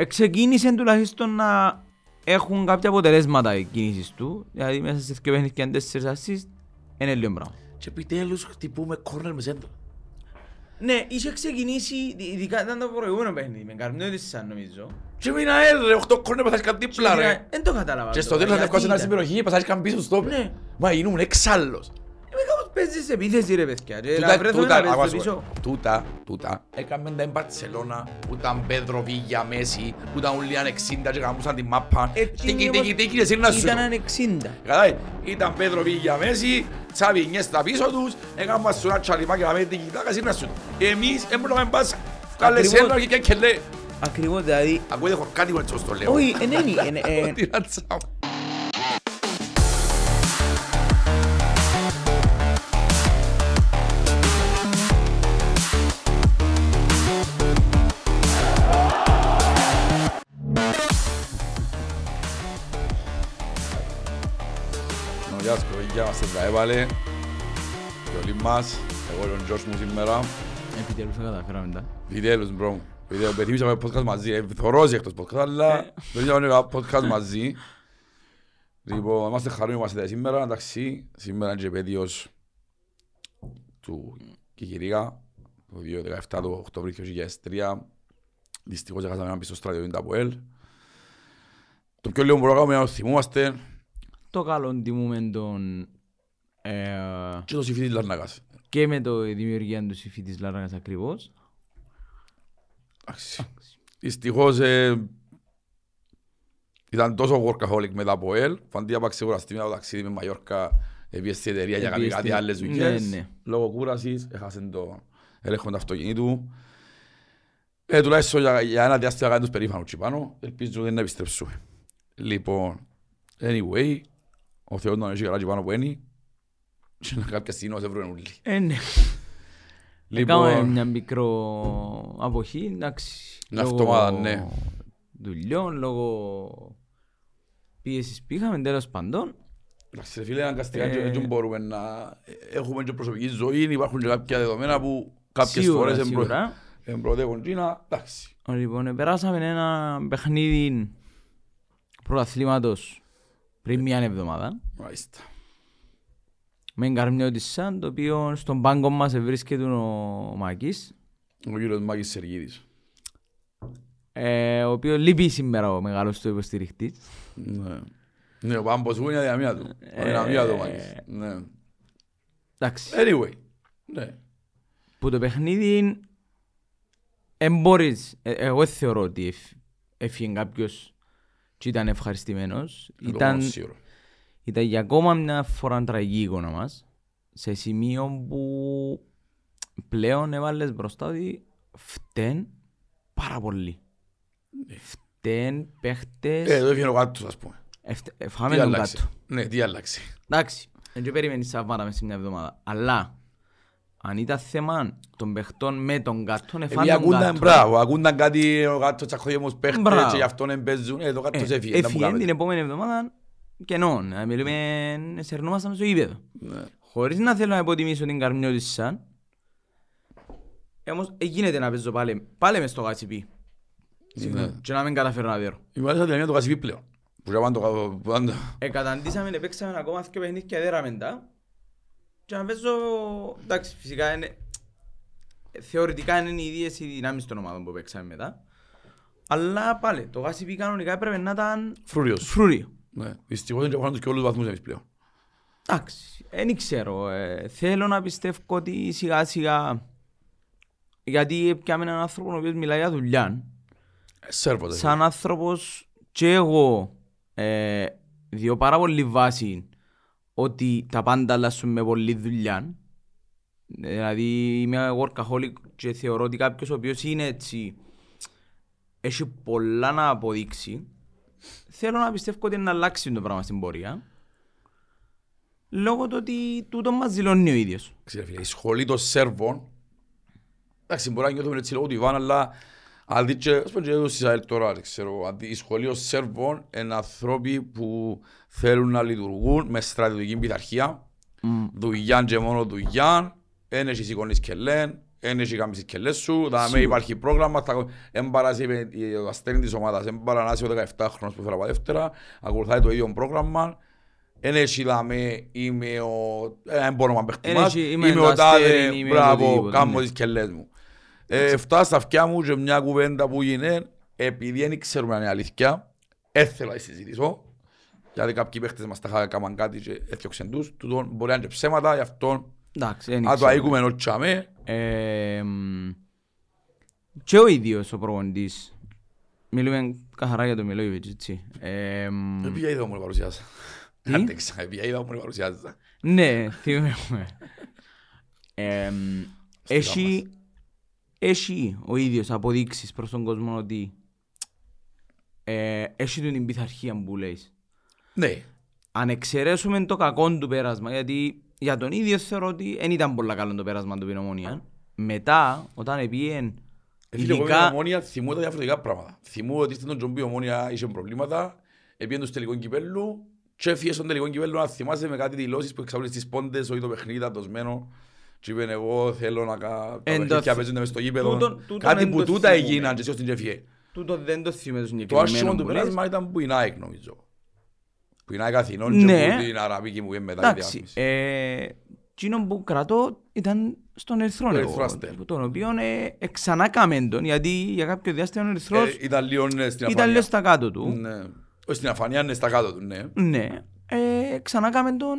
Εξεκίνησε τουλάχιστον να έχουν κάποια αποτελέσματα οι κινήσεις του. Δηλαδή μέσα στις κεπένες και αν τέσσερις ασίστ είναι λίγο πράγμα. Και επιτέλους χτυπούμε κόρνερ με σέντρο. Ναι, είχε ξεκινήσει, ειδικά ήταν το προηγούμενο παιχνίδι, με καρμιώτησαν νομίζω. Και μην αέλε, 8 κόρνερ πας καν δίπλα ρε. Δεν το κατάλαβα. Και στο τέλος θα δευκόσαι να είσαι περιοχή, πας καν πίσω στο πέ. Μα γίνουν εξάλλος. Κάπως παίζεις επίθεση ρε παιδιά. Τούτα, έκαμε τα Μπαρτσελώνα, ούταν Πέδρο, Βίγια, Μέση, ούταν Ουλιαν 60 και γαμούσαν την μάπα. Ήταν αν 60. Ήταν Πέδρο, Βίγια, Μέση, Τσαβινιές στα πίσω τους, έκαμε σου ένα τσαλιμάκι να μην την κοιτάκα, σύρνα σου. Εμείς έμπρεπε να πας, κάλεσαι ένα και κελέ. Ακριβώς δηλαδή. Ακούγεται χορκάτικο έτσι όπως το λέω. Όχι, είμαστε τα έβαλε και όλοι μας, εγώ τον Τζος μου σήμερα. Επιτέλους θα καταφέραμε τα. Επιτέλους μπρο μου, πεθύμισαμε podcast μαζί, θωρώσει εκτός podcast, αλλά πεθύμισαμε podcast μαζί. Λοιπόν, είμαστε χαρούμενοι μας σήμερα, εντάξει, σήμερα είναι και επέτειος του Κικυρίκα, το 2017 του Οκτώβρη 2003. Δυστυχώς έχασαμε έναν πίσω στρατιωτή από ΕΛ. Το πιο λίγο μπορούμε να κάνουμε να το θυμούμαστε. Το καλό τιμούμε τον... και το συμφί της Λάρνακας. Και με τη δημιουργία του συμφί της Λάρνακας ακριβώς. Δυστυχώς ήταν τόσο workaholic μετά από ελ. Φαντή απαξε κουραστή μετά το ταξίδι με Μαγιόρκα, επίσης η εταιρεία για κάνει κάτι άλλες δουλειές. Λόγω κούρασης έχασαν το ελέγχον αυτοκινήτου. Τουλάχιστον για ένα διάστημα κάνει τους περήφανους και πάνω. Ελπίζω δεν να επιστρέψουμε. Λοιπόν... Anyway, ο Θεός τον έχει καλά και πάνω που ένι και να κάποια στιγμή όσο βρουν ούλοι. Ναι. Έκαμε μια μικρό αποχή, εντάξει, λόγω δουλειών, λόγω πίεσης που είχαμε, τέλος παντών. Εντάξει φίλε, αναγκαστικά δεν μπορούμε να έχουμε και προσωπική ζωή, υπάρχουν και κάποια δεδομένα που κάποιες φορές εμπροτεύουν Κίνα, εντάξει. Λοιπόν, περάσαμε ένα παιχνίδι πρωταθλήματος. Πριν μια εβδομάδα, με Καρμιώτησαν, το οποίο στον πάγκο μας βρίσκεται ο Μάκης. Ο κύριος Μάκης Σεργίδης. Ο οποίος λείπει σήμερα ο μεγάλος του υποστηριχτής. Ναι, ο Πάμπος είναι αδυναμία του. Αδυναμία του Μάκης. Εντάξει. Anyway. Που το παιχνίδι εμπόρεις, εγώ θεωρώ ότι έφυγε κάποιος και ήταν ευχαριστημένος. Ήταν για ακόμα μια φορά τραγική εικόνα μας. Σε σημείο που πλέον έβαλες μπροστά ότι φταίν πάρα πολύ. Φταίν παίχτες... Εδώ έφυγε ο κάτος ας πούμε. Φάμε τον κάτο. Ναι, τι άλλαξε. Εντάξει, δεν περιμένεις σαββάτα μέσα σε μια εβδομάδα. Αλλά αν ήταν θέμα των παιχτών με τον κάτω, εφάν τον κάτω. Μπράβο, ακούνταν κάτι ο κάτω τσακώδει όμως παίχτες και γι' αυτόν εμπέζουν, το κάτω έφυγε. Έφυγε την επόμενη εβδομάδα κενών, σε ερνόμασταν στο γήπεδο. Χωρίς να θέλω να υποτιμήσω την Καρμιώτησαν, όμως γίνεται να παίζω πάλι μες στο Γασιπί και να μην καταφέρω να δέρω. Είμαστε αδυναμία του Γασιπί πλέον. Εκαταντήσαμε, παίξαμε ακόμα και παιχνίδια δέραμε τα. Και να παίζω, εντάξει, φυσικά είναι, θεωρητικά είναι οι ίδιες οι δυνάμεις των ομάδων που παίξαμε μετά. Αλλά πάλι, το Γασιπί κανονικά έπρεπε να ήταν φρούριο. Ναι, δυστυχώς δεν έχουν και όλους τους βαθμούς εμείς πλέον. Εντάξει, δεν ξέρω. Θέλω να πιστεύω ότι σιγά σιγά, γιατί έπιαμε έναν άνθρωπο ο οποίος μιλάει για δουλειά. Σαν άνθρωπος και εγώ, δύο πάρα πολύ βάση. Ότι τα πάντα αλλάσουν με πολλή δουλειά. Δηλαδή είμαι workaholic και θεωρώ ότι κάποιος ο οποίος είναι έτσι έχει πολλά να αποδείξει. Θέλω να πιστεύω ότι να αλλάξει το πράγμα στην πορεία. Λόγω του ότι τούτο μας δηλώνει ο ίδιος. Φίλε, η σχολή των Σέρβων. Εντάξει, μπορεί να νιώθουμε έτσι λόγω του Ιβάν, αλλά αν δείτε, ας πω και εδώ στις ΑΕΛ τώρα, η σχολή των Σέρβων είναι ανθρώποι που θέλουν να λειτουργούν με στρατιωτική πειθαρχία. Δουλειάν και μόνο δουλειάν, ένεχεις εικονείς και λένε, δεν έχει καμπήσεις κελές σου, δεν υπάρχει πρόγραμμα, δεν παρασύρει ο αστέρι της ομάδας, δεν παρανάσει ο 17χρονος που φέρα από δεύτερα, ακολουθάει το ίδιο πρόγραμμα, δεν έχει δάμε, είμαι ο... δεν μπορώ να παιχτυμάς, είμαι ο τάδε, μπράβο, κάνω τις κελές μου. Φτάσα στα αυτιά μου και μια κουβέντα που γίνεται, επειδή δεν ξέρουμε αν είναι αλήθεια, έθελα να συζητήσω, γιατί κάποιοι παίχτες μας τα έκαναν κάτι και έφτιαξαν τους, μπορεί να είναι ψέματα, γι' αυτό αν το αίγουμε ενώ τσάμε. Και ο ίδιος ο προπονητής, μιλούμε καθαρά για το Μιλόγεβιτς, έτσι. Επειδή είδα μου παρουσιάζα. Άντεξα, επειδή είδα μου παρουσιάζα. Ναι, θυμάμαι. Έχει ο ίδιος αποδείξεις προς τον κόσμο ότι έχει την πειθαρχία που λέεις. Ναι. Αν εξαιρέσουμε το κακό του πέρασμα, γιατί για τον ίδιο θεωρώ ότι δεν ήταν πολύ καλό το πέρασμα του Πινομόνια. Μετά, όταν έπιεν... Φίλε, εγώ με την Ομόνια θυμούν τα διαφορετικά πράγματα. Θυμούν ότι στον Τζομπί Ομόνια είχε προβλήματα, έπιεν τους τελικών κυπέλλου και έφυγε στον τελικό κυπέλλου να θυμάσαι με κάτι δηλώσεις που εξαπλούν στις πόντες, όχι το παιχνίδι ήταν τοσμένο. Και είπαν εγώ θέλω να τα παιχνίδια παίζονται μες στο γήπεδο. Κάτι που τούτα έγιναν και σιώσουν και έφυγε. Τούτο δεν το θυμούμε στο συγκεκριμένο που είναι Καθηνών και που την Αραβική μου και μετά η διάθμιση. Εκείνο που κρατώ ήταν στον Ερυθρόν εγώ, τον οποίο ξανά καμέντον, γιατί για κάποιο διάστημα ο Ερυθρός ήταν λίγο στα κάτω του. Όχι στην αφανία, είναι στα κάτω του, ναι. Ναι, ξανά καμέντον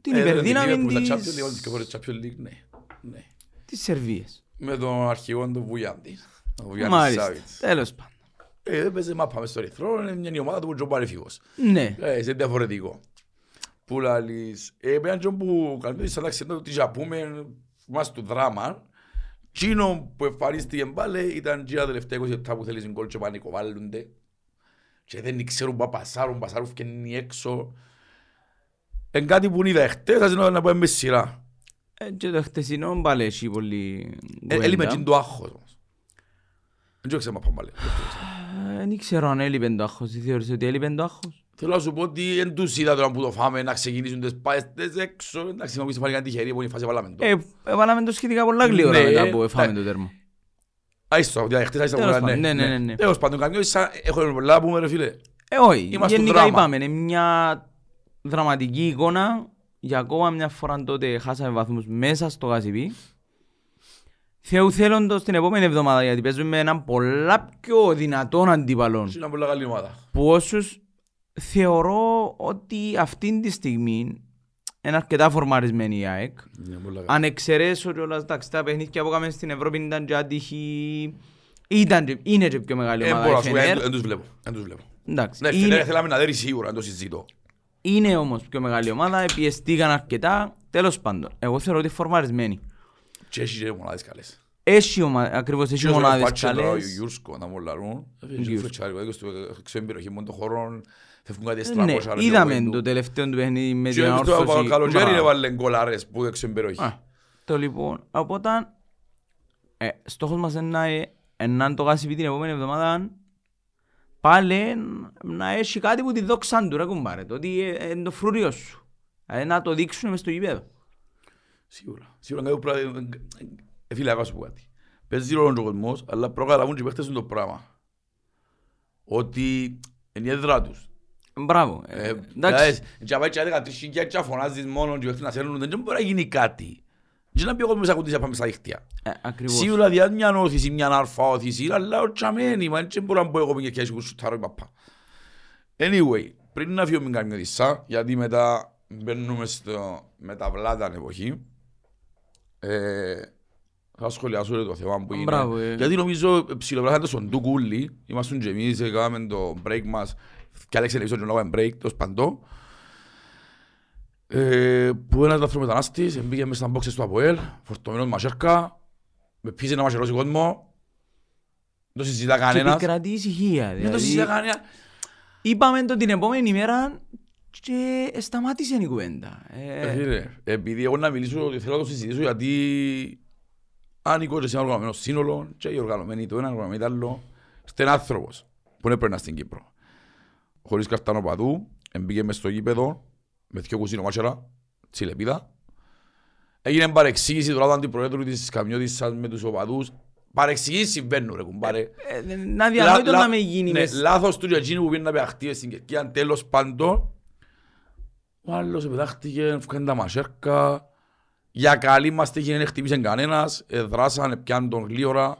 την υπερδύναμη της Σερβίας. Με τον αρχηγό του Βουγιάννη, τον Βουγιάννη Σάβιτς. Τέλος πάντων. Έπαιζε μάπα στο Ερυθρό, είναι μια ομάδα του Τζον Παρεφίγος. Ναι. Είναι διαφορετικό. Που λαλείς, πέραν Τζον που καλύπτει σαν ταξιδέντο τι θα πούμε, μας του δράμα. Τσίνο που εμφανίστηκε μπάλε ήταν τσίνα τελευταία 20 λεπτά που θέλει συγκόλ και πανικοβάλλονται. Και δεν ξέρουν πα πασάρουν και είναι έξω. Είναι κάτι που είδα χτες, θα συνόδω να πω με σειρά. Και το χτεσινό μπάλε έχει πολύ κουέντα. Έλειπε τσιν το άγχος όμως. Δεν ξέρω μάπα μπάλε. Δεν ξέρω αν έλειπε το άγχος, θεωρείς ότι έλειπε το άγχος. Θέλω να σου πω ότι εν τους είδα τώρα που το φάμε να ξεκινήσουν τις πάες έξω. Εντάξει, νομίζω πάλι κάτι χερί που είναι η φάση βάλαμε το. Βάλαμε το σχετικά πολλά γλύωρα μετά που φάμε το τέρμα. Άιστο, χτες άιστο πολλά, ναι. Τέλος πάντων, καμιώς έχω πολλά να πούμε ρε φίλε. Όχι, γενικά είπαμε, είναι μια δραματική εικόνα. Για ακόμα μια φορά τότε χάσαμε βαθμούς μέσα στο Γασιπί. Θεουθέλλοντος την επόμενη εβδομάδα, γιατί παίζουμε με έναν πολλά πιο δυνατόν αντίπαλον. Είναι πολλά καλή ομάδα. Που όσους θεωρώ ότι αυτή τη στιγμή είναι αρκετά φορμαρισμένη η ΑΕΚ. Αν εξαιρέσω κιόλας τα παιχνίδια που έκαμε στην Ευρώπη ήταν και άτυχη. Είναι και πιο μεγάλη ομάδα η Φενέρ. Δεν τους βλέπω. Θέλαμε να δέρει σίγουρα, να το συζητώ. Είναι όμως πιο μεγάλη ομάδα, πιεστήκαν αρκετά. Τέλος πάντων, εγώ θεωρώ ότι φορμαρισμένη. Και έχει και μονάδες καλές. Ακριβώς, έχει μονάδες καλές. Ο Γιούρσκο να μου λαρούν. Ξέρουν περιοχή μόνο των χωρών. Φεύγουν κάτι στραβώς. Είδαμε το τελευταίο του παιχνίδι με την όρθωση. Καλοκαίρι είναι βάλε γκολάρες που δεν ξέρουν περιοχή. Το λοιπόν, οπότε στόχος μας είναι να το Γασιπί την επόμενη εβδομάδα πάλι να έχει κάτι που τη δόξαν του ρε κουμπάρε. Ότι είναι το φρούριο σου. Να το δείξουν μες στο γηπέδο. Σίγουρα κάποιο πράγμα, φίλε να σου πω κάτι. Παίζει ρόλο ο κόσμος, αλλά προκαλαβούν και παίχτεσουν το πράγμα. Ότι είναι η έδρα τους. Μπράβο, εντάξει. Και πάει και έδρα της χιλιάς και φωνάζεις μόνο και παίχτες να σέρνουν, δεν μπορεί να γίνει κάτι. Και να πει ο κόσμος ακούντεις να πάμε στα δίχτυα. Σίγουρα διάζει μια νόθηση, μια αρφαόθηση, αλλά ο τσαμένοι, μα δεν μπορώ να πω εγώ μια και έσυγου σου τάρω παπά. Anyway, πριν να φύγουμε καμιά δισά, γιατί μετά μπαίνουμε με τα βλάτα εποχή. Θα σχολιάσω το θέμα που είναι. Γιατί νομίζω ψιλοπράσαντος ο Ντουκούλη, ήμασταν και εμείς, έκαναμε το break μας και άλλαξε επεισόδιο να κάνουμε break, το σπαντό που ένας λαθρομετανάστης μπήκε μέσα στα μπόξες του Αποέλ, φορτωμένος μασέρκα, με πίεσε να μασερώσει κόσμο, δεν το συζητά κανένας. Και επικρατεί ησυχία, δηλαδή είπαμε το την επόμενη μέρα και σταμάτησε η κουβέντα. Επειδή εγώ να μιλήσω, θέλω να το συζητήσω γιατί άνοικο και σε ένα οργανωμένο σύνολο και οι οργανωμένοι το ένα οργανωμένοι το άλλο. Στεν άνθρωπος που έπαιρνα στην Κύπρο. Χωρίς καρτανοπαδού, μπήκε μες στο γήπεδο με δυο κουζίνο μάτσερα, τσιλεπίδα. Έγινε παρεξήγηση του λάδου αντιπροέδρου της Καμιώτισσας με τους οπαδούς. Παρεξηγήσεις συμβαίνουν ρε κουμπάρε. Να διανοητό να με γίνει. Ναι, λάθος του Γιωργίνου που πήγαινε να πεταχτεί στην Κερκία. Τέλος πάντων, ο άλλος πετάχτηκε, φουκάνε τα μασέρκα. Για καλή μας τέχει, δεν χτυπήσε κανένας. Δράσανε, πιάνε τον γλίωρα.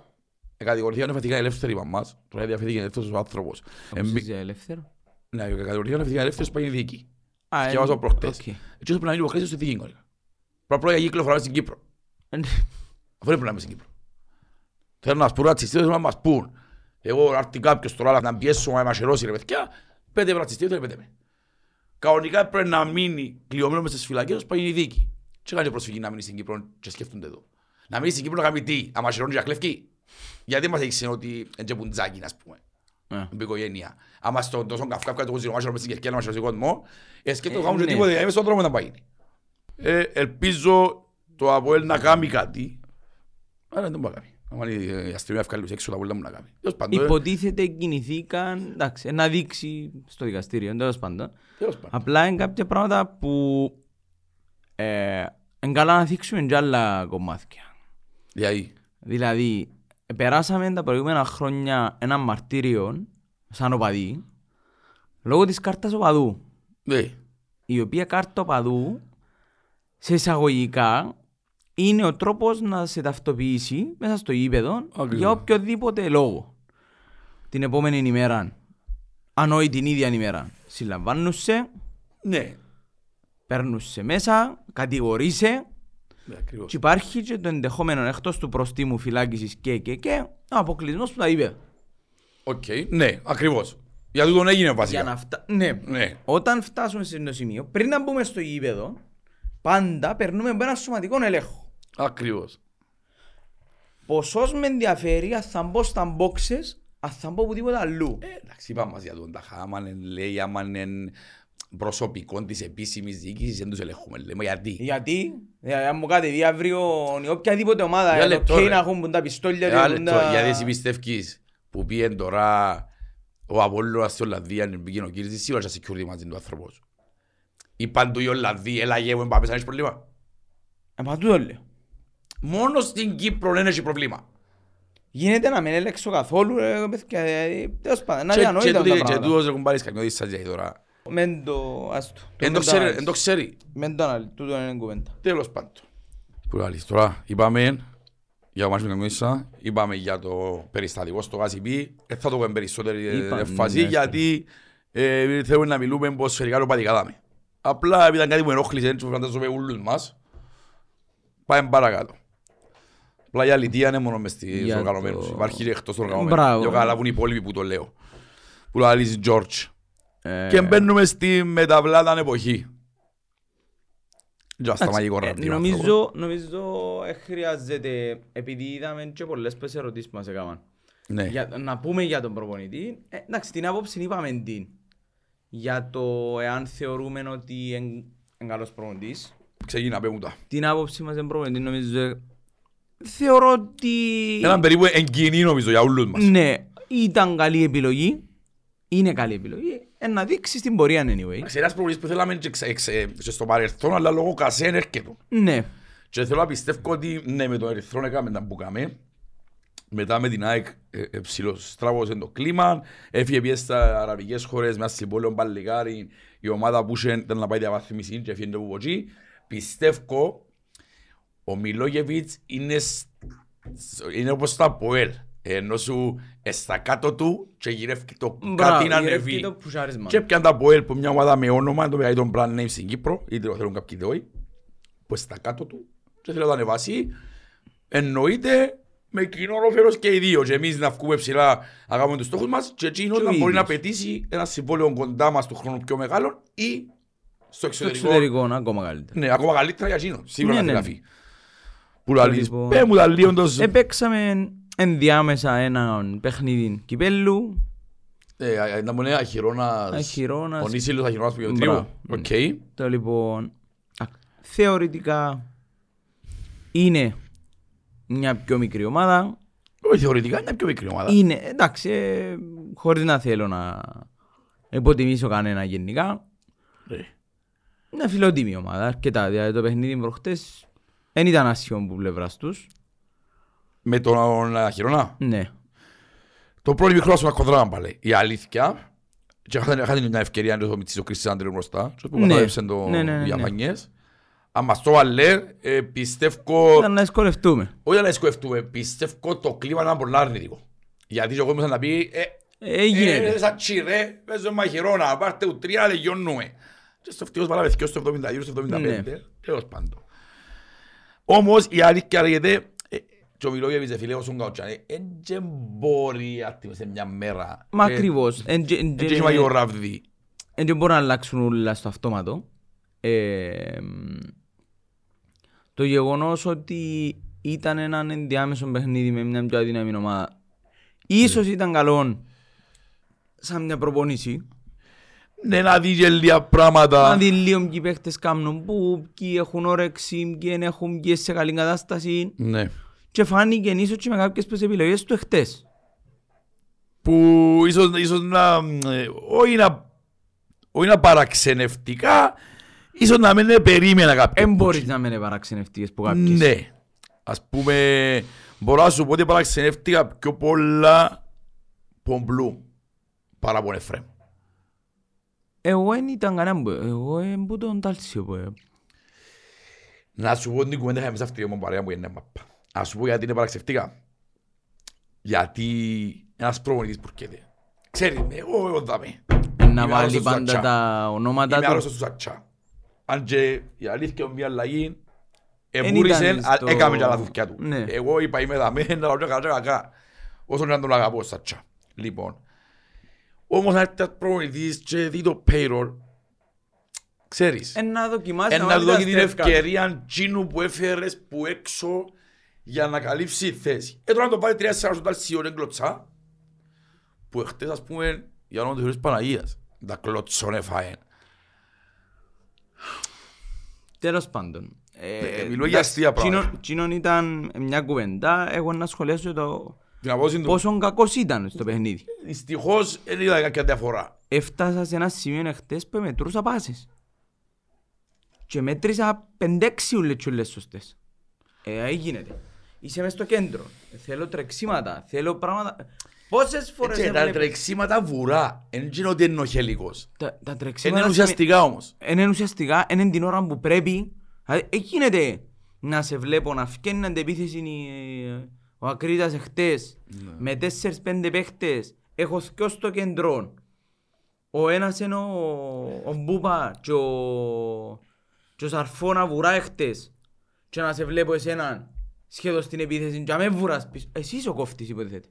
Κατηγορηθήκαν εφατικά ελεύθεροι είπαν μας. Τώρα διαφύθηκε ελεύθερος ο άνθρωπος. Ελεύθερο. Ναι, κατηγορηθήκαν εφατικά ελεύθερος πάγει δίκη. Σκευάζω προχτές. Έτσι όσο πρέπει να είναι πρώτα κυκλοφοράμε στην Κύπρο. Αφού δεν πρέπει στην Κύπρο. Θέλω να σπούν ρατσιστήτες να μας πούν. Εγώ έρθει κάποιος τώρα να πιέσω να μασερώσει ρε παιδιά. 5 ρατσιστήτες πέντε με. Κανονικά πρέπει να μείνει κλειωμένο μες στις φυλακές ώστε να γίνει δίκη. Τι κάνει προσφυγή να μείνει στην Κύπρο και σκέφτονται εδώ. Να μείνει στην Κύπρο να κάνει τι, να μασερώνει για κλεφκή. Γιατί μας έδειξε ότι είναι τζαμπουντζάκι ας πούμε. Στην οικογένεια. Άμα στον τόσο καυκάφκα το κουζινομάσιο μες στην Κερκία να μασερώσει κόσμο. Σκέφτονται να κάνουν τίποτα, είμαι στον δρόμο να πάει. Ελπίζω το Αποέλ να κάνει κάτι. Άρα δεν μπορεί να κάνει. Αν η αστυνομία ευκαλύψει έξω το Αποέλ δεν μπορεί να κάνει. Πάντων, υποτίθεται κινηθήκαν, εντάξει, να δείξει στο δικαστήριο, τέλος πάντων. Απλά είναι κάποια πράγματα που είναι καλά να δείξουμε και άλλα κομμάτια. Δηλαδή, περάσαμε τα προηγούμενα χρόνια ένα μαρτύριο σαν οπαδί λόγω της κάρτας οπαδού. Η οποία κάρτα οπαδού σε εισαγωγικά είναι ο τρόπος να σε ταυτοποιήσει μέσα στο γήπεδο για οποιοδήποτε λόγο. Την επόμενη ημέρα, αν όχι την ίδια ημέρα, συλλαμβάνουσαι, ναι, παίρνουσαι μέσα, κατηγορείσαι, ναι, και υπάρχει και το ενδεχόμενο εκτός του προστίμου φυλάκισης και αποκλεισμός του τα γήπεδα. Οκ, ναι, ακριβώς. Γιατί τον έγινε βασικά. Για να ναι. Όταν φτάσουμε σε ένα σημείο, πριν να μπούμε στο γήπεδο, πάντα περνούμε από έναν σωματικό ελέγχο. Ακριβώς. Ποσός με ενδιαφέρει, ας θα μπω στα μπόξες, ας θα μπω οπουδήποτε αλλού. Εντάξει, είπα μας για τον ταχά, άμα λέει, άμα είναι προσωπικών της επίσημης διοίκησης, δεν τους ελέγχουμε. Λέμε γιατί. Γιατί, αν μου κάτι διάβριο, οποιαδήποτε ομάδα, το κέι να έχουν τα πιστόλια. Γιατί εσύ πιστεύεις που πήγε τώρα ο Απόλλωνας στην Ολλανδία, πήγε ο κύριος, σίγουρα και security μαζί του άνθρωπου. Είπαν του οι Ολλανδοί, έλα γεύω, εμπάπες, αν έχεις προβλήμα. Εμπατούτο λέω. Μόνο στην Κύπρο δεν έχει προβλήμα. Γίνεται να μην έλεξω καθόλου, ρε παιδιά, τέλος πάντων, να διανοείται τα πράγματα. Και τούτος έχουν πάρει σκακνιώδεις σαν γιατί τώρα. Μεν το, άστο. Εν το ξέρει. Μεν το αναλύει, τούτο είναι κουβέντα. Τέλος πάντων. Που λαλείς τώρα, είπαμε για το μάτσο με καμιώδησα, είπαμε για το περιστατικό στο ΓΑΣΥΠΗ, θα το πούμε περισσότερη φάση γιατί θέλουμε να μιλούμε ποσφαιρικά λοπατικά δάμε. Απλά ήταν κάτι που ενόχλησε, έτσι που φαντάζομαι ούλους μας. Πάμε παρακάτω. Απλά η αλήθεια είναι μόνο μες στις οργανωμένους. Υπάρχει και εκτός οργανωμένους. Πιο καλά που είναι οι υπόλοιποι που το λέω. Που λαλείς George. Και μπαίνουμε στη μεταβλάταν εποχή. Just μαγικό ραντί. Νομίζω χρειάζεται, επειδή είδαμε και πολλές πες ερωτήσεις που μας έκαναν. Να πούμε για τον προπονητή. Εντάξει, την άποψη είπαμε την. Για το εάν θεωρούμε ότι είναι καλός προπονητής. Ξεκίνα, πέμουν τα. Την άποψη μας είναι προπονητή, νομίζω. Θεωρώ ότι έναν περίπου εγκοινή, νομίζω, για όλους μας. Ναι, ήταν καλή επιλογή. Είναι καλή επιλογή. Να δείξει στην πορεία, anyway. Σε ένας προπονητής που θέλαμε και στο παρελθόν, αλλά λόγω κασέν έρχεται. Ναι. Και θέλω να πιστεύω ότι ναι, με τον Ερυθρόν έκαμε τα μπουκάμε. Μετά με την ΑΕΚ ψηλοστράβωσε το κλίμα, έφυγε πια στα αραβικές χώρες, μέσα στην πόλη ο Μπαλικάρη, η ομάδα που ήταν να πάει διαβάθμιση και έφυγε το Βουβοτσί. Πιστεύω, ο Μιλόγεβιτς είναι όπως το Αποέλ, ενώ σου στα κάτω του και γυρεύει το κάτι να ανεβεί. Και πιάνε το Αποέλ που μια ομάδα με όνομα, το πηγαίνει τον brand name στην Κύπρο, είτε το θέλουν κάποιοι δόοι, που στα κάτω του και θέλουν να ανεβάσει, εννοείται με κοινό ρόφερος και οι δύο και εμείς να βγούμε ψηλά να κάνουμε τους στόχους μας και εκείνος να μπορεί να πετύσει ένα συμβόλαιο κοντά μας του χρόνου πιο μεγάλο ή στο εξωτερικό ακόμα καλύτερα. Ναι, ακόμα καλύτερα για εκείνο, σίγουρα να φύγει. Που λαλείς, πέμου τα λίοντος. Επέξαμε ενδιάμεσα έναν παιχνίδι κυπέλλου. Να μου λέει Αχυρώνας, ο Νίσιλος Αχυρώνας που γεωτρίου. Τώρα λοιπόν, θεωρητικά είναι μια πιο μικρή ομάδα. Όχι θεωρητικά, είναι πιο μικρή ομάδα. Είναι, εντάξει, χωρίς να θέλω να υποτιμήσω κανένα γενικά. Είναι φιλότιμη ομάδα, αρκετά. Δηλαδή το παιχνίδι προχτές Εν ήταν άσχημο που πλευράς τους. Με τον Χιρονά. Ναι. Το πρώτο μικρό σου ακοδράμμα πάλι. Η αλήθεια. Και είχατε μια ευκαιρία να το μητσίσει ο Κριστιάντρου μπροστά. Και που κατάλεψε το διαφανιές. Αν μας το βάλε, πιστεύω... Ήταν να δυσκολευτούμε. Όχι να δυσκολευτούμε. Πιστεύω το κλίμα να είναι πολύ αρνητικό. Γιατί ο κόσμος να πει... Έγινε. Σαν τσιρέ, παίζω μαχηρόνα, πάρτε ουτρία, λεγιώνουμε. Και στο φτύος βάλαμε δυο στο 70, στο 75. Τέλος πάντων. Όμως η αλήθεια λέγεται... Και ο Μιλόγεβης, φίλε, όσον καουτσάνε, δεν μπορεί σε μια μέρα... Μα ακριβώς. Δεν μπορεί να αλλάξουν όλα στο αυτόματο. Το γεγονός ότι ήταν έναν ενδιάμεσο παιχνίδι με μια πιο αδύναμη ομάδα, ίσως ήταν καλό σαν μια προπονήση. Ναι, να δει γελία πράγματα. Να δει λίγο ποιοι παίχτες κάνουν που, ποιοι έχουν όρεξη, ποιοι έχουν και σε καλή κατάσταση. Ναι. Και φάνηκε ίσως και με κάποιες επιλογές του εχθές. Που ίσως να... Όχι να παραξενευτικά, ίσως να μην περίμενα κάποιες. Εν μπορείς να μην παραξενευτικές που κάποιες. Ναι. Ας πούμε, μπορώ να σου πω ότι παραξενεύτηκα πιο πολλά πομπλού παρά από Εφραίμ. Εγώ δεν ήταν κανένα που... Εγώ δεν πω τον Τάλσιο που... Να σου πω την κουβέντα είχαμε σε αυτή την παρέα που είναι μαπά. Να σου πω γιατί είναι παραξευτικά. Γιατί ένας προπονητής που έρχεται. Ξέρεις με, εγώ δάμε. Να βάλει πάντα τα ονόματα του. Είμαι άρρωστος του Σατσά. Αν και η αλήθεια μια αλλαγή, εμπούρησε, έκαμε τα λαθουκιά του. Εγώ είπα είμαι δάμε, να λέω κακά. Όσον να τον αγαπώ Σατσά. Λοιπόν. Όμως αν έρθει ένας προπονητής και δει το payroll, ξέρεις. Να δοκιμάσει να βάλει τα στρέφκα. Να δω την ευκαιρία τσίνου που έφερες που έξω. Για να καλύψει θέση. Τώρα να το πάει 3-4 στον Ταλσιόν εγκλωτσά. Που εχθές ας πούμε για να το θεωρείς Παναγίας. Τα κλωτσόν έφαεν. Τέλος πάντων. Μιλώ για αστεία πράγματα. Τσίνον ήταν μια κουβέντα. Εγώ να σχολιάσω το πόσο κακός ήταν στο παιχνίδι. Δυστυχώς δεν είδα κάποια διαφορά. Έφτασα σε ένα σημείο εχθές που μετρούσα πάσες. Και μέτρησα 5-6 ουλετσούλες σωστές. Γίνεται. Είσαι μες στο κέντρο. Θέλω τρεξίματα. Θέλω πράγματα. Πόσες φορές έβλεπες. Τα τρεξίματα βουρά. Εν γίνω ότι είναι ο χελικός. Τα τρεξίματα... Είναι ουσιαστικά όμως. Είναι ουσιαστικά. Είναι την ώρα που πρέπει. Γίνεται να σε βλέπω να φκένει αντεπίθεση ο Ακρίτας εχθές. Με 4-5 παίχτες. Έχω σκιώσει στο κέντρο. Ο ένας είναι ο Μπούπα και ο Σαρφώνα βουρά εχθές. Και να σε βλέπω εσέναν σχεδόν στην επίθεση και να με βουράς πίσω. Εσύ είσαι ο κόφτης υποθέτει.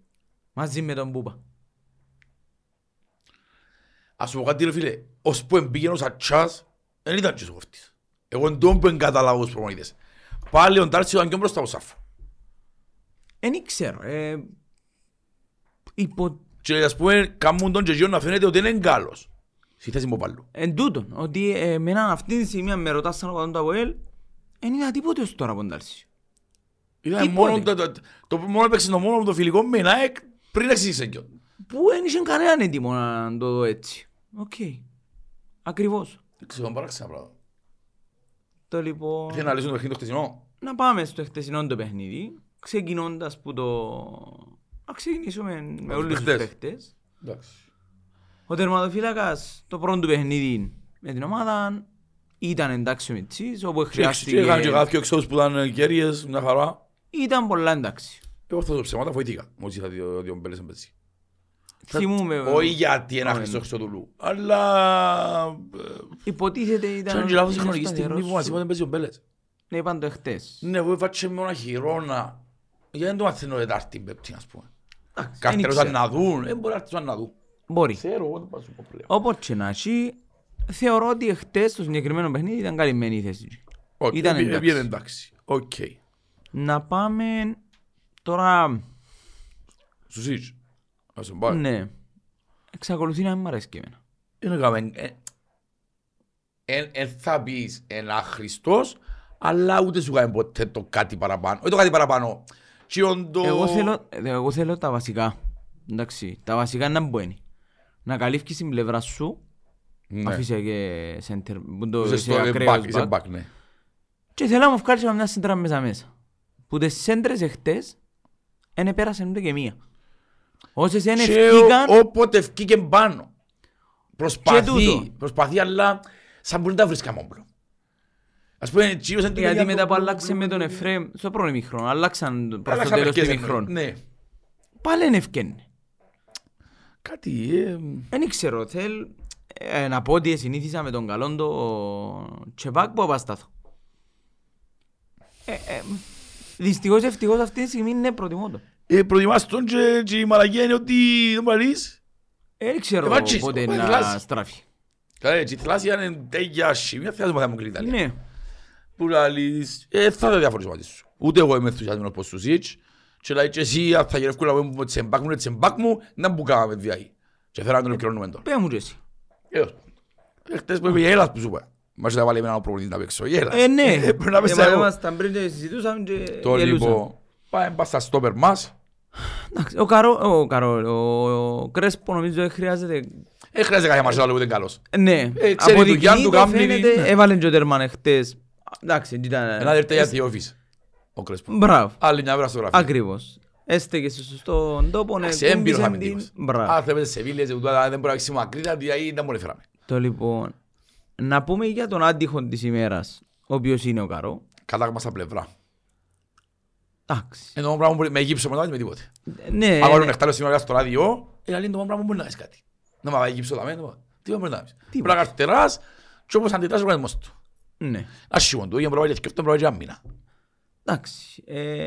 Μαζί με τον Μπούπα. Ας σου πω κάτι ρε φίλε. Ως που εμπήγαινε ο Σατσάς δεν ήταν και ο κόφτης. Εγώ εν τόν που εγκαταλάβω τους προπονητές. Πάλι ο Ντάρσης ήταν και μπροστά ο Σάφο. Εν ήξερω. Και ας πούμε κάμουν τον Τζεγιόν να φαίνεται ότι είναι Γάλλος. Στη θέση μου παλού. Εν τούτον. Ότι εμένα αυτή τη στιγμή αν με ρωτάσαν ο Καντ δεν είδα τίποτε ως τώρα από τον Τάλσιο. Το μόνο παίξε το μόνο με το φιλικό με ένα ΑΕΚ πριν εξήγησε κιόλας. Που δεν είχε κανέναν έτοιμο να το δω έτσι. Οκ. Ακριβώς. Ξέρω παράξενα πράγματα. Το λοιπόν... Θέλει να λύσουν το παιχνίδι το χτεσινό. Να πάμε στο χτεσινό το παιχνίδι. Ξεκινώντας που το... Να ξεκινήσουμε με όλους τους παίχτες. Ο τερματοφύλακας το πρώτο παιχνίδι με την ομάδα... Ήταν εντάξει με τσις, όπου χρειάστηκε... Είχαμε και κάποιοι εξόδους που ήταν κέρδιες, μια χαρά. Ήταν πολλά εντάξει. Εγώ αυτό το ψέματα βοηθήκα, μόλις είχα δύο μπέλες εμπέτσι. Θυμούμε... Όχι γιατί ένα χρυσό Χριστοδουλού, αλλά... Υποτίθεται ήταν... Σαν και λάθος η χρονική στιγμή που μας είπατε εμπέτσι ο μπέλες. Ναι, είπαν το εχθές. Ναι, εγώ έφαξε με ένα χειρόνα. Γιατί δεν το μαθαίνω Τετάρτη, Πέμπτη, ας πούμε. Καθέρωσαν να δουν, δεν μπορεί. Θεωρώ ότι χτες στο συγκεκριμένο παιχνίδι ήταν καλυμμένη η θέση. Όχι, πήγαινε εντάξει. Οκ. Να πάμε τώρα... Στους ίσους. Να σε πάει. Ναι. Εξακολουθεί να μην μ' αρέσει και εμένα. Είναι καμένο. Εν θα πεις ένα Χριστός, αλλά ούτε σου κάνει ποτέ το κάτι παραπάνω. Όχι το κάτι παραπάνω. Εγώ θέλω τα βασικά. Εντάξει, τα βασικά να μπαίνει. Να καλύφκεις την πλευρά σου. Αφήσε και σέντερ, είσαι ακραίος μπακ. Και θέλω να μου βγάλεις μια σύντρα μέσα. Που τις σέντρες εχτές δεν πέρασαν ούτε και μία. Όσες δεν ευκήκαν... Όποτε ευκήκε πάνω. Προσπαθεί, αλλά σαν μπορεί να τα βρίσκαμε όμπλο. Ας πούμε, γιατί μετά που αλλάξε με τον Εφραίμ, στο πρώτο ημίχρονο, αλλάξαν προς το τέλος του ημίχρονου. Πάλι είναι ευκένει. Κάτι... Δεν ξέρω, θέλω να πω ότι συνήθισα με τον καλόν τον Τσεπάκ που απαστάθω. Δυστυχώς, ευτυχώς, αυτή τη στιγμή είναι προτιμώ το. Προτιμάς τον και η μαλαγία είναι ότι δεν παρείς. Δεν ξέρω πότε να στράφει. Καλά, η θλάση είναι τέτοια σημεία, θελάζω μαθαίμα μου και η Ιταλία. Που λαλείς, θα τα διαφορήσω μαζί σου. Ούτε εγώ είμαι ενθουσιασμένος πως του Σίτς. Και λέει και εσύ θα γερευκούν να πούμε τσεμπάκ μου, τσεμπάκ μου, να μου κάναμε διάει. Και θέλω να τον επικρινούμε τώρα. Πέ μου και εσύ. Χτες που είπε η Έλλας που σου είπα. Μας θα βάλει έναν προπονητή να παίξω, η Έλλας. Ναι, ήμασταν πριν και συζητούσαμε και γελούσαμε. Πάμε στα στόπερ μας. Ο Κρέσπο νομίζω δεν χρειάζεται. Δεν χρειάζεται κάποια μαρσιά, αλλά ούτε καλός. Ναι, από την κοιλή το φαίνεται, έβαλε και ο τερμαν χτες. Εντάξει, ήταν... Ένα δερτέγια στη όφης, ο Κρέσπο. Μπράβο. Άλλη μια πέρα στο γραφείο. Ακριβώς. Έστεκε στον τόπο, ναι. Σε έμπειρος αμυντικός. Μπράβο. Αν θέλετε σε βίλες, δεν μπορεί να έχεις μακρύτα, δηλαδή δεν μπορεί να φέραμε. Το λοιπόν, να πούμε για τον άντυχον της ημέρας, ο οποίος είναι ο Καρό. Κατάγμα στα πλευρά. Είναι το πράγμα που με γύψω μετά, με τίποτε. Αν βάλουν εκτάλω σήμερα στο ράδιο, είναι το πράγμα που μπορεί να έχεις κάτι. Να μ' γύψω τα μένα, τίποτα μπορεί να έχεις. Πρέπει να καρτεράς και όπως αντιτράσαι ο κανένας του. Ασχήμον του, για να προβάλλει και αυτό, προβάλλει και ένα μήνα. Εντάξει,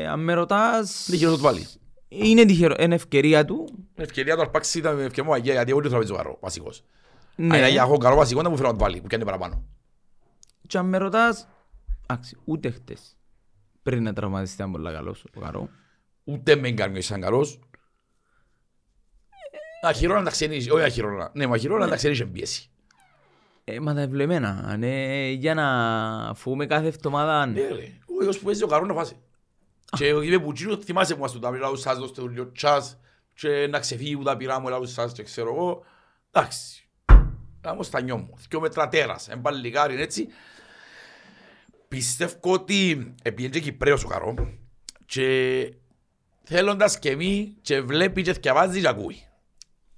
αν με ρωτάς... Δεν γύρω το πάλι. Είναι τυχερό, είναι ευκαιρία του. Ευκαιρία του αρπάξει ήταν με ευκαιρία μου αγία, γιατί εγώ δεν θέλω να παίξω καρό βασικός. Αν έχω καρό βασικό, να μου φέρω να το πάλι, που κάνει παραπάνω. Και αν με ρωτάς, ούτε χτες. Πριν να τραυματιστεί ήταν πολύ καλός ο Καρό. Ούτε με εγκαρμιώσεις ήταν καλός. Αχυρώνα τα ξενίζει, όχι αχυρώνα. Ναι, μα αχυρώνα τα ξενίζει εμπίεση. Μα τα ευλεμένα, ναι, για να φοβούμε κάθε εβδομάδα. Ναι, ο ίδιος που έζησε ο Καρό να φάσει. Και είπε που κύριος θυμάσαι που μας το τα πειρά ουσάς, δώστε ουλιο τσάς και να ξεφύγει που τα πειρά μου, ελά ουσάς και ξέρω εγώ. Εντάξει, όμως τα νιώμω, δυο μέτρα τέρας, εμπαλλιγάριν έτσι. Πιστεύω ότι επειδή Κυπρέος ο Καρό και θέλοντας και εμείς και βλέπει και θυκευάζει και ακούει.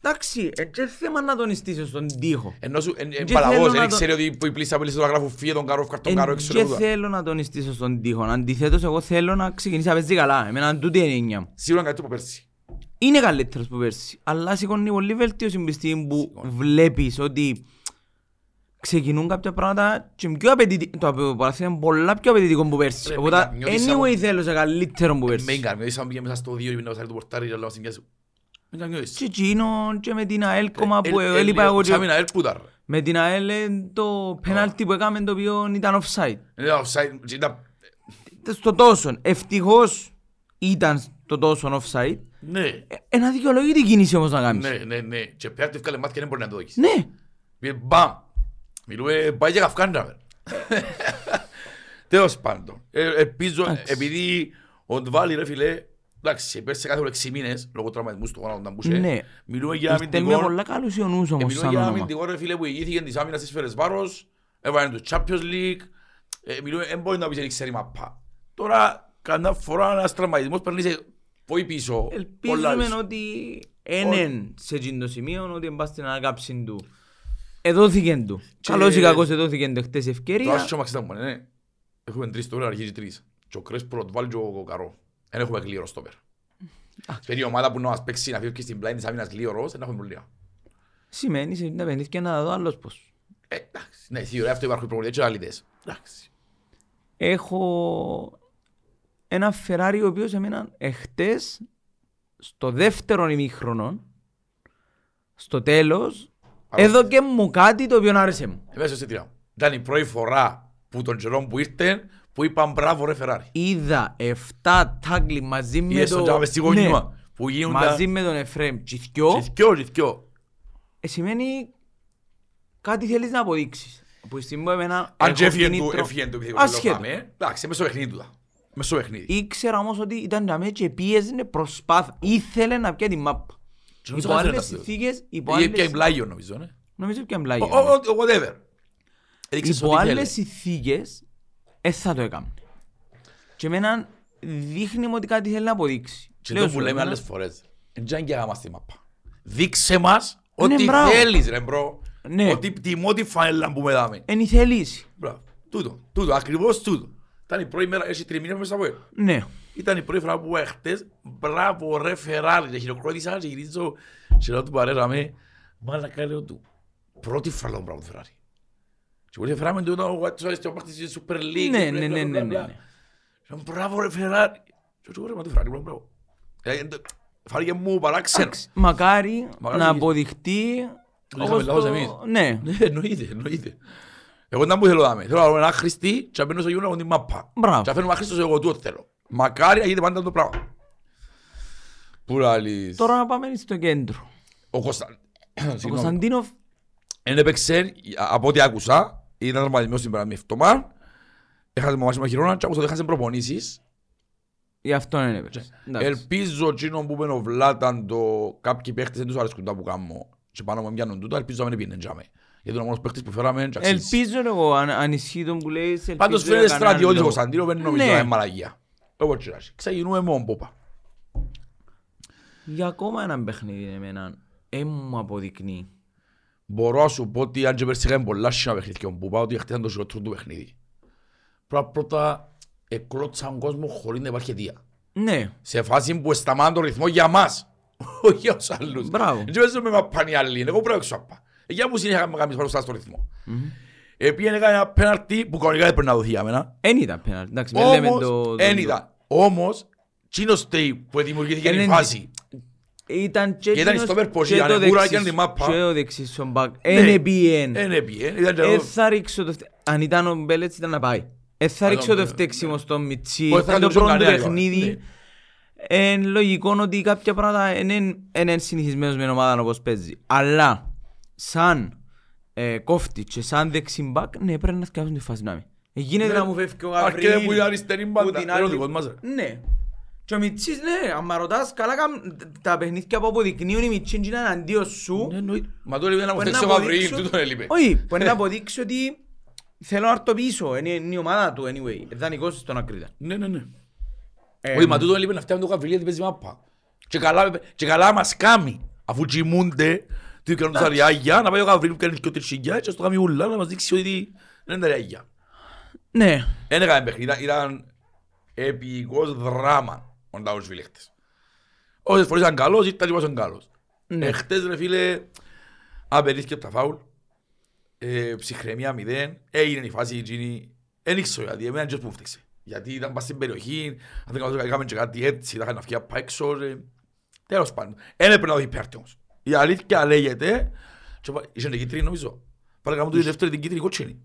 Εντάξει, και θέμα να τον ιστήσεις στον τοίχο. Ενώ σου εμπαλαγός, δεν ξέρει ότι η πλήσα πέλησε το να γράφω φύγε τον Καρό, φκάρ τον Καρό, έξω λεγούτα. Και θέλω να τον ιστήσω στον τοίχο, αντιθέτως εγώ θέλω να ξεκινήσει να παίζει καλά, εμένα τούτη είναι η έννοια μου. Σίγουρα καλύτερο από πέρσι. Είναι καλύτερος από πέρσι, αλλά σηκώνει πολύ βελτίωση μπιστή που βλέπεις ότι ξεκινούν κάποια πράγματα και πιο απαιτητικό, το παραθύν είναι πολλά πιο απαιτητικό που πέρσι. Οπότε, anyway θέλω σε καλύτερο που πέρσι. Μέγκα, νιώθησα πήγε μέσα στο 2 και πήγε να το πορτάρι και να λάβω στην πιάση. Μέγκα νιώθησα. Και εκείνον και με την ΑΕΛ κόμμα που έλειπα εγώ και... Με την ΑΕΛ το πέναλτι που έκαμε το οποίο ήταν offside. Ήταν offside, ήταν... Στο τόσο, ευτυχώς ήταν το τόσο offside. Ναι. Ένα δικαιολογητή κίνηση όμως να κάνεις. Ναι. Και πέρα του βγάλε μιλούμε, πάει και καυκάντα. Τέλος πάντων, ελπίζω, επειδή ο Ντβάλι ρε φίλε, εντάξει, πέρσι κάθε 6 μήνες, λόγω τραυματισμού στο γόνατο να μπούσε, μιλούμε για αμυντικό ρε φίλε που ηγήθηκε της άμυνας της Φερες Βάρος, έβαλε το Champions League, μιλούμε, δεν μπορεί να πεις, δεν ξέρει μαπά. Τώρα, κανένα φορά ένας τραυματισμός παίρνει σε πολύ πίσω. Ελπίζουμε ότι έναν σε εκείνο σημείο, ότι εμπάς την ανακάψη του. Εδώθηκε του. Καλώς ή κακώς εδώθηκε του χτες ευκαιρία. Το άσχημα ξετάμε, ναι. Έχουμε τρεις τώρα, αρχίζει τρεις. Και ο Κρέσπο να του βάλει και ο Καρό. Εν έχουμε κλείωρο στο πέρα. Περί ομάδα που να μας παίξει να φύγει και στην πλάι της άμυνας κλείωρος, δεν έχουμε προβλήμα. Σημαίνει σε μια πενήθεια να δω άλλος πώς. Εντάξει, ναι, σίγουρα αυτό υπάρχουν προβλήματα και άλλητες. Εντάξει. Έχω ένα Φεράρι ο οποίος έμειναν χτες στο δεύτερο ημίχρονο, στο τέλος. Εδώ και μου κάτι το οποίο άρεσε μου. Ήταν η πρώτη φορά που τον Τζερόμ που ήρθε που είπαν μπράβο ρε Φεράρι. Είδα 7 τάγκλοι μαζί με τον Εφραίμ. Τσιθκιό. Σημαίνει κάτι θέλεις να αποδείξεις. Αν και έφυγε το επιθυμικό. Εντάξει, μέσω παιχνίδι του. Ήξερα όμως ότι ήταν τα μέτια και πίεζε προσπάθεια. Ήθελε να πιάει τη μάπα. Υπό άλλες συνθήκες, νομίζω, ναι. Νομίζω και εμπλάγιο. Whatever. Υπό άλλες συνθήκες, θα το έκαμε. Και εμένα δείχνει ότι κάτι θέλει να αποδείξει. Και λέω, το που λέμε εμένα... άλλες φορές, εντιαν και γάμας τη μαπά. Δείξε μας ότι θέλεις ρε μπρο, ότι τιμώ τη φανέλα που με δάμε. Εν θέλεις. Μπράβο, τούτο, ακριβώς τούτο. Ήταν η πρώτη μέρα, έτσι 3 μήνες μέσα από εδώ. Ναι. Ήταν η πρώτη φορά που είπα χτες, μπράβο ρε Φεράρι, και χειροκρότησα και γυρίζω και λέω του παρέρα με, μάλλα κάνω του, πρώτη φορά λέω μπράβο Φεράρι. Και πολύ φεράμε το όταν ο Γουάτσος αρέσει ο Πάχτης είναι Σούπερ Λίγκ. Ναι. Μπράβο ρε Φεράρι. Και εγώ ρε μα το Φεράρι, μπράβο. Φάρηκε μου παράξενο. Μακάρι να αποδειχτεί. Λέγαμε λάθος εμείς. Ναι. Εννοείται. Εγώ δεν μου θέλω να με. Θέλω να είμαι ένα χρηστή και να παίρνω στο γύρο από την μάπα. Μπράβο. Και αφήνω ένα χρήστος εγώ τούτο θέλω. Μακάρι να γίνεται πάντα το πράγμα. Πού λαλείς. Τώρα να πάμε στο κέντρο. Ο Κωνσταντίνοφ. Εν έπαιξε, από ό,τι άκουσα, ήταν τραυματισμένος στην παραμυφτωμά. Έχασε μαμάσιμα χειρόνα και άκουσα ότι έχασε προπονήσεις. Γι' αυτό δεν έπαιξε. Ελπίζω εκείνο που πένω βλάταν το κάποιοι παίχτες δεν τους αρέσκουν τα που κάνω και πάνω με πιάνουν τούτα, ελπίζω να μην πήγαινε τζάμε. Γιατί είναι ο μόνος παίχτης που φέραμε και αξίζει. Ελπίζω εγώ, αν ισχύει τον που λέεις, ελπίζω. Πάντως φέρετε στρατιώτης ο Κωνσταντίνο, δεν νομίζω να είναι μαλαγία. Εγώ τσιράζει. Ξαγινούμε μόνο πόπα. Για ακόμα έναν παιχνίδι εμένα, μου αποδεικνύει. Μπορώ να σου πω ότι αν και περσικά είναι πολλά σύνα παιχνίδια που πάω ότι χτες ήταν το σιλοτρό του παιχνίδι. Πρώτα εκλώτσαν κόσμο χωρίς να υπάρχει αιτία. Ναι. Σε φάση που σταμάνε τον ρυθμό για εμάς. Όχι για τους άλλους. Μπράβο. Και πες με μαπάνει άλλοι. Εγώ πρέπει να ξαπά. Για που συνέχεια με καμίς παρουσιάσεις τον ρυθμό. Επειδή έκανα ένα πέναρτι που κανονικά δεν πρέπει να δοθεί για μένα. Εν ήταν πέναρτι. Εντάξει, με λέμε το... Εν ήταν. Όμως, τσίνος που δημιουργήθηκε η φάση. Ήταν και το δεξής στον μπακ, NBN, θα ρίξω το φταίξιμο, αν ήταν ο Μπέλετς ήταν να πάει, θα ρίξω το φταίξιμο στον Μιτσί, ήταν το πρώτο παιχνίδι, είναι λογικό ότι κάποια πράγματα είναι συνηθισμένος με ομάδα όπως παίζει, αλλά σαν κόφτη και σαν δεξιν μπακ, ναι πρέπει να σκάσουν τη φάση να μην. Γίνεται να μου φεύγει ο Γαβρίλ, αρκετά που είναι αριστερή μπακ, ναι. Και ο Μιτσής, ναι, άμα ρωτάς καλά τα παιχνίδια που αποδεικνύουν οι Μιτσί είναι αντίον σου. Μα το έλειπε να αποθέξει ο Γαβριήλ, τούτον έλειπε. Όχι, μπορεί να αποδείξει ότι θέλω να έρθω πίσω, είναι η ομάδα του, anyway, δανεικός στον Ακρίτα. Ναι. Όχι, μα τούτον έλειπε να φτιάχνει τον Γαβριήλ, γιατί παίζει μάπα. Και καλά μας κάνει, αφού τσιμούνται, του κάνουν τους αριάγια, να πάει ο Γαβριήλ που κάνει και ο τρισιγιά και στο γαμιούλα να μας δείξει ότι δεν είναι αριάγια. Ναι. Ένα κάνει παιχνίδι, ήταν επικό δράμα. Όταν τα όρους φιλέχτες. Όσες φορές ήταν καλός, ήταν και πάσαν καλός. Εχτες ρε φίλε, απερίσκε από τα φάουλ, ψυχραιμία 0, έγινε η φάση εκείνη, δεν ήξω γιατί, εμένα και που φταίξε. Γιατί ήταν πας στην περιοχή, αν δεν κάνουμε και κάτι έτσι, τα είχαν να φύγει από έξω. Τέλος πάντων, δεν έπρεπε να δει πέρτη όμως. Η αλήθεια λέγεται, είσαι και κίτρινη νομίζω, πάλι κάνουμε το δεύτερο την κίτρινη κότσινη.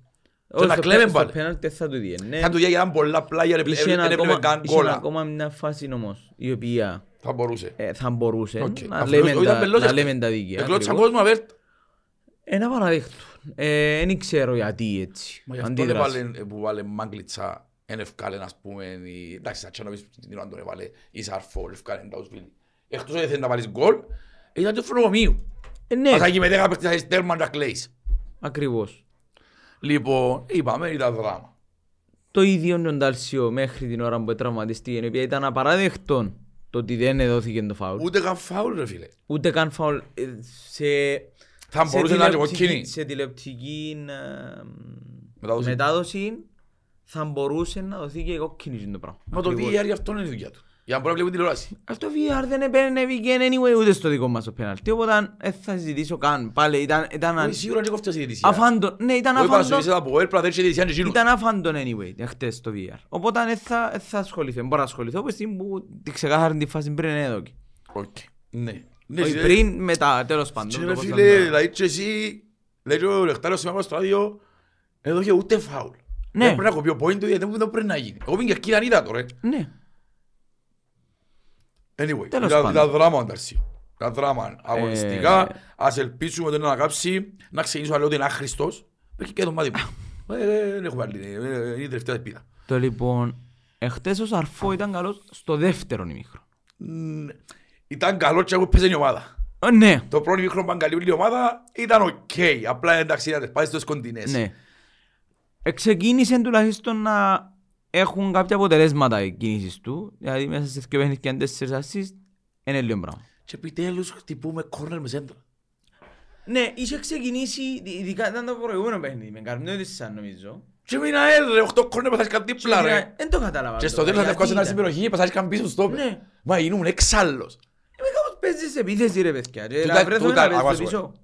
Και να κλέβεν πάλι. Θα του διένε. Θα του διένε γιατί πολλά πλάγια έπρεπε καν κόλλα. Είχε ακόμα μια φάση όμως η οποία θα μπορούσε. Θα μπορούσε να λέμε τα δίκαια. Εκλώτσαν κόσμο αβέρτ. Ένα παραδείχτο. Εν ξέρω γιατί έτσι. Μα γι' αυτό που βάλε Μάγκλητσα εν ευκάλεν ας πούμε. Εντάξει θα τσένα πεις την Ιωάννη τον έβαλε η Σαρφόλ ευκάλεν τα ουσπίλη. Εκτός ότι θέλει να βάλεις γκολ ήταν το φρονομίου. Ακριβώς. Λοιπόν, είπαμε, ήταν δράμα. Το ίδιο είναι ο Ντάλσιο μέχρι την ώρα που τραυματιστήκε, η οποία ήταν απαράδεκτο το ότι δεν εδόθηκε το φάουλ. Ούτε καν φάουλ, ρε φίλε. Ούτε καν φάουλ. Θα μπορούσε να είναι κοκκινή. Σε τηλεοπτική μετάδοση θα μπορούσε να δοθεί και κοκκινή το πράγμα. Μα το VR γι' αυτό είναι η δουλειά του. Για να μπορεί να βλέπουν τηλεόραση. Αυτό το VR δεν επένευε και anyway ούτε στο δικό μας ο πέναλτι. Οπότε δεν θα συζητήσω καν. Πάλι ήταν αφάντον. Ναι, ήταν αφάντον. Ήταν αφάντον anyway χτες το VR. Οπότε δεν θα ασχοληθώ. Μπορώ να ασχοληθώ όπως την που ξεκάθαραν τη φάση πριν εδώ. Οκ. Ναι. Πριν μετά τέλος πάντων. Και φίλε, δηλαδή και εσύ, λέει ο Λεκτάριος σήμερα στο άδειο, εδώ είχε ούτε φάουλ. Πρέπει να κοπεί ο πόιντ του γιατί δεν πρέπει να γίνει. Εγώ πήγε και είδα τώρα. Ναι. Anyway, ήταν δράμα ο Νταρσίου. Ήταν δράμα αγωνιστικά. Ας ελπίσουμε ότι είναι να κάψει. Να ξεκινήσω να λέω ότι είναι άχρηστος. Έχει και το μάτι μου. Δεν έχουμε άλλη. Είναι η τελευταία ελπίδα. Το λοιπόν, εχθές ο Σαρφό ήταν καλός στο δεύτερο ημίχρονο. Ήταν καλός και εγώ πέζε η ομάδα. Ναι. Το πρώτο ημίχρονο που αγκαλύβει η ομάδα ήταν οκ. Απλά εντάξει, να τεσπάσεις τους κοντινές. Εξεκίνησε τουλάχιστον να έχουν κάποια αποτελέσματα οι κινήσεις του. Δηλαδή μέσα σε δύο παιχνίδια και 4 ασίστ είναι λίγο πράγμα. Και επιτέλους χτυπούμε κόρνερ με σέντρα. Ναι, είχε ξεκινήσει, ειδικά ήταν το προηγούμενο παιχνίδι, με καρμιώτησαν νομίζω. Και μην αέλε, 8 κόρνερ πεθάσεις καν δίπλα ρε. Δεν το κατάλαβα. Και στο τέλος θα ευκόσεις να είσαι στην περιοχή, πεθάσεις καν πίσω στο πέ. Μα γίνουν εξάλλος. Παίζεις επίθεση ρε παιδιά,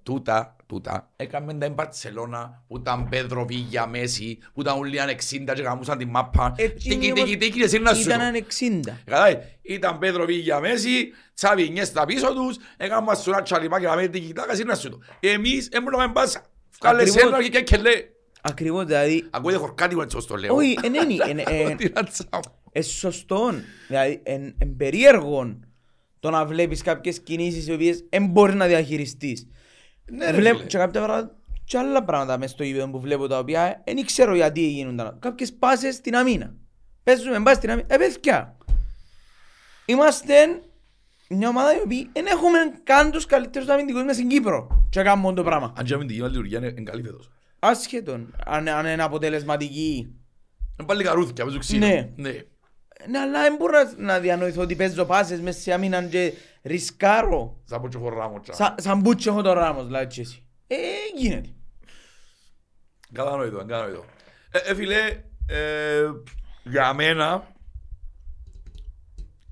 τούτα έκαμε τα Μπαρτσελώνα, που ήταν Πέδρο, Βίγια, Μέση, που ήταν όλοι ανεξήντα και γαμούσαν την μάπα. Ήταν ανεξήντα. Ήταν Πέδρο, Βίγια, Μέση, Τσαβινιές στα πίσω τους, έκαμε μας σουρά τσαλιμάκια να μην την κοιτάκα, σύρνα σου το. Εμείς έμπρεπε μπάσα, βγάλες ένα και κελέ. Ακριβώς δηλαδή... Ακούγεται χορκάτι μου έτσι ως το λέω. Όχι, εν το να βλέπεις κάποιες κινήσεις οι οποίες δεν μπορείς να διαχειριστείς. Ναι, βλέπω και κάποια πράγματα και άλλα πράγματα μες στο γήπεδο που βλέπω τα οποία δεν ξέρω γιατί γίνονταν. Κάποιες πάσες στην αμήνα. Παίζουμε μπάσεις στην αμήνα. Παιδιά, είμαστε μια ομάδα η οποία δεν έχουμε καν τους καλύτερους αμυντικούς μέσα στην Κύπρο. Και κάνουμε το πράγμα. Αν και αμυντική λειτουργία είναι καλή φέτος. Ασχέτον, αν είναι αποτελεσματική. Είναι πάλι καρούθηκια, παίζω ξύλο. Ναι, αλλά δεν μπορώ να διανοηθώ ότι παίζω πάσες μέσα σε αμήναν και ρισκάρω. Σαν πούτσο έχω το Ράμος, δηλαδή και εσύ. Γίνεται. Κατανοητό, κατανοητό. Φίλε, για μένα,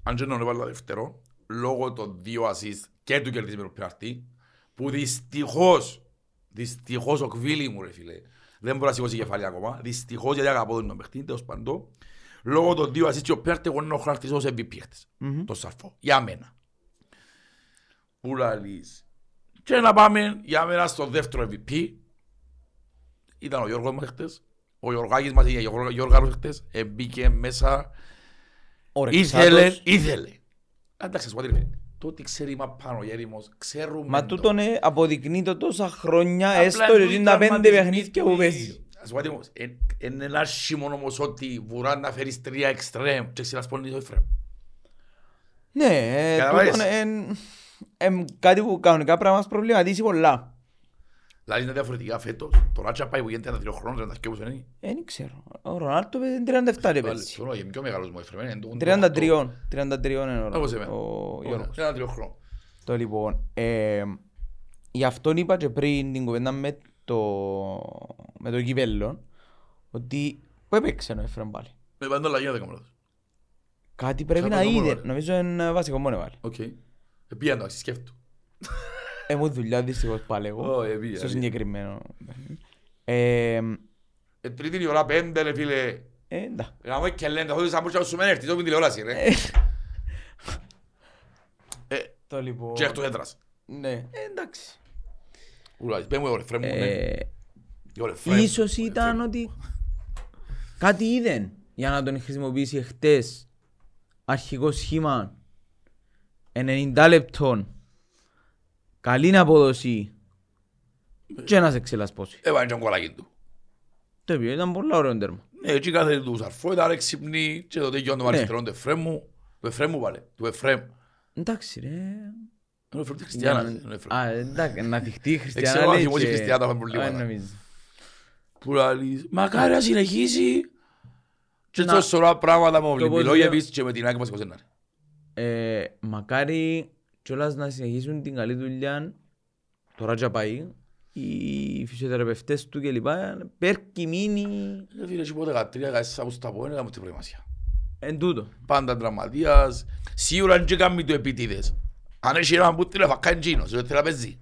αν και νόμουν βάλω δεύτερο, λόγω των δύο ασίστ και του κερδισμένου πιναρτή, που δυστυχώς ο κβίλι μου ρε φίλε, δεν μπορώ να σηκώσει κεφάλι ακόμα, δυστυχώς γιατί αγαπώ τον νομπαιχτή, τέλος πάντων, λόγω των δύο ασίστ και ο πέρτε εγώ είναι ο χαρακτηρισμός επιπίχτης. Το σαρφό. Για μένα. Ουλαλής. Και να πάμε για μένα στο δεύτερο MVP. Ήταν ο Γιώργος μας χτες. Ο Γιώργάκης μας είχε Γιώργαρος χτες. Μπήκε μέσα. Ήθελε. Εντάξει, σου πω τι λέει. Τότε ξέρει μα πάνω γέριμος. Ξέρουμε το. Μα τούτον αποδεικνύει το τόσα χρόνια έστω 95 παιχνίδια που παίζει. Ας πω άτιμος, είναι ένα σίμον όμως ότι βουρά να φέρεις τρία εξτρέμ και ξυλασπώνεις το εφρέμ. Ναι, τούτο είναι κάτι που κανονικά πρέπει να μας προβληματίσει πολλά. Δηλαδή είναι διαφορετικά φέτος, το Ράτσα πάει που γίνεται 1-2 χρόνων, 32 όπως είναι. Δεν ξέρω, ο Ρονάλτο είναι 37 ρε πέτσι. Είναι πιο μεγάλος μου εφρέμ, είναι 33 είναι ο Γιώργος. 33 χρόνων. Το λοιπόν, γι' αυτόν είπα και πριν την κουβέντα με με το κυπέλλον, ότι πού έπαιξε ο Εφραίμ πάλι. Με πάντα λαγιά δεκαμεράδος. Κάτι πρέπει να είδε, νομίζω είναι βασικό μόνο πάλι. Οκ. Επήγαν το αξισκέφτου. Έχω δουλειά δυστυχώς πάλι εγώ, στο συγκεκριμένο. Τρίτη ώρα πέντε ρε φίλε. Εντά. Γαμώ και λένε, θα δεις να σου μένε έρθει, τόπιν τηλεόραση ρε. Και εκτός έντρας. Ναι, εντάξει. Ίσως ήταν ότι κάτι είδε για να τον χρησιμοποιήσει χτες. Αρχικό σχήμα 90 λεπτών. Καλή να αποδοσεί και να σε ξελασπώσει. Έβαλε και τον κολάκι του. Το οποίο ήταν πολύ ωραίο τέρμα. Ναι, εκεί κάθε του σαρφό ήταν εξυπνή και τότε γιον το αριστερό του Εφραίμ μου. Του Εφραίμ μου πάλι, του Εφραίμ. Εντάξει ρε. Είναι ο Εφραίμ της Χριστιανάς. Εντάξει, να θυχτεί η Χριστιανά λέει και... Που λαλείς, μακάρι να συνεχίσει και τόσο σωρά πράγματα με ολυμπιλόγια επίσης και με την άκη μας πως είναι. Μακάρι κιόλας να συνεχίσουν την καλή δουλειά, το Ράτζα πάει, οι φυσιοθεραπευτές του κλπ. Πέρκει μείνει... Δεν φίλε, έχει πότε 13, κάτσε από στα πόδια, κάμω την προημασία. Εν τούτο. Πάντα τραυματίας, σίγουρα και κάμει του επιτίδες. Αν έχει έναν πουτήλο θα κάνει γίνος, δεν θέλει να παίζει.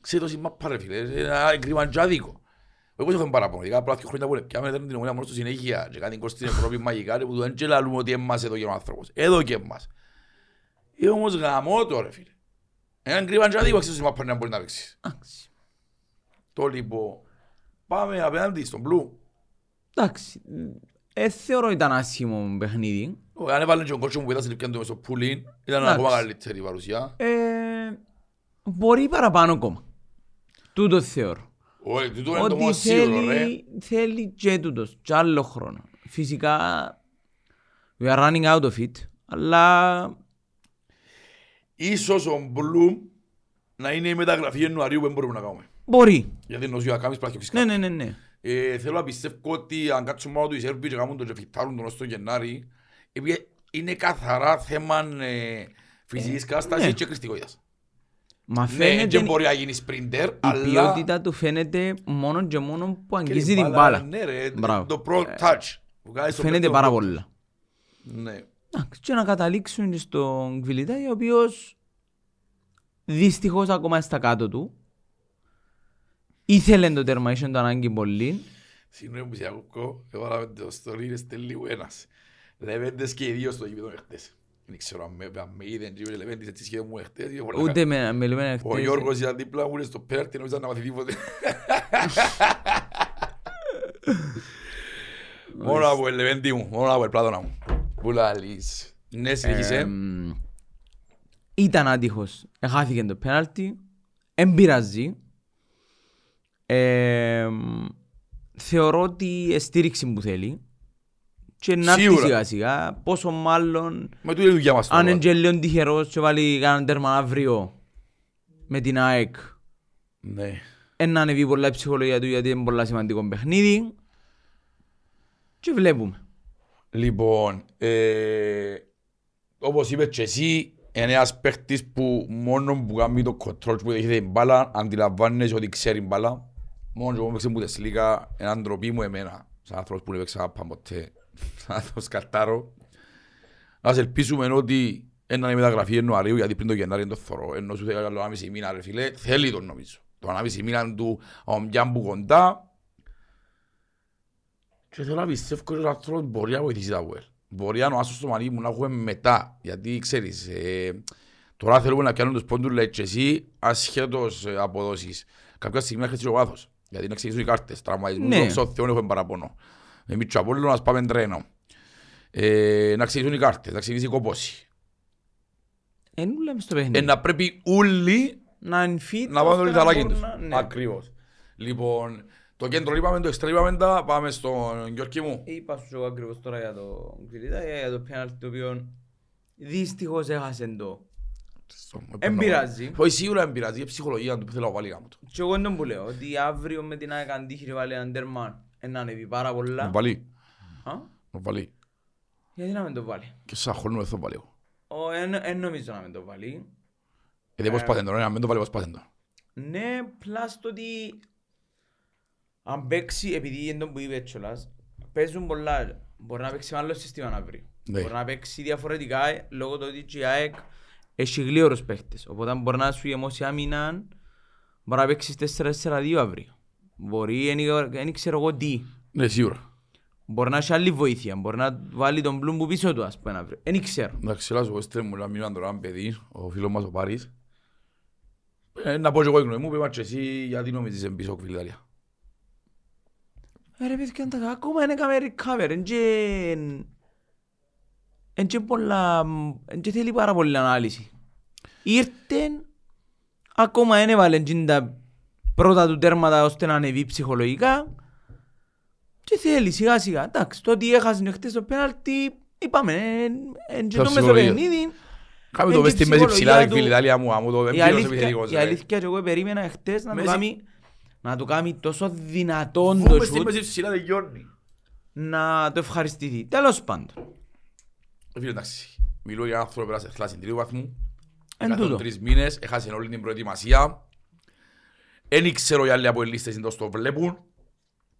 Ξέρω το σημαντικά ρε φίλε, είναι ένα κρυμαντζάδικο. Όπως έχουμε παραπονώ, ειδικά πρώτα δύο χρόνια που πιάμε την ομονία μόνο στο συνέχεια και κάνει 20 Ευρώπη μαγικά που δεν λαλούμε ότι εμάς εδώ και ο άνθρωπος, εδώ και εμάς. Είναι όμως γαμό το ρε φίλε. Έναν κρυμαντζάδικο ξέρω σημαντικά να μπορεί να παίξεις. Το λοιπόν, πάμε απέναντι στον Μπλου. Εντάξει, θεωρώ ήταν άσχημο παιχνίδι. Αν έβαλαν και τον κότσο μου που ήταν λεπτά στο πουλίν, ήταν ακόμα καλύτερη παρουσία. Μπορεί παραπάνω ακόμα. Τούτο θεωρώ. Ότι θέλει και τούτος, και άλλο χρόνο. Φυσικά, we are running out of it, αλλά... Ίσως ο Μπλουμ να είναι η μεταγραφή Ιανουαρίου που δεν μπορούμε να κάνουμε. Μπορεί. Γιατί νοσιό να κάνεις πράγμα και φυσικά. Ναι, ναι, ναι. Θέλω να πιστεύω ότι αν κάτσουν μόνο του οι Σέρβοι και κάνουν τον Λεφιτάρουν τον ως τον Γενάρη, είναι καθαρά θέμα φυσικής κατάστασης και κριτικότητας. Ναι, και μπορεί να γίνει σπρίντερ, αλλά... Η ποιότητα του φαίνεται μόνο και μόνο που αγγίζει την μπάλα. Ναι ρε, το pro touch. Φαίνεται πάρα πολλά. Ναι. Και να καταλήξουν στον Κβιλιτάη, ο οποίος δυστυχώς ακόμα στα κάτω του. Ήθελε το τέρμα, ήσουν το ανάγκη πολύ. Συγγνώμη που σε ακούω, εγώ να το story είναι στέλνει ένας. Λεβέντες και οι δύο στο γήπεδο εχθές. Δεν ξέρω αν με είδε, Λεβέντες έτσι σχεδόν μου εχθές. Ούτε με λεβέντες εχθές. Ο Γιώργος ήταν δίπλα μου, είναι στο πέρτη, νομίζω να μάθει τίποτε. Μόνο από Λεβέντη μου, μόνο από Πλάτωνα μου. Πουλάλης. Ναι, συνεχίσε. Ήταν άτυχος, χάθηκε το πέναλτι, εμπειραζεί. Θεωρώ ότι στήριξη που θέλει και να έρθει σιγά σιγά, πόσο μάλλον αν είναι και λίγο τυχερός και βάλει κανέναν τέρμα αύριο με την ΑΕΚ, να ανεβεί πολλά η ψυχολογία του, γιατί είναι πολλά σημαντικό παιχνίδι και βλέπουμε. Λοιπόν, όπως είπες και εσύ, είναι ένας παίχτης που μόνο που κάνει το κοντρόλ που δέχεται την μπάλα, αντιλαμβάνεσαι ότι ξέρει μπάλα. Μόνο και εγώ παίξε μου τεσλίκα, έναν ντροπή μου εμένα, σαν άνθρωπος που έπαιξα ποτέ, σαν άνθρωπος καρτάρω. Ας ελπίσουμε ότι έναν η μεταγραφή Ιανουαρίου, γιατί πριν το Γενάρη είναι το θωρό, ενώ σου θέλει άλλο 1,5 μήνα ρε φίλε, θέλει τον νομίζω. Το 1,5 μήνα του ομιάν που κοντά. Και θέλω να πιστεύω ότι ο άνθρωπος μπορεί να βοηθήσει τα βουέλ. Μπορεί αν ο άσος στο μανίκι μου να έχουμε μετά, γιατί ξέρεις, τώρα θέλουμε να πιάνουν τους πόντους λέει και εσύ ασχέτως αποδόσεις. Κάποια στιγμή να χρειάζεται ο βάθος, γιατί να ξεκινήσουν οι κάρτες, τραυματισμούς, δόξα Θεόν έχουμε παραπονό. Εμείς και Απόλλων ας πάμε τρένο, να ξεκινήσουν οι κάρτες, να ξεκινήσει η κοπόση. Να πρέπει όλοι να πάμε το λιθαλάκι τους, ακριβώς. Λοιπόν... Το κέντρο είπαμε, το εξτρά είπαμε, πάμε στον Γιώργη μου. Είπα σου εγώ ακριβώς τώρα για το Γκριλίτα, για το πέναλτι το οποίο δυστυχώς έχασε το. Εμπειράζει. Όχι σίγουρα εμπειράζει, η ψυχολογία του που θέλω να βάλει γάμο του. Και εγώ είναι που λέω, ότι αύριο με την ΑΕΚ αντίχειρη βάλει έναν τέρμα, να ανέβει πάρα πολλά. Να βάλει. Να βάλει. Γιατί να μην το βάλει. Και σαν χρόνο δεν θα βάλει εγώ. Εν νομίζω να μην το βάλει. Γιατί πώς πάθεντο, να μην το βάλει πώς πάθεντο. Ναι, πλάς το ότι αν παίξει, επειδή είναι τον που είπε τσολάς, παίζουν πολλά. Μπορεί να παίξει με άλλο σύστημα να βρει. Μπορεί να παίξει διαφορετικά λόγω του ότι η ΑΕΚ έχει γλύωρους παίχτες. Οπότε μπορεί να σου γεμώσει άμυναν, μπορεί να παίξεις 4-4-2 αύριο. Μπορεί, δεν ξέρω εγώ τι. Ναι, σίγουρα. Μπορεί να έχει άλλη βοήθεια, μπορεί να βάλει τον Πλούμπου πίσω του, ας πούμε, αύριο. Δεν ξέρω. Να ξελάσω εγώ στρέμου, να μιλάνε τώρα έναν παιδί, ο φίλος μας ο Πάρης. Να πω και εγώ η γνώμη μου, πέμα και εσύ γιατί νομίζεις εμπίσω ο Φιλιταλία. Ρε παιδιά, ακόμα δεν έκαμε recover, δεν θέλει πάρα πολύ ανάλυση. Ήρθε, ακόμα δεν έβαλε τα πρώτα του τέρματα ώστε να ανεβεί ψυχολογικά και θέλει σιγά σιγά. Εντάξει, το ότι έχασαν χτες το πέναλτι, είπαμε, εν και το μεσοπαιχνίδι. Κάμε το μες στη μέση ψηλά, φίλοι, Ιταλία μου, άμα το εμπήρωσε επιθετικός. Η αλήθεια και εγώ περίμενα χτες να το κάνει. Να του κάνει τόσο δυνατόν το σουτ, να το ευχαριστηθεί. Τέλος πάντων. Φίλε, εντάξει, μιλώ για έναν άνθρωπο που πέρασε χλάση τρίτου βαθμού. Εκατόν τρεις μήνες, έχασε όλη την προετοιμασία. Εν ξέρω οι άλλοι από οι λίστες είναι το βλέπουν.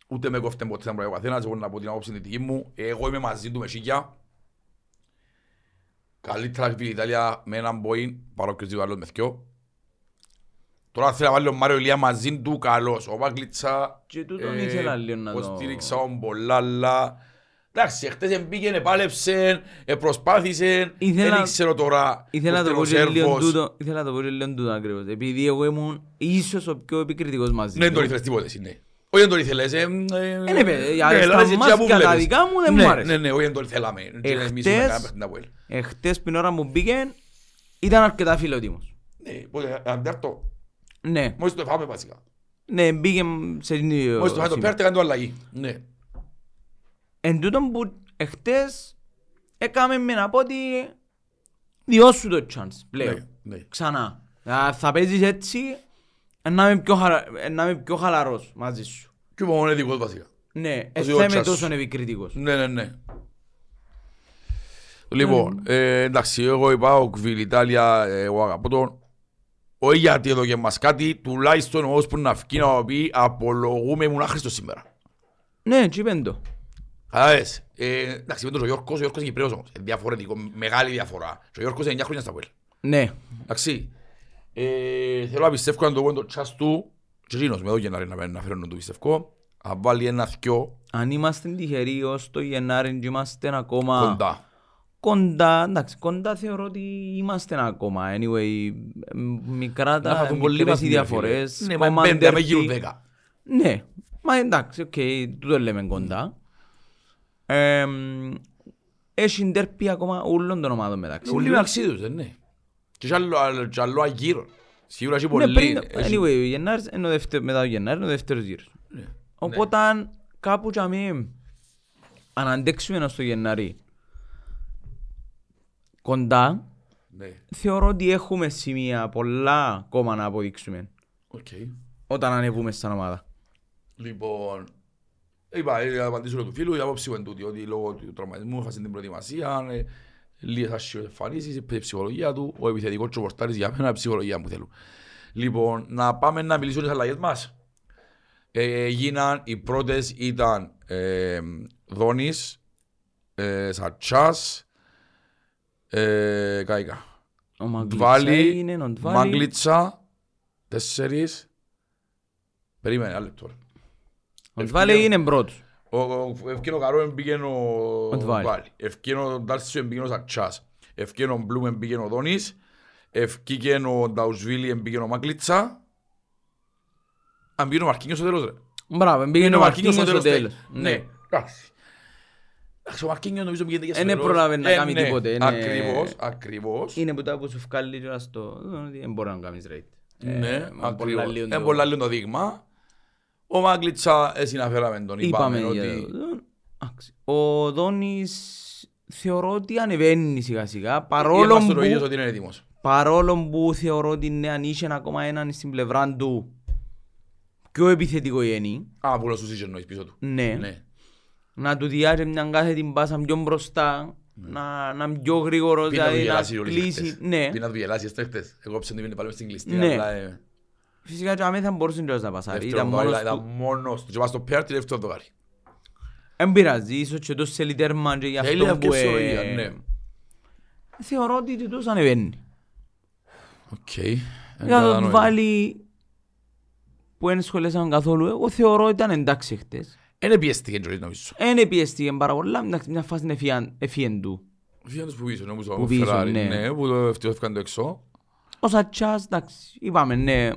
Ούτε με κόφτεν ποτέ να προέβει ο καθένας, εγώ να πω την απόψη την δική μου. Εγώ είμαι μαζί του με σίγια. Καλύτερα η Ιταλία με έναν μποήν, παρά όποιος δύο άλλος με θκιο. Τώρα θέλω να βάλει ο Μάριο Ηλία μαζί του, καλός. Ο Μάγκλητσα, στήριξαν πολλά, αλλά... Εντάξει, χτες μπήκε, επάλεψε, προσπάθησε, δεν ήξερα τώρα... Ήθελα να το πω και λίγο τούτο ακριβώς, επειδή εγώ ήμουν ίσως ο πιο επικριτικός μαζί. Δεν τον ήθελες τίποτε, ναι. Όχι δεν τον ήθελες, στα μάσκια τα δικά μου δεν μου άρεσε. Ναι, όχι δεν τον ήθελαμε. Εχτες πριν ώρα μου μπήκε, ήταν αρκετά φιλότιμος. Ναι. Μόλις το φάμε βασικά. Ναι, μπήκε σε δύο... Μόλις το φάμε το πέρατε, έκανε το αλλαγή. Ναι. Εν τούτον που εχτες έκαμε με να πω ότι διώσου το chance πλέον. Ξανά. Θα παίζεις έτσι, να είμαι πιο χαλαρός μαζί σου. Και είπα μόνο ειδικός βασικά. Ναι, θα είμαι τόσο επικριτικός. Ναι. Λοιπόν, εντάξει, εγώ είπα ο Κβιλ Ιτάλια, εγώ αγαπώ τον. Όχι γιατί εδώ και μας κάτι, τουλάχιστον όμως που να φκεί να πει απολογούμε ήμουν άχρηστος σήμερα. Ναι, τσι πέντο. Κατάδες, εντάξει πέντος ο Γιώργος, ο Γιώργος είναι Κυπρέος όμως, διαφορετικό, μεγάλη διαφορά. Ο Γιώργος είναι 9 χρόνια στα πόλη. Ναι. Εντάξει, θέλω να πιστεύω να το πω το τσάς του, τσιρίνος με εδώ Γενάρη να φέρνω να το πιστεύω, να βάλει ένα θκιο. Αν είμαστε τυχεροί ως το Γενάρη είμαστε ακόμα... Κοντά. Κοντά, εντάξει, κοντά θεωρώ ότι είμαστε ακόμα, anyway, μικρά τα μικρές οι διαφορές. Ναι, μα πέντε με γύρω 10. Ναι, μα εντάξει, οκ, τούτο λέμε κοντά. Έχει ντέρπι ακόμα ούλων των ομάδων μεταξύ. Ούλοι μεταξύ τους, ναι. Και άλλο αγύρω, σίγουρα έχει πολλοί. Anyway, μετά ο Γενάρης είναι ο δεύτερος γύρος. Οπότε κάπου και αμήν αναντέξουμε ένας το Γενάρη. Κοντά, ναι. Θεωρώ ότι έχουμε σημεία πολλά ακόμα να αποδείξουμε. Okay. Όταν ανεβούμε σαν ομάδα. Λοιπόν, είπα, να απαντήσω του φίλου, η απόψη μου είναι τούτη, ότι λόγω του τραυματισμού είχα στην προετοιμασία, λίγες ασχολοφανίσεις, η ψυχολογία του, ο επιθετικός τσοπορτάρης για μένα, η ψυχολογία μου θέλω. Λοιπόν, να πάμε να μιλήσουμε στις αλλαγές μας. Οι πρώτες ήταν Δόνης, Σατσάς, Κάικα, Ντβάλι, Μάγκλιτσα, 4. Περίμενε, άλλο λεπτό. Ο Ντβάλι είναι πρώτος. Ευκένω Καρό εμπήγαινε ο Ντβάλι. Ευκένω Ντάρσιο εμπήγαινε ο Σατσάς. Ευκένω Μπλουμ εμπήγαινε ο Δόνης. Ευκένω Νταουσβίλη εμπήγαινε ο Μάγκλιτσα. Αν πήγαινε ο Μαρκίνιος στο τέλος ρε. Μπράβο, εμπήγαινε ο Μαρκίνιος στο τέλος. Ναι, εντάξει. Ο Μαρκίνιος νομίζω πήγαινε για σφαιρός. Είναι πρόλαβε να κάνει τίποτε. Ακριβώς. Είναι που τα που σου βγάλει τώρα στο... Δεν μπορεί να κάνεις ρέιτ. Ναι, ακριβώς. Είναι πολλά λίγο το δείγμα. Ο Μάγκλιτσα συναφέραμε τον, είπαμε ότι... Ο Δόνης θεωρώ ότι ανεβαίνει σιγά σιγά. Παρόλο που θεωρώ ότι αν είχε ακόμα έναν στην πλευρά του πιο επιθετικό γέννη. Α, που να σου είχε εννοείς πίσω του. Ναι. Να του διάρρε μιαν κάθε την πάσα πιο μπροστά, να πιο γρήγορο, δηλαδή να κλείσει. Πει να του γελάσει οι στέχτες. Εγώ ψήνω ότι πάλι μες στην κλειστή. Φυσικά και αμέσως θα μπορούσε να πασάρει. Ήταν μόνος του. Και πας στο πέρα τη δεύτερο δοκάρι. Εν πειράζει, ίσως και τόσο σε λιτέρμαν και για αυτό που... Θεωρώ ότι τόσο ανεβαίνει. Για να τον βάλει που δεν σχολέσαν καθόλου, εγώ θεωρώ ότι ήταν εντάξει χτες. Είναι πιέστηκε και νομίζω. Είναι πιέστηκε πάρα πολλά, μια φάση είναι εφιέν του. Εφιέν τους που πίσω, νομίζω από Φεράρι, ναι, που το έφυγαν το εξώ. Ο Σατσάς, εντάξει, είπαμε, ναι,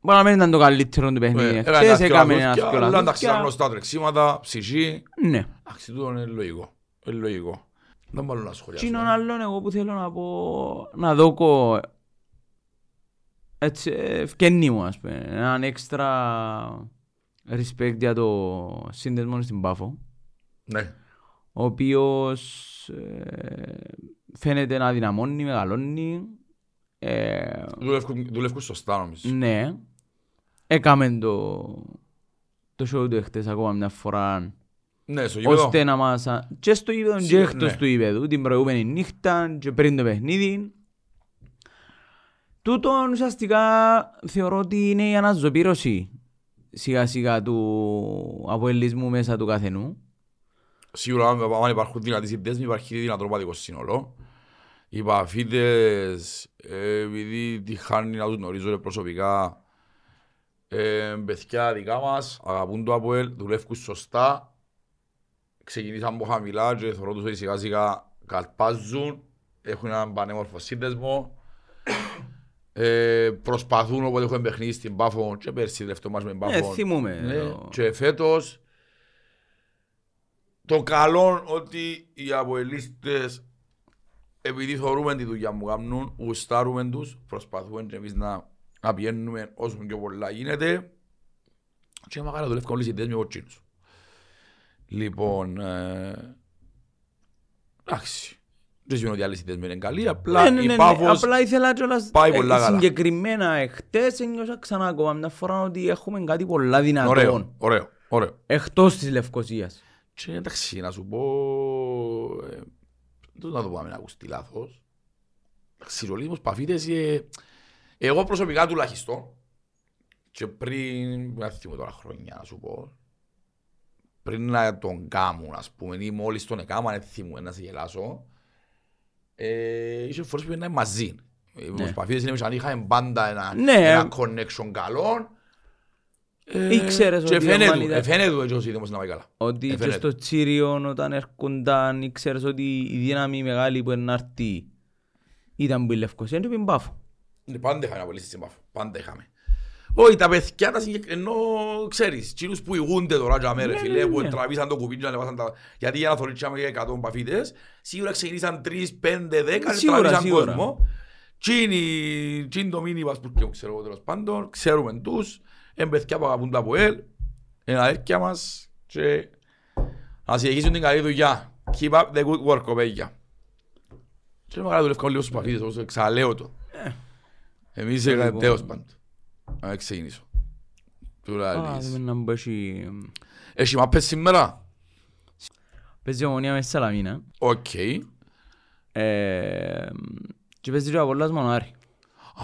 μπορεί να μην ήταν το καλύτερο του παιχνίδι. Χθες έκαμε ένα σκελάθος. Αλλά εντάξει, ήταν γνωστά τρεξίματα, ψυχή. Ναι. Αξιτούτο είναι λογικό, είναι λογικό. Δεν μπορώ να σχολιάσω. Κοινων άλλων, εγώ που θέλω να πω, να δώκω, έτσι, ευκαινή μου, ας πούμε, έναν έξτρα... respect για το σύνδεσμο στην Πάφο, ναι. Ο οποίος φαίνεται να δυναμώνει, μεγαλώνει. Δουλεύκουν σωστά νομίζω. Ναι. Έκαμε το show του εχθές ακόμα μια φορά. Ναι, στο γήπεδο. Ώστε να μας... Και στο γήπεδο και εκτός του γήπεδου, την προηγούμενη νύχτα και πριν το παιχνίδι. Τούτον ουσιαστικά θεωρώ ότι είναι η αναζωπήρωση σιγά σιγά του αποελισμού μέσα του καθενού. Σίγουρα αν υπάρχουν δυνατοί δέσμοι υπάρχει δυνατροπάτικο σύνολο. Οι παφίτες επειδή τυχάνει να τους γνωρίζουν προσωπικά παιδιά δικά μας, αγαπούν το αποελ, δουλεύουν σωστά. Ξεκινήσαν από χαμηλά και θεωρώ τους ότι σιγά σιγά καλπάζουν. Έχουν έναν πανέμορφο σύνδεσμο. Προσπαθούν όποτε έχουμε παιχνίδι στην Πάφο και πέρσι τελευταίο μας με Πάφο. Θυμούμε. Ναι. Και φέτος το καλό ότι οι αποελίστες επειδή θεωρούμε τη δουλειά μου κάνουν, γουστάρουμε τους, προσπαθούμε και εμείς να πηγαίνουμε όσο πιο πολλά γίνεται και μακάρι να δουλεύουν όλες οι ιδέες με κοτσίνους. Λοιπόν, εντάξει. Δεν σημαίνει ότι άλλες ιδέες με είναι καλή, απλά η Πάφος πάει πολλά καλά. Συγκεκριμένα χτες ένιωσα ξανά ακόμα μια φορά ότι έχουμε κάτι πολλά δυνατόν. Ωραίο, ωραίο. Εκτός της Λευκοσίας. Και εντάξει, να σου πω... Δεν θα το πάμε να ακουστεί λάθος. Ξηρολίμος, παφίτες... Εγώ προσωπικά τουλάχιστον, και πριν... Δεν θυμώ τώρα χρόνια να σου πω. Πριν να τον κάμουν, ας πούμε, ή μόλις τον έκαμα, δεν θυμώ να σε γελάσω. Ίσως φορές που είναι μαζί. Οι παφίτες είναι σαν είχαμε πάντα ένα connection καλό. Ήξερες ότι και στο Τσίριον όταν έρχονταν ήξερες ότι η δύναμη μεγάλη που ενάρτη ήταν που η Λευκοσία και που η Πάφο. Πάντα είχαμε απολύσεις στην Πάφο, πάντα είχαμε. Όχι τα παιδιά τα συγκεκρινό ξέρεις, τσίρους που ηγούνται τώρα για μέρα φίλε που τραβήσαν το κουπί και ανεβάσαν τα... Γιατί για να θωρίσαμε και 100 παφίτες, σίγουρα ξεκινήσαν 3, 5, 10 και τραβήσαν κόσμο. Τσιν το μήνυμας που ξέρω εγώ τέλος πάντων, ξέρουμε τους. Είναι παιδιά που αγαπούν τα ΠΟΕΛ, είναι αδέρφια μας και να συνεχίσουν την καλή δουλειά. Keep up the good work, παιδιά. Και είναι μεγάλα δουλευκά λίγο στους παφίδες, όπως εξαλέω το. Εμείς έκανε τέλος πάντων. Να ξεκινήσω. Έχει μάπες σήμερα. Παίζει Ομονία μέσα Σαλαμίνα. Οκ. Και παίζει ο Απόλλωνας Μονάρι.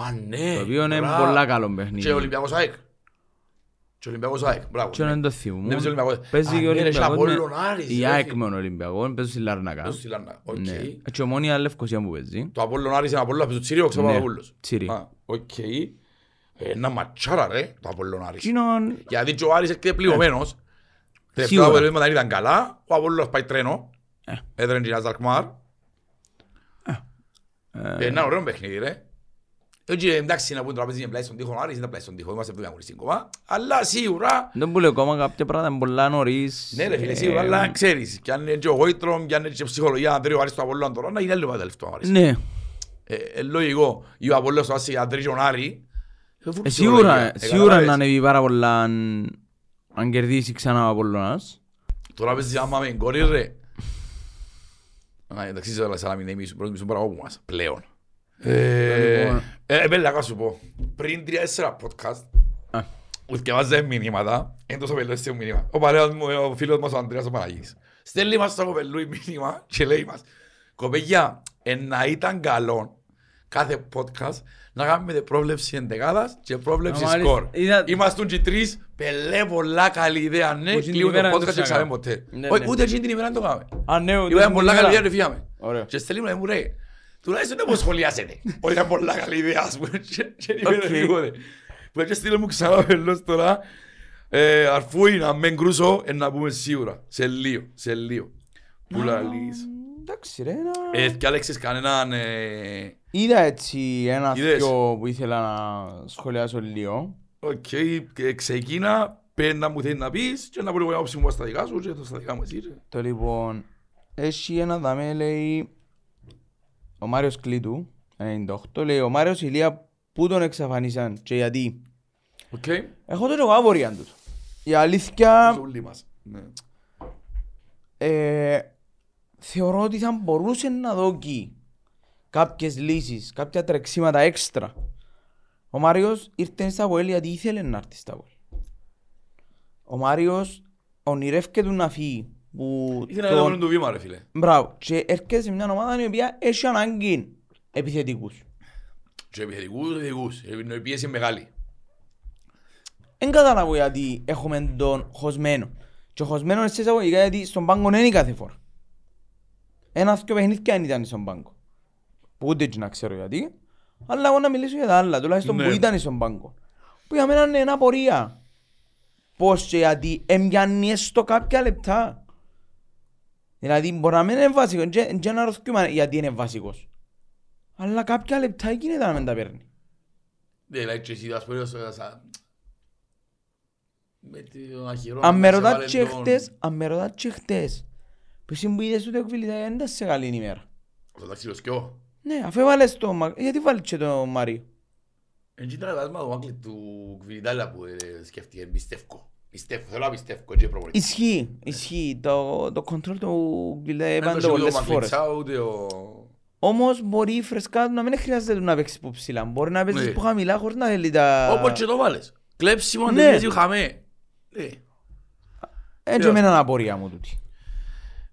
Α, ναι. Το οποίο είναι πολλά καλό παιχνίδι. Και Ολυμπιακός ΑΕΚ. Και ο Ολυμπιακός ΑΕΚ, μπράβο. Και δεν το θυμούν. Παίζει και ο Ολυμπιακός η ΑΕΚ με τον Ολυμπιακό, παίζουν στη Λάρνακα. Και Ομόνια Λευκοσία που παίζει. Το Απόλλων Άρης είναι Απόλλων, παίζει το Τσίριο, ξέρω πάνω Απόλλος. Τσίριο. Οκ. Ένα ματσάρα ρε, το Απόλλων Άρης. Γιατί και ο Άρης έρχεται πληγωμένος. Τελευταία αποτελέσματα δεν ήταν καλά, ο Απόλλωνας πάει τρένο. Έδρεν και ένας Δαρκμάρ. Ένα ωραίο παιχνίδι ρε. Εντάξει να πούν τώρα παίζει πλάι στον τοίχο ο Άρης, είναι πλάι στον τοίχο, είμαστε εβδομιά χωρίς σύγκομα. Αλλά σίγουρα... Δεν πουλε ακόμα κάποια πράγματα, είναι πολλά νωρίς. Ναι ρε φίλε, σίγουρα, αλλά ξέρεις, κι αν είναι και ο γόητρον, κι αν είναι και η ψυχολογία, αν τρει ο Άρης του Απόλλωνα τώρα, να γίνει άλλο πάντα λεφτό ο Άρης. Ναι. Λογικό, ή ο Απόλλωνας βάζει αν τρει και ο Άρη. Σίγουρα να ανέβει πάρα πολλά αν κερδίσει ξανά ο Απόλλωνας. Τώρα παίζει άμα με κόρη ρε. Εντάξει σίγουρα σαν να μην εμείς πρώτος μισό παραγώγου μας πλέον. Επέλεγα να σου πω, πριν 3-4 podcast ουθκευάζε μηνύματα, είναι τόσο πελό έτσι μηνύμα. Ο φίλος μας ο Αντρέας ο Παναγής στέλνει μας στο κοπελούι μηνύμα και λέει μας «Κοπέγια, να ήταν καλό κάθε podcast να κάνουμε πρόβλεψη εντεκάδας και πρόβλεψη σκορ. Είμαστούν και τρεις, πελέ πολλά καλή ιδέα, ναι, κλείουν το podcast και ξαμε ποτέ». Ούτε εκείνη την ημέρα το κάναμε. Είπαμε πολλά καλή ιδέα και φύγαμε. Και στέλνουμε να μου λέει τουλάχιστον δεν μου σχολιάσετε. Όχι, ήταν πολλά καλή ιδέα, ας πούμε. Πρέπει να στείλω μου ξανά πελός τώρα. Αρφού να με κρούσω, να πούμε σίγουρα. Σε λίγο, σε λίγο. Που λαλείς. Εντάξει ρε, να... Κι άλλαξες κανέναν... Είδα έτσι ένα δυο που ήθελα να σχολιάσω λίγο. Οκ, ξεκίνα, πέντα μου θέλει να πεις και να πω λίγο να ψημώ στα δικά σου και στα δικά μου εσύ. Το λοιπόν, έχει ένα δαμέ λέει... Ο Μάριος Κλήτου, 98, λέει ο Μάριος Ηλία που τον εξαφανίσαν και γιατί. Okay. Έχω τον εγώ άβοριαν τους. Η αλήθεια... θεωρώ ότι θα μπορούσε να δω εκεί κάποιες λύσεις, κάποια τρεξίματα έξτρα. Ο Μάριος ήρθε στα Αποέλ γιατί ήθελε να έρθει στα Αποέλ. Ο Μάριος ονειρεύκεται να φύγει. Ήθελα να δούμε το βήμα ρε φίλε. Μπράβο, και έρχεται σε μια ομάδα η οποία έχει ανάγκη επιθετικούς. Και επιθετικούς, η πίεση είναι μεγάλη. Δεν καταλάβω γιατί έχουμε τον χωσμένο. Και ο χωσμένο είναι σε εισαγωγικά γιατί στον πάγκο δεν είναι κάθε φορά. Ένα δυο παιχνίδια δεν ήταν στον πάγκο. Που ούτε και να ξέρω γιατί. Αλλά εγώ να μιλήσω για τα άλλα, τουλάχιστον που ήταν στον πάγκο. Που για μένα είναι ένα πορεία. Πώς και γιατί εμπιάνει έστω κάποια λεπτά. Δηλαδή μπορεί να μην είναι βασικός, και να ρωτήσουμε γιατί είναι βασικός. Αλλά κάποια λεπτά γίνεται να μην τα παίρνει. Δηλαδή και εσύ, ας πω, με τον αχυρό... Αν με ρωτάς και χτες, πως συμπούτες ούτε εκβιλίδα, γιατί δεν σε καλή ημέρα. Θα τα ξυλωσκιώ. Ναι, αφού βάλες το Μαρίο. Γιατί βάλεις και το Μαρίο. Έτσι ήταν ένα δάσμα του Μάκλη του Κβιλιτάλα που σκέφτηκε, πιστεύω. Θέλω να πιστεύω, έτσι προπονητή. Ισχύει. Το κοντρόλ του Γκυλέ πάντα πολλές φορές. Όμως μπορεί η φρεσκά του να μην χρειάζεται να παίξεις που ψηλά. Μπορεί να παίξεις που χαμηλά χωρίς να θέλει τα... Όπως και το βάλες. Κλέψιμο, δεν παίζει χαμέ. Έτσι με έναν απορία μου τούτη.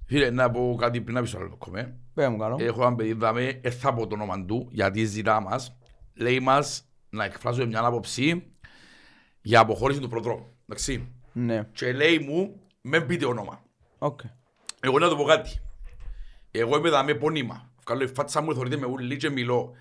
Φίλε, να πω κάτι πριν να πεις άλλο κομμέ. Πέρα μου καλό. Έχω έναν παιδί δάμε, έρθα πω το όνομα του, γιατί ζητά μας. Λέει μας να εκφράζουμε μια άποψη για αποχώρηση του προδρόμου. Εντάξει. Ναι. Και λέει μου, με πείτε όνομα. Okay. Εγώ να το πω κάτι. Εγώ είμαι δάμε πονήμα. Βγάλω η φάτσα μου, θεωρείται με ούλη και μιλώ.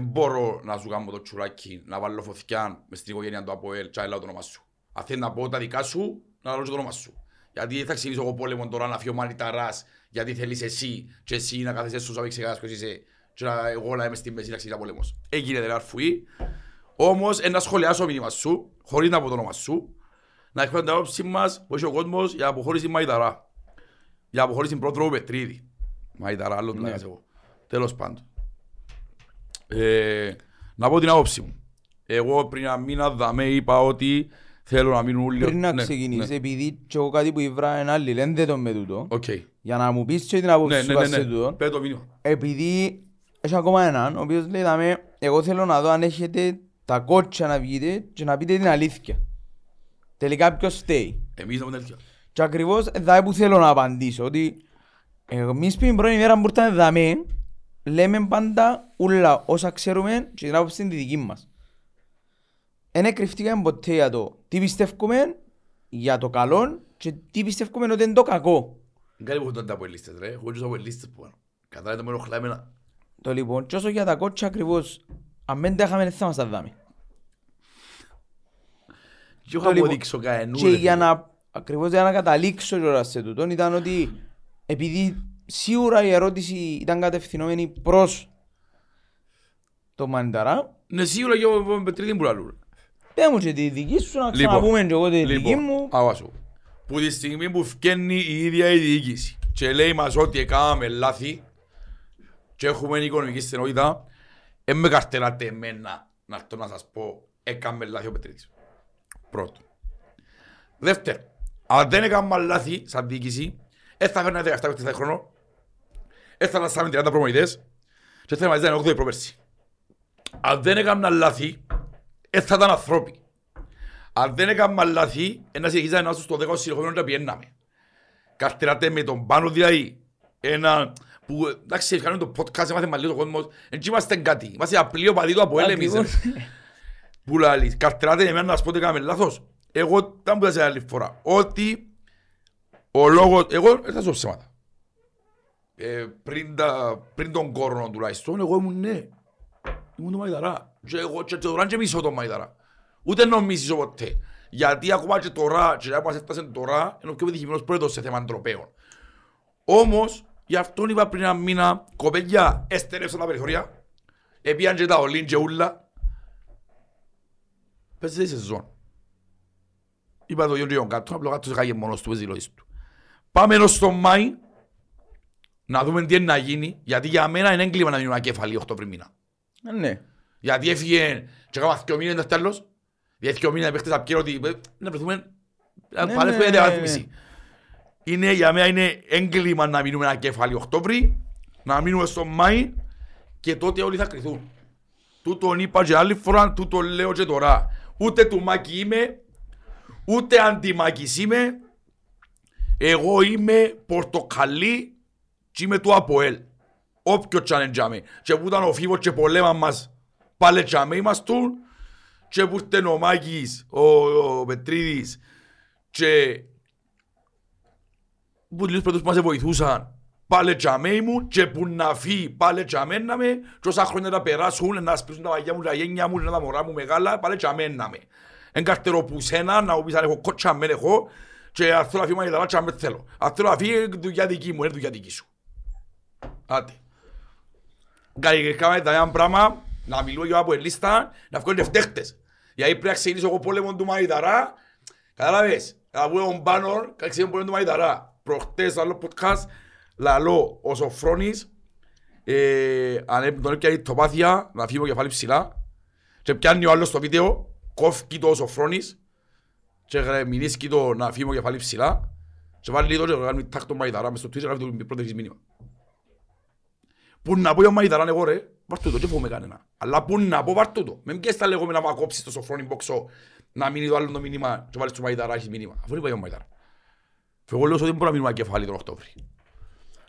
Μπορώ να σου κάνω το τσουράκι, να βάλω φωτιά μες στην οικογένεια του ΑΠΟΕΛ και να λέω το όνομα σου. Αν θέλει να πω τα δικά σου, να λέω το όνομα σου. Γιατί θα ξεκινήσω εγώ πόλεμο τώρα να φύγω μανιταράς, γιατί θέλεις εσύ και εσύ να κάθεσαι στους αβεξεγάς ποιος είσαι και να, εγώ να είμαι στη μέση να ξεκινήσω πόλεμος. Έγινε δεν αρφουή, όμως να σχολιάσω μήνυμα σου, χωρίς να πω το όνομα σου, να έχουμε την άποψη μας που έχει ο κόσμος για αποχώρηση Μαϊταρά. Για αποχώρηση Πρόδρομου Πετρίδη. Μαϊταρά, άλλο του λέγας εγώ. Τέλος πάντων. Να πω την άποψη μου. Εγώ πριν ένα μήνα δαμέ είπα ότι θέλω να μείνουν όλοι... Πριν να ξεκινήσεις, επειδή και εγώ κάτι που ήβρα εν άλλη, λένε το με τούτο. Για να μου πεις και την άποψη σου βάσει τούτο. Πες το μήνυμα. Επειδή έχει ακόμα έναν, ο οποίος λέει δαμέ, εγώ θέλω να δω αν έχετε τα κότσια να βγείτε και να πείτε την αλήθεια. Τελικά ποιος στέει. Εμείς να πούμε αλήθεια. Και ακριβώς δάμε που θέλω να απαντήσω, ότι εμείς πριν πρώτη μέρα που ήρθαμε δαμέ, λέμε πάντα ούλα όσα ξέρουμε και την άποψη είναι τη δική μας. Εν κρυφτήκαμε ποτέ για το τι πιστεύουμε για το καλό και τι πιστεύουμε ότι είναι το κακό. Κάτι που έχουν τα αποελίστες ρε, έχω και τους αποελίστες που πάνω. Κατάλαβε το μόνο χλάμενα. Το λοιπόν, και όσο για τα κότσια ακριβώς, αν δεν τα είχαμε θα μας τα δάμε. Και για να καταλήξω κιόλας σε τούτον ήταν ότι επειδή σίγουρα η ερώτηση ήταν κατευθυνόμενη προς το Μανιταρά. Ναι, σίγουρα και εγώ με τρίτη μπουραλούρα. Πες μου και τη δική σου να ξαναπούμε και εγώ τη δική μου. Αβάσου. Που τη στιγμή που φκένει η ίδια η διοίκηση και λέει μας ότι έκαναμε λάθη και έχουμε οικονομική στενότητα, με καρτεράτε εμένα να έρθω να σας πω έκαμε λάθη ο Πετρίδης. Πρώτο. Δεύτερο. Αν δεν έκαμε λάθη σαν διοίκηση, θα φέρνανε 17-17 χρόνο, θα αναστάμε 30 προπονητές και θα μαζίσανε 8 προπέρσι. Αν δεν έκαναν λάθη, θα ήταν ανθρώποι. Αν δεν έκαναν λάθη, να συνεχίζανε να είμαστε στο 10 συνεχόμενο να πιέναμε. Καρτεράτε με τον πάνω δηλαδή, ένα που εντάξει, κάνουμε το podcast, έμαθε μαλλιό το κόσμο, δεν είμαστε κάτι, είμαστε απλή οπαδί του από έλεγμης. Που λαλείς, καρτεράτε εμένα να σας πω ότι έκαναμε λάθος. Εγώ θα μου πειράζει άλλη φορά, ότι ο λόγος, εγώ δεν θα ζω ψέματα. Πριν τον κόρνο τουλάχιστον, εγώ ήμουν ναι. Ήμουν το Μαϊταρά. Και εγώ και τώρα και μισώ τον Μαϊταρά. Ούτε νομίζεις ποτέ. Γιατί ακόμα και τώρα, και όπως έφτασε τώρα, είναι ο πιο πετυχημένος πρόεδρος σε θέμα ντροπαίων. Όμως, γι' αυτόν είπα πριν ένα μήνα, κοπέλια έστερεψαν τα περιθώρια, έπιαν και τα ολήν και ούλα. Παίζεται σε σεζόν. Είπα το γιον και γιον κάτω, απλό κάτω σε κάγε μόνος του, παίζει λόγης του. Πάμε ενώ στο Μάη να δούμε τι είναι να γίνει, γιατί για μένα είναι έγκλημα να μείνουν ακέφαλοι 8 πριν μήνα. Ναι. Γιατί έφυγε και έκανα 2 μήνες τέλος, γιατί 2 μήνες παίχτες απ' καιρό ότι να βρεθούμε, να παρέχουμε την αντιμετώπιση. Είναι για μένα είναι έγκλημα να μείνουμε ακέφαλοι 8 πριν, να μείνουμε στο Μάη και τότε όλοι θα κρυθούν. Τούτον είπα και άλλη φορά, τούτον λέω και τώρα. Ούτε του Μάκη είμαι, ούτε αντιμάκης είμαι. Εγώ είμαι πορτοκαλί και είμαι του ΑΠΟΕΛ. Όποιο τσάνεντζαμε. Και που ήταν ο Φίβος και πολέμαν μας πάλι τσάμε είμαστούν. Και που ήταν ο Μάκης, ο Πετρίδης. Και που τελείως πρώτος που μας βοηθούσαν πάλι τσάμε ήμουν. Και που να φύγει πάλι τσαμέναμε. Και όσα χρόνια να περάσουν, να σπίσουν τα μαγιά μου, τα γένια μου, τα μωρά μου μεγάλα, πάλι τσαμέναμε. Εν καρτερό που σένα, να μου πεις αν έχω κότσα με έχω. Και αν θέλω να φύγω Μαϊταρά, αν δεν θέλω. Αν θέλω να φύγω, δουλειά δική μου, είναι δουλειά δική σου. Άντε. Καλλιγρικά ένα πράγμα, να μιλώ για από ελίστα, να βγάλω φταίχτες. Γιατί πρέπει να ξεκινήσω εγώ πόλεμο του Μαϊταρά. Καταλάβες, να βγάλω τον Πάνορ, ξεκινήσω πόλεμο του Μαϊταρά. Προχτές, άλλο podcast, λαλώ ο Σοφρόνης, αν τον έπιανε τοπάθεια, να φύγω κεφάλι ψηλά. Και πιάνει ο άλλος στο βίντεο, κόφκει το ο Σοφρόνης. Και μιλήσκει το να φύγω κεφάλι ψηλά και βάλει λίγο και γράφει τάκτο Μαϊταρά μες στο Twitter, γράφει το πρώτο έχεις μήνυμα. Που να πω για Μαϊταρά εγώ ρε, πάρτω το και φοβούμε κανένα. Αλλά που να πω πάρτω το, με ποιες τα λεγόμενα να κόψεις το Σοφρόνι μπόξο να μείνει το άλλο το μήνυμα και βάλεις το Μαϊταρά έχεις μήνυμα. Αφού είπα για Μαϊταρά. Εγώ λέω ότι δεν μπορούμε να μείνουμε κεφάλι τον Οκτώβρη.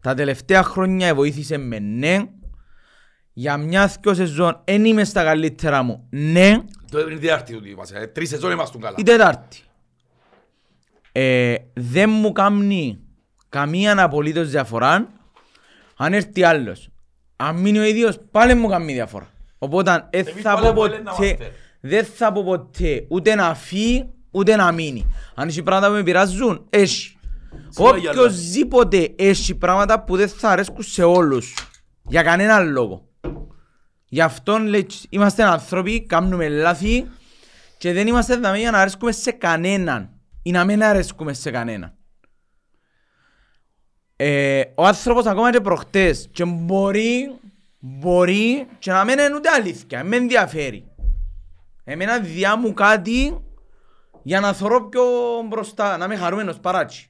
Τα τελευταία χρόνια βοήθησε με, ναι. Για μια δυο σεζόν δεν είμαι στα καλύτερα μου, ναι. Το έπρεπε η τετάρτη του είπα, τρεις σεζόν είμαστε καλά. Η τετάρτη. Δεν μου κάνει καμία απολύτως διαφορά. Αν έρθει άλλος, αν μείνει ο ίδιος, πάλι μου κάνει διαφορά. Οπότε δεν θα πω ποτέ ούτε να φύγει ούτε να μείνει. Αν έχει πράγματα που με πειράζουν, έχει. Οποιοςδήποτε έχει πράγματα που δεν θα αρέσκουν σε όλους. Για κανέναν λόγο. Γι' αυτό είμαστε άνθρωποι, κάνουμε λάθη και δεν είμαστε εδώ για να αρέσκουμε σε κανέναν ή να μην αρέσκουμε σε κανέναν. Ο άνθρωπος ακόμα και προχτές και μπορεί και να μην είναι ούτε αλήθεια, με ενδιαφέρει. Εμένα διά μου κάτι για να θωρώ πιο μπροστά, να είμαι χαρούμενος παράτσι.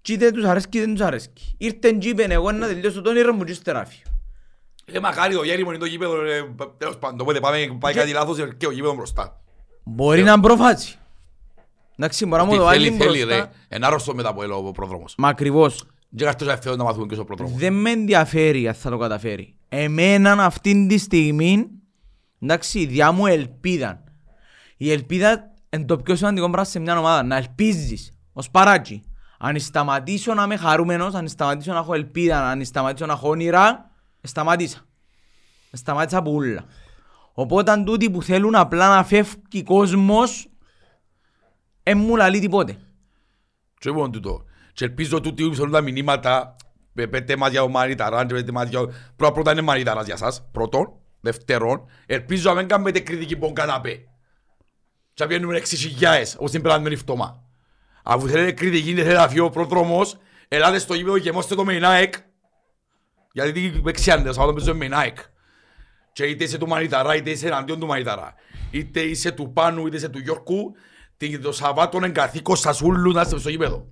Και δεν τους αρέσκει και δεν τους αρέσκει. Ήρθεν και είπεν εγώ να τελειώσω τον ήρωα μου και στεράφιο. Μακάρι το γέρι μου είναι το γήπεδο, τέλος πάντων, οπότε πάει κάτι λάθος και το γήπεδο μπροστά. Μπορεί να προφάτσει. Εντάξει, μπορεί να μου το βάλει μπροστά. Είναι άρρωστο μετά από ο πρόδρομος. Μα ακριβώς. Δεν με ενδιαφέρει αν θα το καταφέρει. Εμένα αυτήν τη στιγμή, εντάξει, διά μου ελπίδα. Η ελπίδα είναι το πιο σημαντικό πράγμα σε μια ομάδα. Να ελπίζεις ως παράτσι. Αν σταματήσω να είμαι χαρούμενος, αν σταματήσω να έχω ελπίδα, αν σταματήσω να έχω όνειρα, σταμάτησα πουλά. Οπότε αν τούτοι που θέλουν απλά να φεύγει κόσμος, εν μου λαλεί τίποτε. Και μόνο τούτο. Και ελπίζω τούτοι που θέλουν τα μηνύματα, πέτε μας για ο Μανιταράς, πέτε μας για ο... Πρώτα είναι Μανιταράς για σας, πρώτον, δεύτερον. Ελπίζω να μην κάνετε κριτική πον καναπέ. Και πιένουμε 6.000, όπως την περασμένη φτώμα. Αφού θέλετε κριτική, δεν θέλετε να φύγει ο πρόδρομος, ελάτε στο γήπεδο και μόστε το με η ΑΕΚ. Γιατί παίξιάντε, σαν να παίζω με η ΑΕΚ. Και είτε είσαι του Μανιταρά, είτε είσαι εναντίον του Μανιταρά. Είτε είσαι του Πάνου, είτε είσαι του Γιώργου. Το Σαββάτο είναι καθήκον σας ούλου να είστε στο γήπεδο.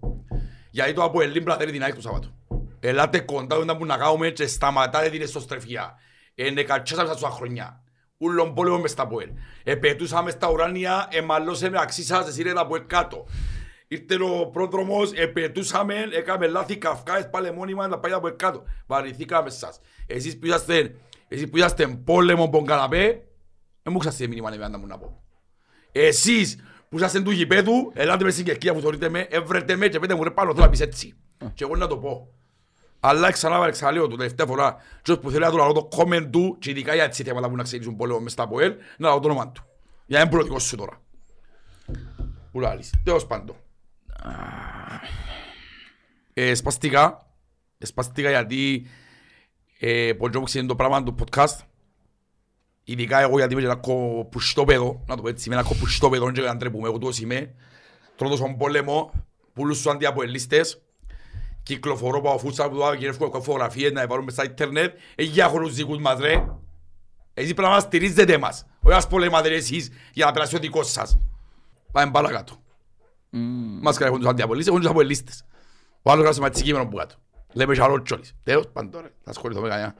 Γιατί το από Ελλήμπρα θέλει την ΑΕΚ το Σαββάτο. Ελάτε κοντά όταν που να κάνουμε και σταματάτε την εσωστρεφιά. Ενεκατσάσαμε στα χρόνια. Ούλον πόλεμο μες τα ΠΟΕΛ. Επετούσαμε στα ουράνια, εμαλώσαμε μεταξύ σας, εσύ ρέτα από κάτω. Ήρθε ο πρόδρομος, επετούσαμε, έκαμε λάθη καυκάες πάλι μόνιμα να πάει από κάτω. Βαρυθήκαμε σας. Εσείς που είσαστε πόλεμο πον καναπέ, δεν μου ξάστε μήνυμα να μου να πω. Εσείς που είσαστε του γηπέδου, ελάτε με συγκεκριά που θωρείτε με, έβρετε με και πέτε μου ρε πάνω, θέλω να πεις έτσι. Και εγώ να το πω. Αλλά ξαναλέω του τελευταία φορά, ποιος που θέλει να του λαλώ το κόμμεν του και ειδικά για έτσι θέματα που να ξεκινήσουν πόλεμο μες τα ΠΟΕΛ, να λαλώ το όνομα του. Για να είναι προοδικός σου τώρα. Ουλάλης, τέλος πάντων. Σπαστικά γιατί πολλοί που ξέρουν το πράγμα του podcast. Ειδικά εγώ γιατί είμαι και ένα κοπουστόπεδο. Να το πω έτσι, είμαι ένα κοπουστόπεδο και αν τρέπουμε, εγώ τόσοι είμαι. Τρώντος στον πόλεμο, πουλούσου αντιαποελίστες. Κυκλοφορώ από φούτσα που δω και εύκολα φωτογραφίες να υπάρχουν μέσα ίντερνετ. Για χωρίς δικούς μας ρε. Εσείς πρέπει να στηρίζετε μας. Όχι ας πολεμάτε εσείς για να περάσει ο δικός σας. Πάμε πάρα κάτω. Μας κατέχουν τους αντιαπολίστες, έχουν τους απολίστες. Ο άλλος γράψε ματσί κείμενο που κάτω. Λέμε και άλλο τσόλις. Τέλος πάντων ρε, θα ασχοληθώ με κανένα.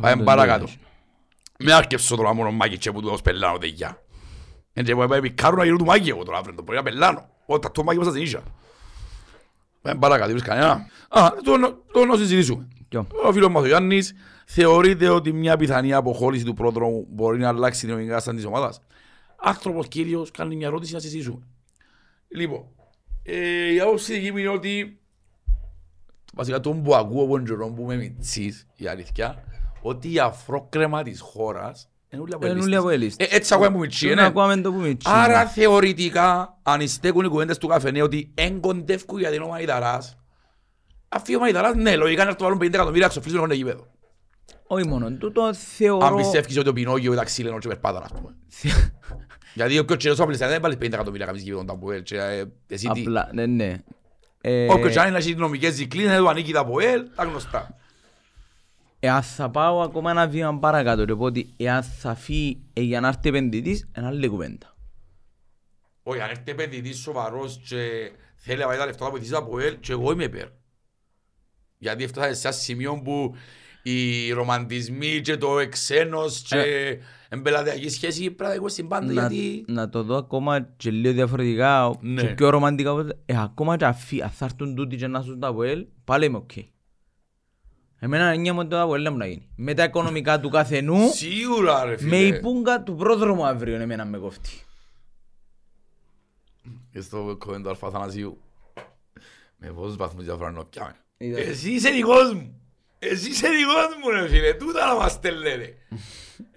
Πάμε πάρα κάτω. Με άρκεψω τώρα μόνο Μάκη και που του δώσω πελάνω τεγιά. Εν και πάει πικάρου να γίνω του Μάκη εγώ τώρα αύριο, το πρέπει να πελάνω. Όταν το Μάκη μας θα συνήθια. Πάμε πάρα κάτω, είπες κανένα. Τώρα να συζητήσουμε. Ο φίλος μας ο Γιάννης θεωρείται ότι μια πιθανή αποχώρηση του πρόδρομου μπορεί να αλλάξει την ομιλία σαν της ομάδας. Άνθρωπος κύριος κάνει μια ερώτηση να συζητήσουμε. Λοιπόν, η άποψη δική μου είναι ότι βασικά τον που ακούω από τον Τζερόν που με μητσείς, η αλήθεια, ότι η αφρόκρεμα της χώρας είναι όλοι από ελίστες. Έτσι ακούω που μητσί, ναι. Άρα θεωρητικά, αν στέκουν οι κουβέντες του καφενέ ότι εγκοντεύκουν γιατί είναι ο Μανιταράς, αφού ο Μανιταράς, ναι, λογικά να το βάλουν 50 εκατομμύρια εξοφλήσουν τον γήπεδο. Όχι μόνο, τούτο θεωρώ... Αν πιστεύεις ότι ο Πινόκιο ήταν ξύλινο και περπάταν, ας πούμε. Γιατί ο κοτσινός απλαισθένεται, δεν πάλεις 50 εκατομμύρια καμίς γήπεδο. Απλά, ναι. Όποιος αν είναι έχει νομικές δικλίνες, το ανήκει τα ΠΟΕΛ, τα γνωστά. Εάν θα πάω ακόμα ένα βήμα παρακάτω, οπότε εάν θα φύγει για να έρθει επενδυτής, είναι άλλη κουβέντα. Όχι, αν έρθει επενδυτής σοβαρός και θέλει να πάει τα λεφτά από τις ΑΠΟΕΛ, και εγώ είμαι υπέρ. Γιατί έφτασα σε ένα σημείο που οι ρομαντισμοί και το εξένος και εμπελαδιακή σχέση πράγματι συμπάντα, γιατί... Να το δω ακόμα και λίγο διαφορετικά, ναι, και πιο ρομαντικά, ακόμα και αν θα έρθουν τούτοι και να σούν τα ΑΠΟΕΛ, πάλι είμαι οκ. Εμένα νιώμαι ότι το ΑΠΟΕΛ να μου να γίνει. Με τα οικονομικά του καθενού, σίγουρα, ρε, με η πούγκα του πρόδρομου αύριον εμένα με κοφτεί. Στο κομμέντο Αλφαθανασίου, με πόσους βαθμούς διαφορά να πιάμε. Εσύ είσαι δικός μου. Εσύ είσαι δικός μου, ρε φίλε. Τούτα να μας τελέτε.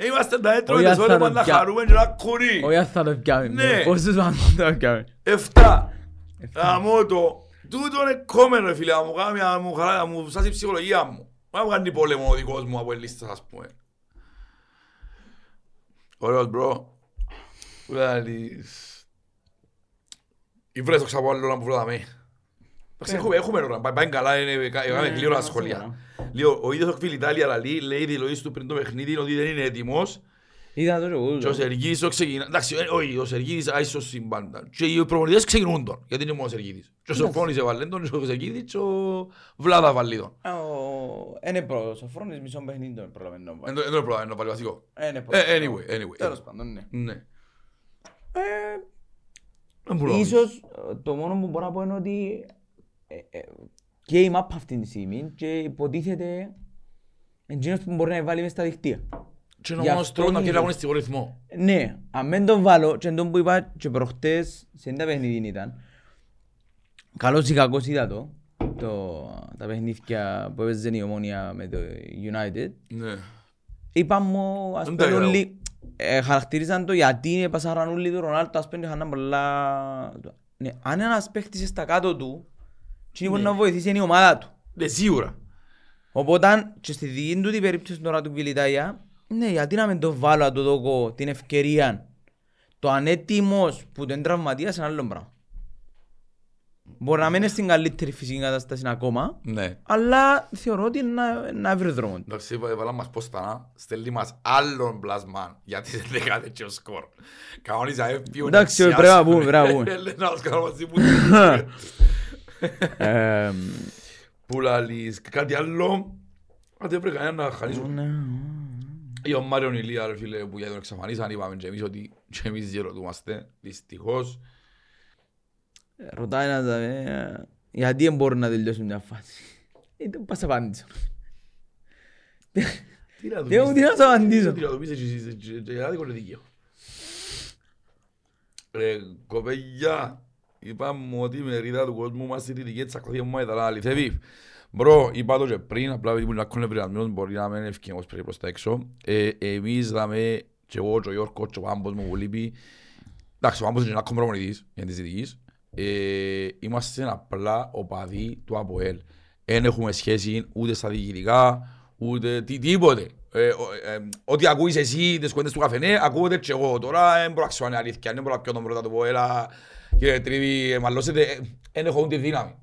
Είμαστε τα έτρωγες όλοι που να χαρούμε και να κουρεί. Όχι, ας θα το πιάμε. Με πόσους βαθμούς θα το πιάμε. 7. Αμότο. Τούτο είναι κόμμεν, ρε φίλε. Να μου φτάσει η ψυχολογία μου. Να μου κάνει πόλεμο ο δικός μου από ελίστας, ας πούμε. Ωραίος, μπρο. Ή βρες το από άλλο να μου βράδαμε. Έχουμε ώρα, πάει καλά, έκαμε κλείωνα σχολεία. Λέω, ο ίδιος ο Κφιλιτάλια Λαλή λέει δηλώσεις του πριν το παιχνίδι ότι δεν είναι έτοιμος. Και ο Σεργίδης ξεκινά. Εντάξει, όχι, ο Σεργίδης άσως συμπάντα. Και οι προπονητές ξεκινούν τον, γιατί είναι μόνο ο Σεργίδης. Και ο Σοφρόνης έβαλε τον, ο Σεργίδης και ο Βλάδα βάλει τον. Είναι πρόβλημα, ο Σοφρόνης μισό παιχνίδι τον προλαβαίνω. Δεν το προλαβαίνω, πάλι βασικό. Ίσως το μόνο που μπορώ να πω είναι ότι και η μάπα αυτή τη στιγμή και υποτίθεται εγγύνος που μπορεί να βάλει μέσα στα δικτύα. Και είναι ο μόνος τρόπος να πιέρει αγωνιστικό ρυθμό. Ναι, αν δεν τον βάλω και τον που είπα και προχτές σε ένα παιχνιδί ήταν καλός ή κακός, είδα το τα παιχνίδια που έπαιζε η Ομόνια με το United. Είπα μου ας πω όλοι χαρακτηρίζαν το γιατί πασάραν όλοι του Ρονάλτο, ας πέντε χανά πολλά... Αν ένας παίχτησε στα κάτω του, και μπορεί να βοηθήσει είναι η ομάδα του. Ναι, σίγουρα. Οπότε και στη δική του την περίπτωση τώρα του Βιλιτάγια, ναι, γιατί να μην το βάλω, να το δω την ευκαιρία. Το ανέτοιμος που τον τραυματίας είναι άλλο πράγμα. Μπορεί να μένει στην καλύτερη φυσική κατάσταση ακόμα, αλλά θεωρώ ότι είναι ένα ευρύδρομο. Εντάξει, βάλα μας πώς θα στέλνει μας άλλον πλασμάν, γιατί δεν δέχατε και ο σκορ. Κανόνιζα έφυγε ο νεξιάς. Εντάξει, πρέπει να πούμε, Ελένα, ως καλαμαζί που δεν πουλαλείς, κάτι άλλο. Δεν πρέπει κανένα να χαλίσουμε. Ή ο Μάριον Ηλία, ρε φίλε, που για τον εξαφανίσαν, είπαμε και εμείς ότι και εμείς διερωτούμαστε, δυστυχώς. Ρωτάει να τα βέβαια, γιατί δεν μπορούν να τελειώσουν μια φάση. Δεν πας απάντησαν. Δεν μου τι να σου απαντήσω. Τι να το πεις εσύ, άδικο είναι δικαίω. Ρε κοπέγια, είπαμε ότι η μερίδα του κόσμου μας στη δυτική τσακωθεί μου έταλα, αληθεύει. Μπρο, είπα το και πριν, απλά επειδή μου να κόνε πειραμένος μπορεί να μένει ευκαιρός πρέπει προς τα έξω. Εμείς δαμε και εγώ και ο Γιώργος και ο Πάμπος μου που λείπει. Εντάξει, ο Πάμπος είναι ένα κομπρομονητής για τις δυτικής. Είμαστε απλά οπαδοί του ΑΠΟΕΛ. Δεν έχουμε σχέση ούτε στα διοικητικά, ούτε τίποτε. Ό,τι ακούεις εσύ, τις κουβέντες του καφενέ, ακούγονται και εγώ. Τώρα δεν μπορώ να ξέρω αν είναι αλήθεια, δεν μπορώ να πιω τον πρώτα του ΑΠΟΕΛ. Κύριε Τρίβη, μαλώσετε, δεν έχω ούτε δύναμη.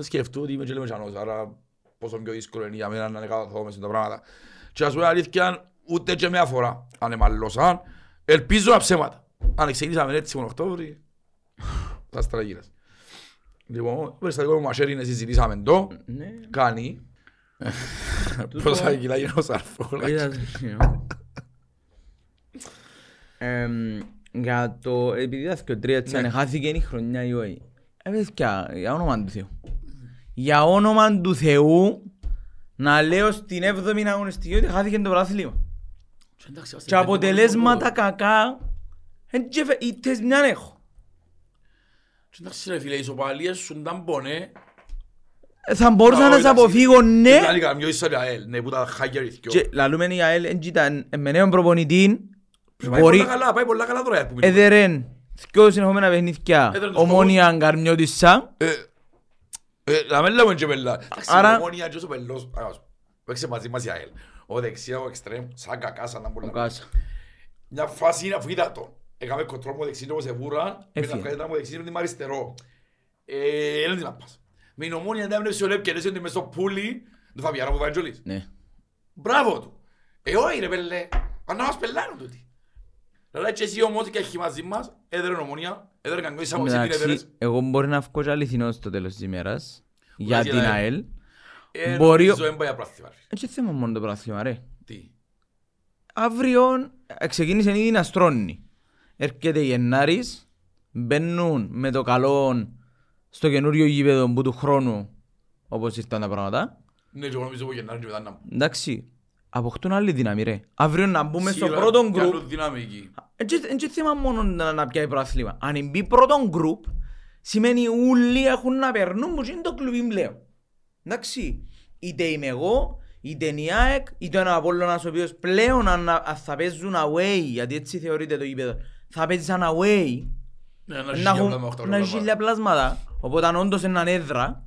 Σκεφτώ ότι είμαι και λέμε σανός, άρα πόσο πιο δύσκολο είναι για μένα να ανεκαθώ μέσα τα πράγματα. Και ας πούμε αλήθεια, ούτε και μια φορά ανεμαλώσαν. Ελπίζω να ψέματα. Αν ξεκινήσαμε έτσι τον Οκτώβρη. Τα στραγγύρας. Λοιπόν, περιστατικό μου μαχαίρι είναι συζητήσαμε το. Κάνει. Πόσα κιλά είναι ο σαρφόλακης. Για το... Επειδή ήταν και ο τρία τσάνε, χάθηκε η χρονιά ή όχι. Παιδιά, για όνομα του Θεού. Για όνομα του Θεού να λέω στην 7η αγωνιστική ότι χάθηκε το πρωτάθλημα. Και αποτελέσματα κακά. Είτε μιαν έχω. Εντάξει ρε φίλε, οι ισοπαλίες σου ήταν πονέ. Θα μπορούσα να σε αποφύγω, ναι. Ήταν καμιό ίσως η ΑΕΛ, ναι, που τα χαγιαρίθηκε. Και λαλούμε η ΑΕΛ, έτσι ήταν με νέον προπονητή. Πάει πολλά καλά τώρα. Εδερέν, δυο συνεχόμενα παιχνίδια, Ομόνια Αγκαρμιώτισσα. Να μην λέμε και πελά. Άρα... Ομόνια και όσο πελός, παίξε μαζί μας η ΑΕΛ. Ο δεξιά, ο εξτρέμ, σαν κακάσα να μπορούν να πεις. Μια φάση είναι αφ Έκαμε κοντρόλ μου δεξίνο όπως εβούρα, με τα φκάλια μου δεξίνο είναι αριστερό. Έλα την παπάς. Με η Ομόνια δεν έπνευσε ο Λεπ και λέσαι μες στο πουλί του Φαβιάρα που Βαντζολής. Μπράβο του. Όχι ρε πέλε, αν να μας πελάνουν τούτοι. Λαλά και εσύ όμως και έχει μαζί μας, έδερε Ομόνια, έδερε καγκόης από εσύ πήρε. Εγώ μπορεί να βγω και αληθινός στο τέλος της ημέρας για την ΑΕΛ. Νομίζω έμπα για πράθυμα. Έτσι θέμα μόνο το πράθυμα ρε. Τι. Αύριο ξεκίνησε ήδη να στρώνει. Έρχεται Γενάρης, μπαίνουν με το καλό στο καινούριο γήπεδο που του χρόνου όπως ήρθαν τα πράγματα. Ναι, και εγώ νομίζω που Γενάρης μετά να μπουν. Εντάξει, αποκτούν άλλη δύναμη ρε. Αύριο να μπούμε στο πρώτο γκρουπ. Έτσι θέμα μόνο να πιάει πράθλημα. Αν μπει πρώτο γκρουπ, σημαίνει όλοι έχουν να περνούν που είναι το κλουβί πλέον. Εντάξει, είτε είμαι εγώ, είτε είναι η ΑΕΚ, είτε είναι ο Απόλλωνας ο οποίος πλέον θα παίζουν away, γιατί έτσι θεωρείται το γήπεδο, θα παίζουν away, να έχουν χίλια πλάσματα, οπότε όντως έναν έδρα,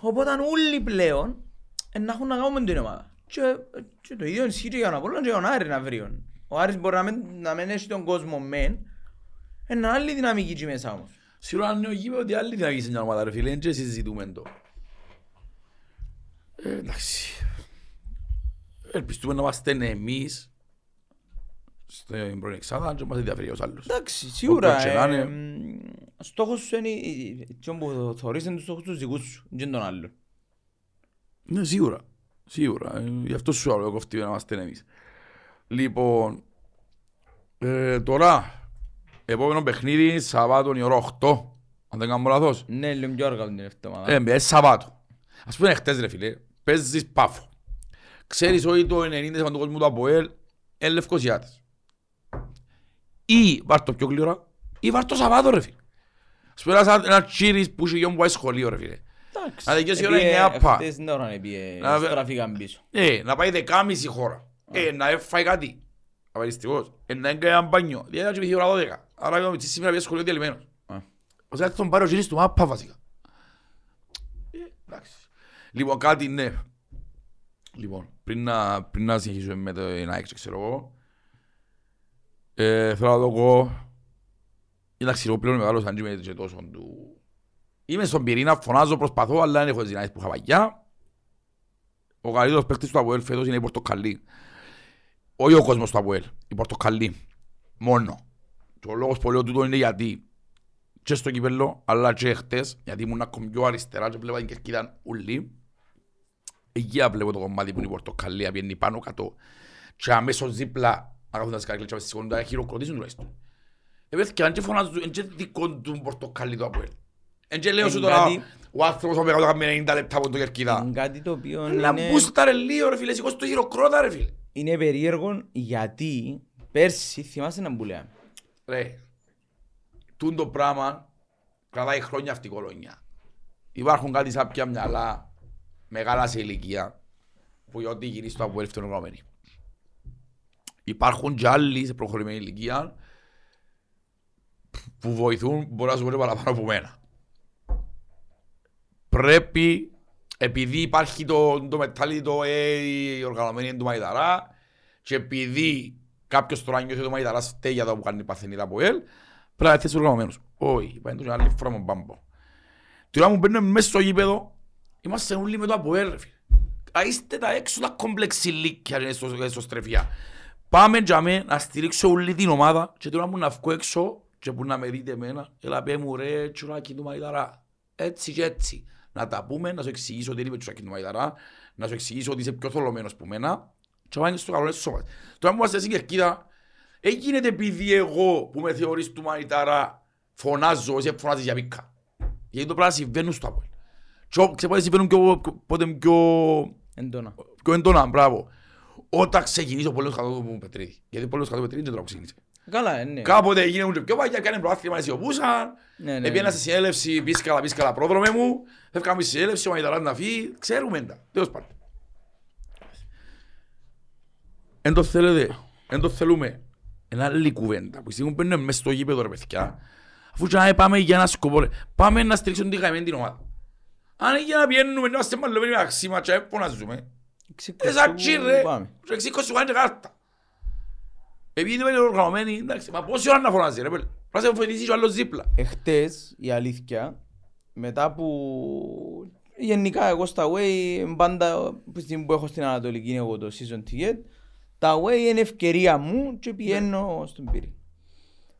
οπότε όλοι πλέον να έχουν να κάνουμε την ομάδα. Και το ίδιο ισχύει για τον Απόλλωνα και για τον Άρη αύριο. Ο Άρης μπορεί να μην έχει τον κόσμο μεν, είναι άλλη δυναμική εκεί μέσα όμως. Σίγουρα είναι ο γήπεδο ότι άλλη δυναμική στην ομάδα ρε φίλε, και συζητούμε το. Εντάξει, ελπιστούμε να είμαστε εμείς στην πρώτη εξάδα και μας ενδιαφέρει ως άλλους. Εντάξει, σίγουρα στόχος σου είναι και όπου θωρείς είναι τους στόχους τους δικούς σου και τον άλλον. Ναι, σίγουρα, σίγουρα, γι' αυτό σου άλλο κοφτεί να είμαστε εμείς. Λοιπόν, τώρα, επόμενο παιχνίδι, Σαββάτον η ώρα 8, αν δεν κάνω λάθος. Ναι, λέμε πιο αργά την εβδομάδα. Σαββάτο. Ας πούμε χτες ρε φίλε, παίζεις Πάφο. Ξέρεις ότι το 90% του κόσμου του ΑΠΟΕΛ είναι Λευκοσιάτες. Ή βάρ' το πιο γλύωρα, ή βάρ' το Σαββάτο ρε φίλε. Ας πούμε ένα τσίρις που είχε γιο μου πάει σχολείο ρε φίλε. Να δικαιώσει η ώρα 9 χτες την ώρα να πήγε, στραφήκαν πίσω. Να πάει 10.30 χώρα, να φάει κάτι, απαριστικός, να κάνει ένα μπάνιο, διότι πήγε η ώρα 12. Άρα σήμερα πήγε σχολείο διαλυμένος. Ως κάτι τον πάρει ο τσίρις του ΜΑΠΑ βασικά. Λοιπόν, κάτι ναι. Λοιπόν, πριν να συνεχίσουμε με το ΑΕΚ, ξέρω εγώ, θέλω να δω εγώ. Εντάξει, εγώ πλέον μεγάλος αν είμαι και τόσο του. Είμαι στον πυρήνα, φωνάζω, προσπαθώ, αλλά δεν έχω τις δυνάμεις που είχα παλιά. Ο καλύτερος παίκτης του ΑΠΟΕΛ φέτος είναι η Πορτοκαλί. Όχι ο κόσμος του ΑΠΟΕΛ, η Πορτοκαλί. Μόνο. Και ο λόγος που λέω τούτο είναι γιατί και στο κύπελλο, αλλά και χτες, γιατί ήμουν ακόμη πιο αριστερά και βλέπα την κερκίδα ουλή. Εκεί βλέπω το κομμάτι που είναι η Πορτοκαλία, πιένει πάνω κάτω και αμέσως δίπλα, να καθούν τα σκαρκλή και αμέσως σηκώνουν τα χειροκροτήσουν τουλάχιστον. Επέθηκε, αν και φωνάζουν, εν και δικό του Πορτοκαλί το ΑΠΟΕΛ. Εν και λέω σου τώρα, ο άνθρωπος που μεγαλώ έκαμε 90 λεπτά από το κερκίδα. Είναι κάτι το οποίο είναι... Να μπούστα ρε λίγο ρε φίλε, σηκώσει το χειροκρότα ρε φίλε. Είναι περίεργο γιατί πέρσι θυμάσαι να μπουλέαμε. Ρε. Τούν το πράγμα κρατάει χρόνια αυτή η κολονιά. Υπάρχουν κάτι σάπια μυαλά μεγάλα σε ηλικία που για ό,τι γίνει στο ΑΠΟΕΛ φτωνομένοι. Υπάρχουν και άλλοι σε προχωρημένη ηλικία που βοηθούν, μπορεί να σου μπορεί παραπάνω από μένα. Πρέπει, επειδή υπάρχει το μετάλλι, η οργανωμένη είναι του Μαϊδαρά και επειδή κάποιος τώρα νιώθει το Μαϊδαρά φταίει για το που κάνει η παθενή ΑΠΟΕΛ, πρέπει να θέσει οργανωμένους. Όχι, πάει εντός άλλη φορά μου μπάμπο. Τώρα μου παίρνουμε μέσα στο γήπεδο, είμαστε όλοι με το ΑΠΟΕΛ ρε φίλε. Είστε τα έξω τα κομπλεξιλίκια στο στρεφιά. Πάμε για μένα να στηρίξω όλη την ομάδα και τώρα μου να βγω έξω και που να με δείτε εμένα. Έλα πέ μου ρε τσουράκι του Μαϊδαρά. Έτσι και έτσι. Να τα πούμε, να σου εξηγήσω ότι είμαι τσουράκι του Μαϊδαρά. Να σου εξηγήσω ότι είσαι πιο θολωμένος που εμένα. Και πάμε στο καλό σώμα. Τώρα μου βάζετε στην κερκίδα. Έγινεται επειδή εγώ που με θεωρείς του Μανιτάρα φωνάζω, εσύ φωνάζεις για πίκα. Γιατί το πράγμα συμβαίνουν στο ΑΠΟΕΛ. Ξεπότε συμβαίνουν πιο εντόνα, μπράβο. Όταν ξεκινήσω πολύ ως κατώτο που μου πετρίδει. Γιατί πολύ ως κατώτο πετρίδει είναι τώρα που ξεκινήσε. Καλά, ναι. Κάποτε γίνονται πιο παγιά, κάνει προάθλημα, αισιοπούσαν. Επίαινα σε συνέλευση, πίσκαλα πρόδρομε μου. Έφκαμε σε συνέλευση, ο Μανιτάρας να φύγει. Ξέρουμε τα. Τέλος πάντων. Εν το θέλετε, εν το θέλουμε. Ένα άλλη κουβέντα που στιγμούν παίρνουν μέσα στο γήπεδο ρε παιδιά. Αφού και πάμε για ένα σκοπό ρε. Πάμε να στηρίξουν την καημένη την ομάδα. Αν για να πιένουμε να στείλουμε λομένοι με αξίμα και φωναζούμε. Εσά τσίρε, εξήκω σου κάνετε κάρτα. Επειδή είναι οργανωμένοι, εντάξει, μα πόση ώρα να φωνάζει ρε. Πρέπει να βοηθήσει και ο άλλος δίπλα. Εχτες η αλήθεια Μετά που γενικά εγώ στα away, πάντα που έχω στην Ανατολική είναι εγώ το season ticket. Τα away είναι ευκαιρία μου και πηγαίνω στον Πύρη.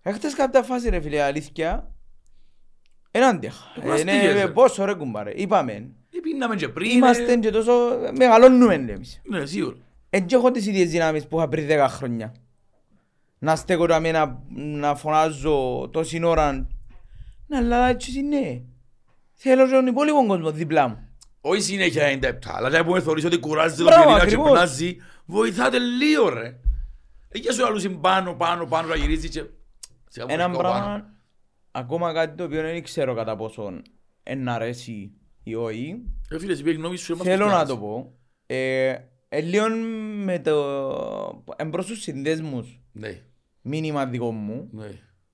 Έχτες κάποια φάση ρε φίλε, αλήθεια. Ενάντια, πόσο ρε κουμπάρε, είπαμε. Επίναμε και πριν. Είμαστε και τόσο μεγαλώνουμε εμείς. Ναι, σίγουρα. Έτσι έχω τις ίδιες δυνάμεις που είχα πριν 10 χρόνια. Να στέκω τώρα να φωνάζω τόση ώρα. Να αλλά έτσι είναι. Θέλω τον υπόλοιπο κόσμο δίπλα μου. Όχι συνέχεια 90 λεπτά, αλλά που με θεωρείς ότι κουράζεται το πυρήνα και πνάζει, βοηθάτε λίγο ρε. Εκεί σου άλλους πάνω, να γυρίζει και... Ένα πράγμα, ακόμα κάτι το οποίο δεν ξέρω κατά πόσο εν αρέσει ή όχι. Φίλε, εσύ πήγε γνώμη σου, θέλω να το πω. Λίγο με το... εμπρός τους συνδέσμους, μήνυμα δικό μου,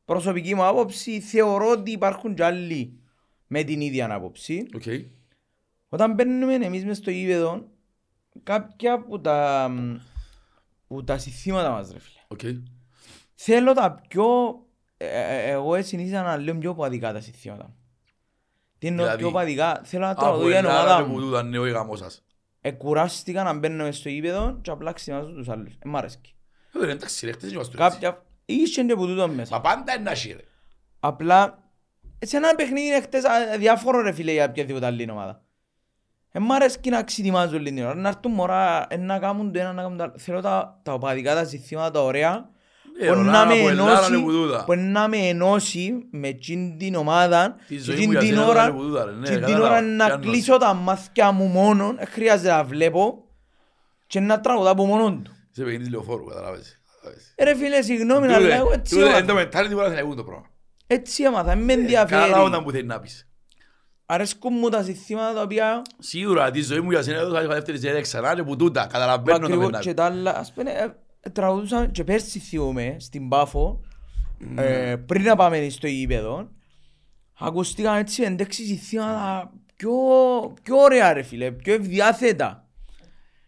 προσωπική μου άποψη, θεωρώ ότι υπάρχουν και άλλοι με την ίδια άποψη. Okay. Όταν μπαίνουμε εμείς μες στο ύπεδο, κάποια από τα συστήματα μας ρε φίλε. Okay. Θέλω τα πιο... εγώ συνήθισα να λέω πιο παδικά τα συστήματα. Τι εννοώ δηλαδή, πιο παδικά, θέλω να το δω για ομάδα μου. Εκουράστηκα να μπαίνω μες στο ύπεδο και απλά ξυμάζω τους άλλους. Μ' αρέσει. Εντάξει ρε, χτες είμαστε έτσι. Κάποια... ήσαν και που τούτο μέσα. Μα πάντα είναι ασύ ρε. Απλά... σε ένα παιχνίδι είναι χτες διάφορο ρε φίλε για οποιαδήποτε άλλη ομάδα. Μ' αρέσει να ξετοιμάζω όλη την ώρα, να έρθουν μωρά, να κάνουν το ένα, να κάνουν το άλλο. Θέλω τα οπαδικά, τα συστήματα, τα ωραία, που να με ενώσει με την ομάδα και την ώρα να κλείσω τα μάθηκια μου μόνον, χρειάζεται να βλέπω και να τραγουδά από μόνον του. Είσαι παιχνίδι λεωφόρου, καταλάβες. Ρε φίλε, συγγνώμη, αλλά εγώ έτσι έμαθα. Έτσι έμαθα, με ενδιαφέρει. Καλά όταν που θέλει να πεις. Αρέσκουν μου τα συστήματα τα οποία... Σίγουρα, τη ζωή μου για σένα έδωσα δεύτερη σειρά ξανά και που τούτα, καταλαβαίνω το πενάκι. Και τα άλλα, ας πούμε, τραγουδούσαμε και πέρσι θυμούμε στην Πάφο, πριν να πάμε στο γήπεδο, ακουστήκαν έτσι εντέξει συστήματα πιο ωραία ρε φίλε, πιο ευδιάθετα.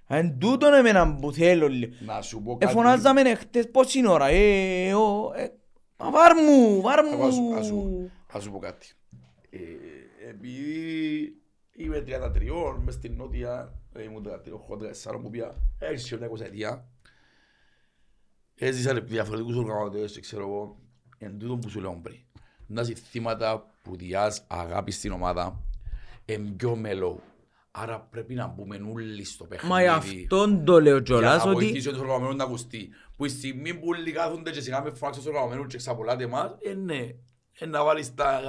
Εν τούτον εμένα που θέλω. Να σου πω κάτι. Εφωνάζαμε χτες πόση ώρα, μα βάρ μου. Θα σου πω κάτι. Επειδή είμαι 33 μες στην νότια, ήμουν 34 που πια έρχεσαι μια κοσαετία, έζησα διαφορετικούς οργανωτές, ξέρω εγώ, εν τούτο που σου λέω πριν. Να συστήματα που διάζει αγάπη στην ομάδα, πιο μελό. Άρα πρέπει να μπούμε όλοι στο παιχνίδι. Μα αυτόν το λέω κιόλας ότι... για να βοηθήσει τους οργανωμένους να ακουστεί. Που η στιγμή που όλοι κάθονται και σιγά με φάξεις τους οργανωμένους και ξαπολάτε εμάς, ναι, να βάλεις τα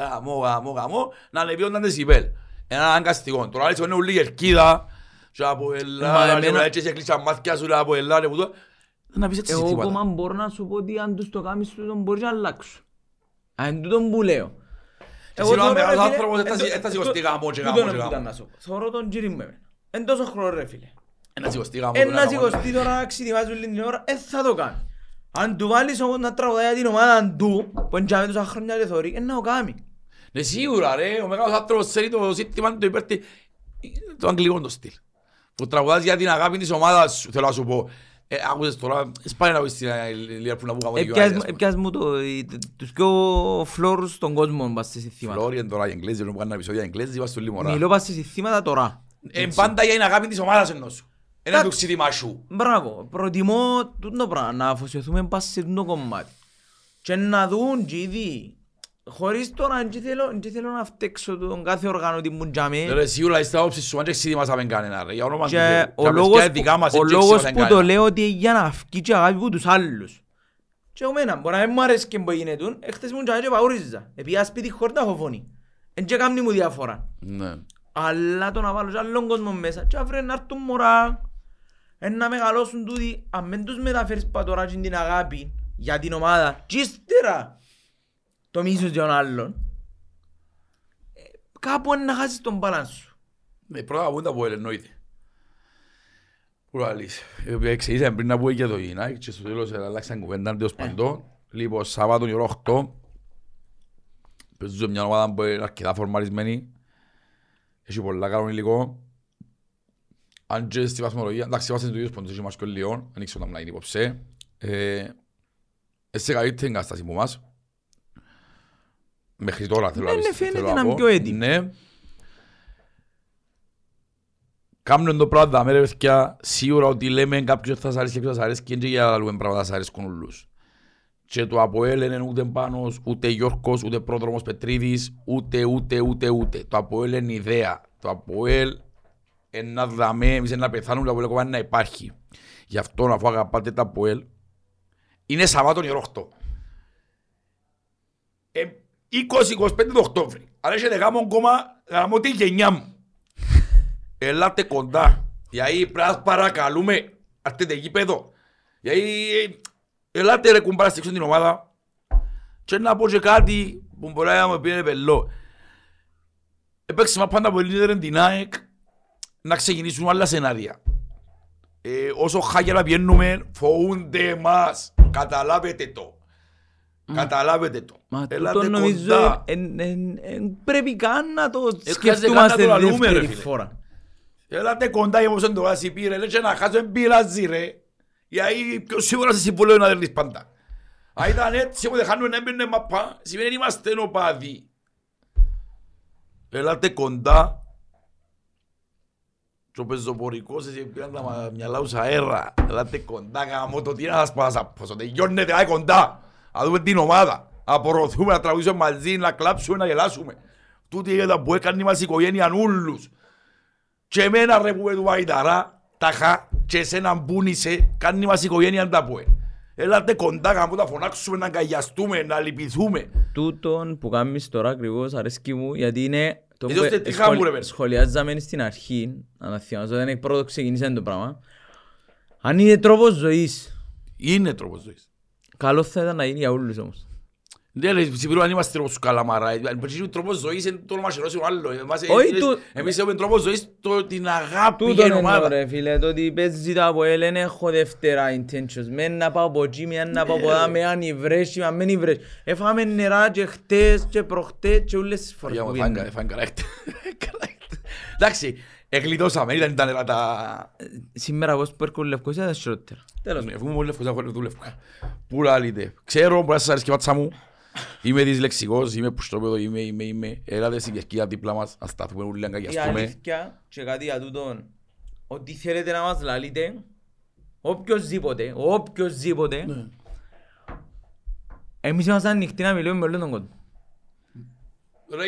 γαμό, να ανεβιώνταν τις υπέλ. Ένα αγκαστικό. Τώρα λες ότι είναι ούλη κερκίδα, και από ελά, και σε κλείσαν μάθηκια σου, από ελά, και πουτώ. Να πεις έτσι συστήματα. Εγώ ακόμα μπορώ να σου πω ότι αν τους το κάνεις, τον μπορείς να αλλάξω. Αν τούτον που λέω. Εγώ τώρα μεγάλος άνθρωπος θα σηκωστεί γάμο και γάμο. Θωρώ τον κύρι μου εμένα. Εν τόσο χρόνο ρε φίλε. Ένα σηκωστεί γάμο. Ένα σηκωστεί τώρα ξετοιμάζει όλη την ώρα, θα το κάνει. Αν του βάλεις όμως να τραγουδάει την ομάδα του, που εντιαμε τόσα χρόνια λέει θωρεί, να το κάνει. Ναι σίγουρα ρε, ο μεγάλος άνθρωπος θέλει το σύστημα το αγγλικό το στυλ. Που τραγουδάς για την αγάπη της ομάδας σου, θέλω να σου πω. Άκουσες τώρα, σπάει να πεις στην Λιαρπούλα που κάμω δικαιώνει. Επιάς μου τους πιο φλόρους στον κόσμο πας σε συστήματα. Φλόροι είναι τώρα οι Εγγλέζοι, που κάνουν επεισόδια Εγγλέζοι, είπα στο λίγο. Μιλώ πας σε συστήματα τώρα. Πάντα για την αγάπη της ομάδας ενός σου. Ένα του ξύτημα σου. Μπράβο, προτιμώ το πράγμα, να αφοσιωθούμε πας σε το κομμάτι. Και να δουν και ήδη. Χωρίς τώρα, και θέλω να φταίξω τον κάθε οργάνο ότι μου τζάμε. Ρε σίγουρα είστε όψεις σου, αν και ξετοιμάσαμε κανένα ρε. Και ο λόγος που το λέω ότι για να αυκεί και αγάπη που τους άλλους. Και εμένα, μπορεί να μην μου αρέσει και που έγινε τούν, χτες μου τζάμε και παούριζα. Επειδή σπίτι χόρτα έχω φωνή. Εν και κάνει μου διαφορά. Αλλά το να βάλω και άλλον κόσμο μέσα και αύριο να έρθουν μωρά. Εν να μεγαλώσουν τούτοι, αν μην τους μεταφέρεις πατωρά και την αγάπη για την ομάδα και ύστερα το μίσος και τον άλλον, κάπου είναι να χάσεις τον μπάλανς σου. Ναι, πρώτα από τα που εννοείται. Ουραλής, εξηγήσαμε πριν να πούμε για το Γινάκ και στο τέλος αλλάξαν κουβέντα αντίος παντών. Λοιπόν, Σάββατον η ώρα 8, παίζουν μια ομάδα που είναι αρκετά φορμαρισμένη, έχει πολλά καλό υλικό. Αν και στη βαθμολογία, εντάξει, βάζουν τους ίδιους ποντούς, έχει μας και ο Λιόν, ανοίξουν τα μνάγινη υπόψε. Εσύ καλύτερη εγκαστάση που μας. Μέχρι τώρα θέλω να πιστεύω. Ναι, φαίνεται πιο έτοιμοι. Κάμουν το πράγμα, με ρε παιδιά, σίγουρα ότι λέμε κάποιος θα σας αρέσει και ποιος σας αρέσει και έτσι για να λέμε πράγματα θα σας αρέσκουν όλους. Και το ΑΠΟΕΛ είναι ούτε Πάνος, ούτε Γιώργος, ούτε Πρόδρομος Πετρίδης, ούτε. Το ΑΠΟΕΛ είναι ιδέα. Το ΑΠΟΕΛ είναι να δαμε, εμείς είναι να πεθάνουμε, το ΑΠΟΕΛ ακόμα είναι να υπάρχει. Γι' αυτό αφού αγαπάτε το ΑΠΟΕΛ, είναι Σαββάτον Ιερόχτο. 20-25 το Οκτώβρη. Άρα είσαι γάμον κόμμα, γάμω τη γενιά μου. Ελάτε κοντά. Γιατί πράσπαρα παρακαλούμε, αρτέτε γήπεδο. Γιατί ελάτε ρε κουμπάρα στεξούν την ομάδα. Και να πω και κάτι που μπορεί να μου πει είναι πελό. Επέξημα πάντα πολύ λίτερεν την ΑΕΚ να ξεκινήσουν άλλα σενάρια. Όσο χάκερα πιένουμε φοβούνται εμάς. Καταλάβετε το. Καταλάβετε το. Μα το νομίζω πρέπει καν να το σκεφτούμαστε δεύτερη φορά. Έλατε κοντά για όπως το βάζει πήρε, λέει και να χάσω εμπειράζει ρε. Γιατί πιο σίγουρα σε συμβουλεύει να δερνείς πάντα. Αν ήταν έτσι όποτε χάνουμε να έμπαινε μαπά, σημαίνει είμαστε νοπάδι. Έλατε κοντά. Και ο πεζοπορικός εσύ πήραν τα μυαλά σου αέρα. Έλατε κοντά γαμώ το τι να σας πάσω, τελειώνετε άι κοντά. Να δούμε την ομάδα, να προωθούμε, να τραγουδήσουμε μαζί, να κλάψουμε, να γελάσουμε. Τούτη ήταν που έκανε μας η οικογένεια νούλους. Και εμένα ρε που βαϊταρά, ταχά, και εσένα μπούνισε, κάνει μας η οικογένεια τα πουέ. Έλατε κοντά, να τα φωνάξουμε, να αγκαλιαστούμε, να λυπηθούμε. Τούτον που κάνεις τώρα ακριβώς αρέσκει μου, γιατί είναι... Σχολιάζαμε στην αρχή, αναθυμάζω, δεν έχει πρώτο ξεκινήσει το πράγμα. Αν είναι τρόπος ζωής. Είναι τρόπος ζωής. Καλό θα ήταν να είναι για όλους όμως. Δεν λέει, σήμερα αν είμαστε τρόπος καλαμάρα. Υπάρχει τρόπος ζωής, είναι το όνομα χειρός ή ο άλλος. Εμείς έχουμε τρόπος ζωής, την αγάπη για την ομάδα. Τούτο είναι ρε φίλε, το ότι παίζει τα από έλενε, έχω δεύτερα intentions. Μεν να πάω από εκεί, μεν να πάω από εδώ, με αν υβρέσει, αν μεν υβρέσει. Έφαμε νερά και χτες και προχτές και όλες τις φορές που πήγαινε. Έφαμε καλά έκτα. Εντάξει. Εγκλειτώσαμε, ήταν έλα τα... Σήμερα εγώ που έρχομαι Λευκοσία ήταν χειρότερα. Τέλος μου, εφούμε όλοι Λευκοσία, χωρίς δουλεύκα. Πού λάλλετε. Ξέρω που να σας αρέσει και πάτσα μου. Είμαι δυσλεξικός, είμαι πουστρόπεδο, είμαι. Έλατε στην Κερκίδα δίπλα μας, ας σταθούμε όλοι να αγκαλιαστούμε. Η αλήθεια και κάτι για τούτον. Ότι θέλετε να μας λάλλετε, οποιοςδήποτε. Εμείς είμαστε ανοιχτοί να μιλούμε με όλον τον κόσμο. Ρε,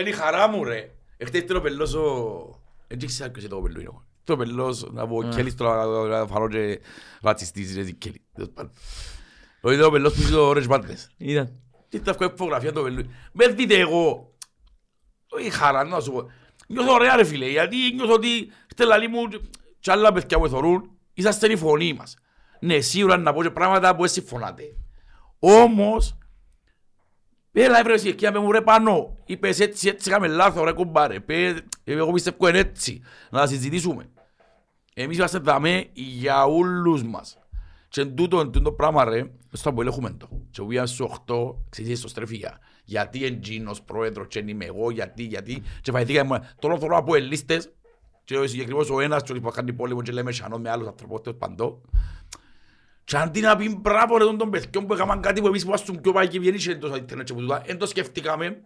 είναι η χαρά μου ρε. Εχθές θέλω πελώσω... Δεν ξέρω ποιος είναι το πελού είναι. Το πελός, να πω κέλης, τώρα φανώ και ρατσιστής, είναι κέλη. Ήταν ο πελός που είχε ωραίες μπάντες. Ήταν. Ήταν αυτή η υπογραφία το πελού. Με δείτε εγώ. Όχι χαρά, να σου πω. Νιώθω ωραία ρε φίλε, γιατί νιώθω ότι χτελαλή μου και άλλα παιδιά που εθωρούν, είσαστε η φωνή μας. Ναι, σίγουρα να πω και πράγματα που εσύ φωνάτε. Όμως, έλα έπρεπε και να μου ρε πάνω, είπες έτσι είχαμε λάθος ρε κουμπάρε, εγώ πιστεύω είναι έτσι, να συζητήσουμε. Εμείς είμαστε δαμέ για όλους μας. Και τούτο το πράγμα ρε, στο που ελέγχουμε το. Και πήγαμε στους 8, ξέρετε στο στρεφία. Γιατί εγγύνος πρόεδρος και είμαι εγώ, γιατί. Και φαγηθήκαμε, τώρα θέλω να πω ελίστες, και συγκεκριμένως ο ένας που κάνει πόλεμο και λέμε σανό με άλλους ανθρωπότητες παντό. Και αντί να πει μπράβο ρε των παιδιών που έκαναν κάτι που εμείς που άσουν πιο πάει και βγαίνει και το ίντερνετ και τούτα, εν το σκεφτήκαμε,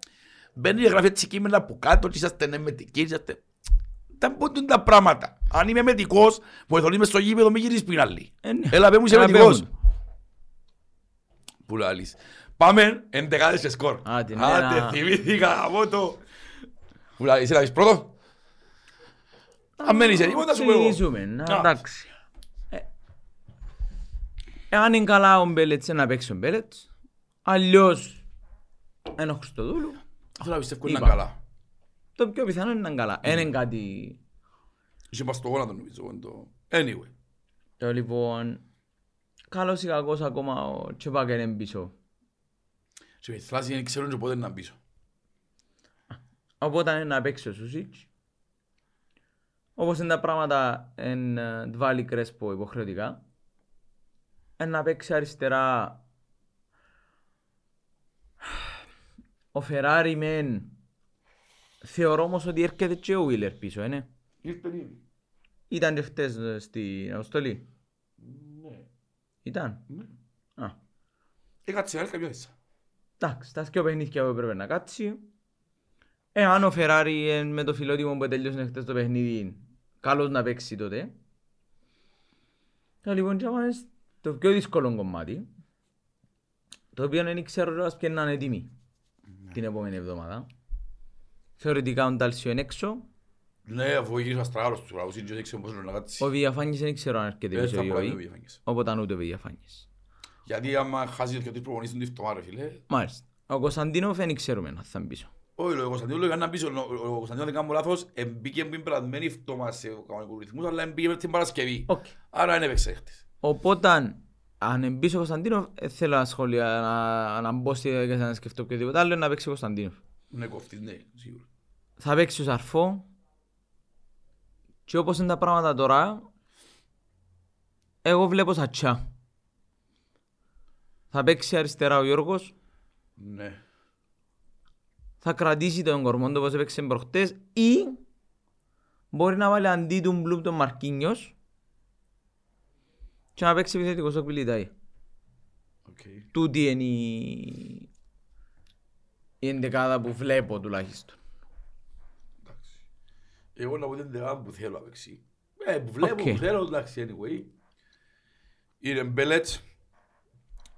μπαίνει και γράφει έτσι κείμενα από κάτω και είσαστε εμετικοί, είσαστε... Δεν μπορούν τα πράγματα. Αν είμαι εμετικός, που εθολεί μες στο γήπεδο, μην γυρίσεις πριν άλλη. Έλα πέ μου είσαι εμετικός. Πού λαλείς. Πάμε εντεκάδες σε σκορ. Άντε θυμήθηκα από το... Πού λαλείς, είσαι πρώτο. Αν μένεις ενήμον θα σου πω. Αν είναι καλά ο Μπέλετς, να παίξει ο Μπέλετς. Αλλιώς, ένα Χριστοδούλου. Αυτό να πιστεύω είναι καλά. Το πιο πιθανό είναι καλά. Είναι κάτι... Είσαι πας στο γόνα τον νομίζω. Anyway. Και λοιπόν, καλός ή κακός ακόμα ο Τσεπάκερ είναι πίσω. Και με θλάση δεν ξέρουν και πότε είναι πίσω. Οπότε είναι να παίξει ο Σουσίτς. Όπως είναι τα πράγματα, είναι βάλει Κρέσπο υποχρεωτικά. Να παίξει αριστερά ο Φεράρι μεν, θεωρώ όμως ότι έρχεται και ο Βίλερ πίσω, είναι. Ήταν και χτες στην Αποστολή. Ναι. Ήταν. Ναι. Α. Έκατσε, έρχεται πιο έτσι. Εντάξει, τα σκιοπαιχνίδια που πρέπει να κάτσει. Εάν ο Φεράρι με το φιλότιμο που τελειώσαν χτες το παιχνίδι, καλώς να παίξει τότε. Λοιπόν, το πιο δύσκολο κομμάτι, το οποίο δεν ξέρω ποιο να είναι έτοιμοι την επόμενη εβδομάδα. Θεωρητικά ο Ντάλσιο είναι έξω. Ναι, αφού γίνεις αστράγαλος τους γραβούς, δεν ξέρω πώς να κάτσει. Ο Βιαφάνης δεν ξέρω αν έρχεται πίσω ή όχι, όποτε ούτε ο Βιαφάνης. Γιατί άμα χάσεις και ο προπονητής είναι φτωχά ρε φίλε. Μάλιστα. Ο Κωνσταντίνοφ δεν ξέρουμε αν θα είναι πίσω. Όχι, ο Κωνσταντίνοφ έκανε πίσω. Ο Κωνσταντίνοφ δεν κάνω λάθος, μπήκε πριν περασμένη φτώμα σε κανονικούς ρυθμούς, αλλά μπήκε την Παρασκευή. Άρα είναι επεξέχτης. Οπότε, αν μπει ο Κωνσταντίνοφ, θέλω να σχολιάσω, να μπω και να σκεφτώ οτιδήποτε άλλο, να παίξει ο Κωνσταντίνοφ. Ναι, κοφτής, ναι, σίγουρα. Θα παίξει ο Σαρφό. Και όπως είναι τα πράγματα τώρα, εγώ βλέπω Σατσά. Θα παίξει αριστερά ο Γιώργος. Ναι. Θα κρατήσει τον Κορμόντο όπως έπαιξε προχτές ή μπορεί να βάλει αντί του Μπλουμ τον Μαρκίνιος και να παίξει επιθετικό στο Πιλιτάι. Okay. Τούτη είναι η εντεκάδα που βλέπω τουλάχιστον. Εντάξει. Εγώ να πω την εντεκάδα που θέλω να παίξει. Που βλέπω, okay. Που θέλω, εντάξει, anyway. Είναι Μπελέτς.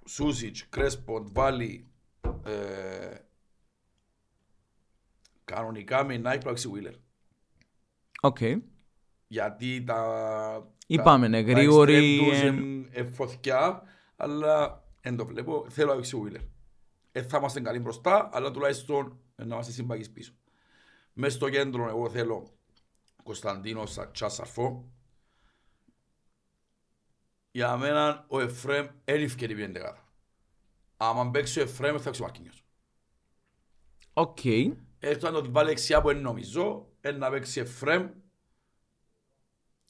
Σούζιτς, Κρέσποντ, Βάλι, κανονικά με Νάικ Πλάξη Βίλερ. Οκ. Γιατί τα... Είπαμε, ναι, γρήγοροι... ...εφωθιά, αλλά εν το βλέπω, θέλω να παίξει Βίλερ. Θα είμαστε καλοί μπροστά, αλλά τουλάχιστον να είμαστε συμπαγείς πίσω. Μες στο κέντρο εγώ θέλω Κωνσταντίνο Σατσά Σαρφό. Για μένα ο Εφραίμ έλειφκε την πιεντεκάδα. Άμα παίξει ο Εφραίμ θα ξεπαρκίνει. Οκ. Έστω αν το βάλει δεξιά που νομίζω, να παίξει Εφραίμ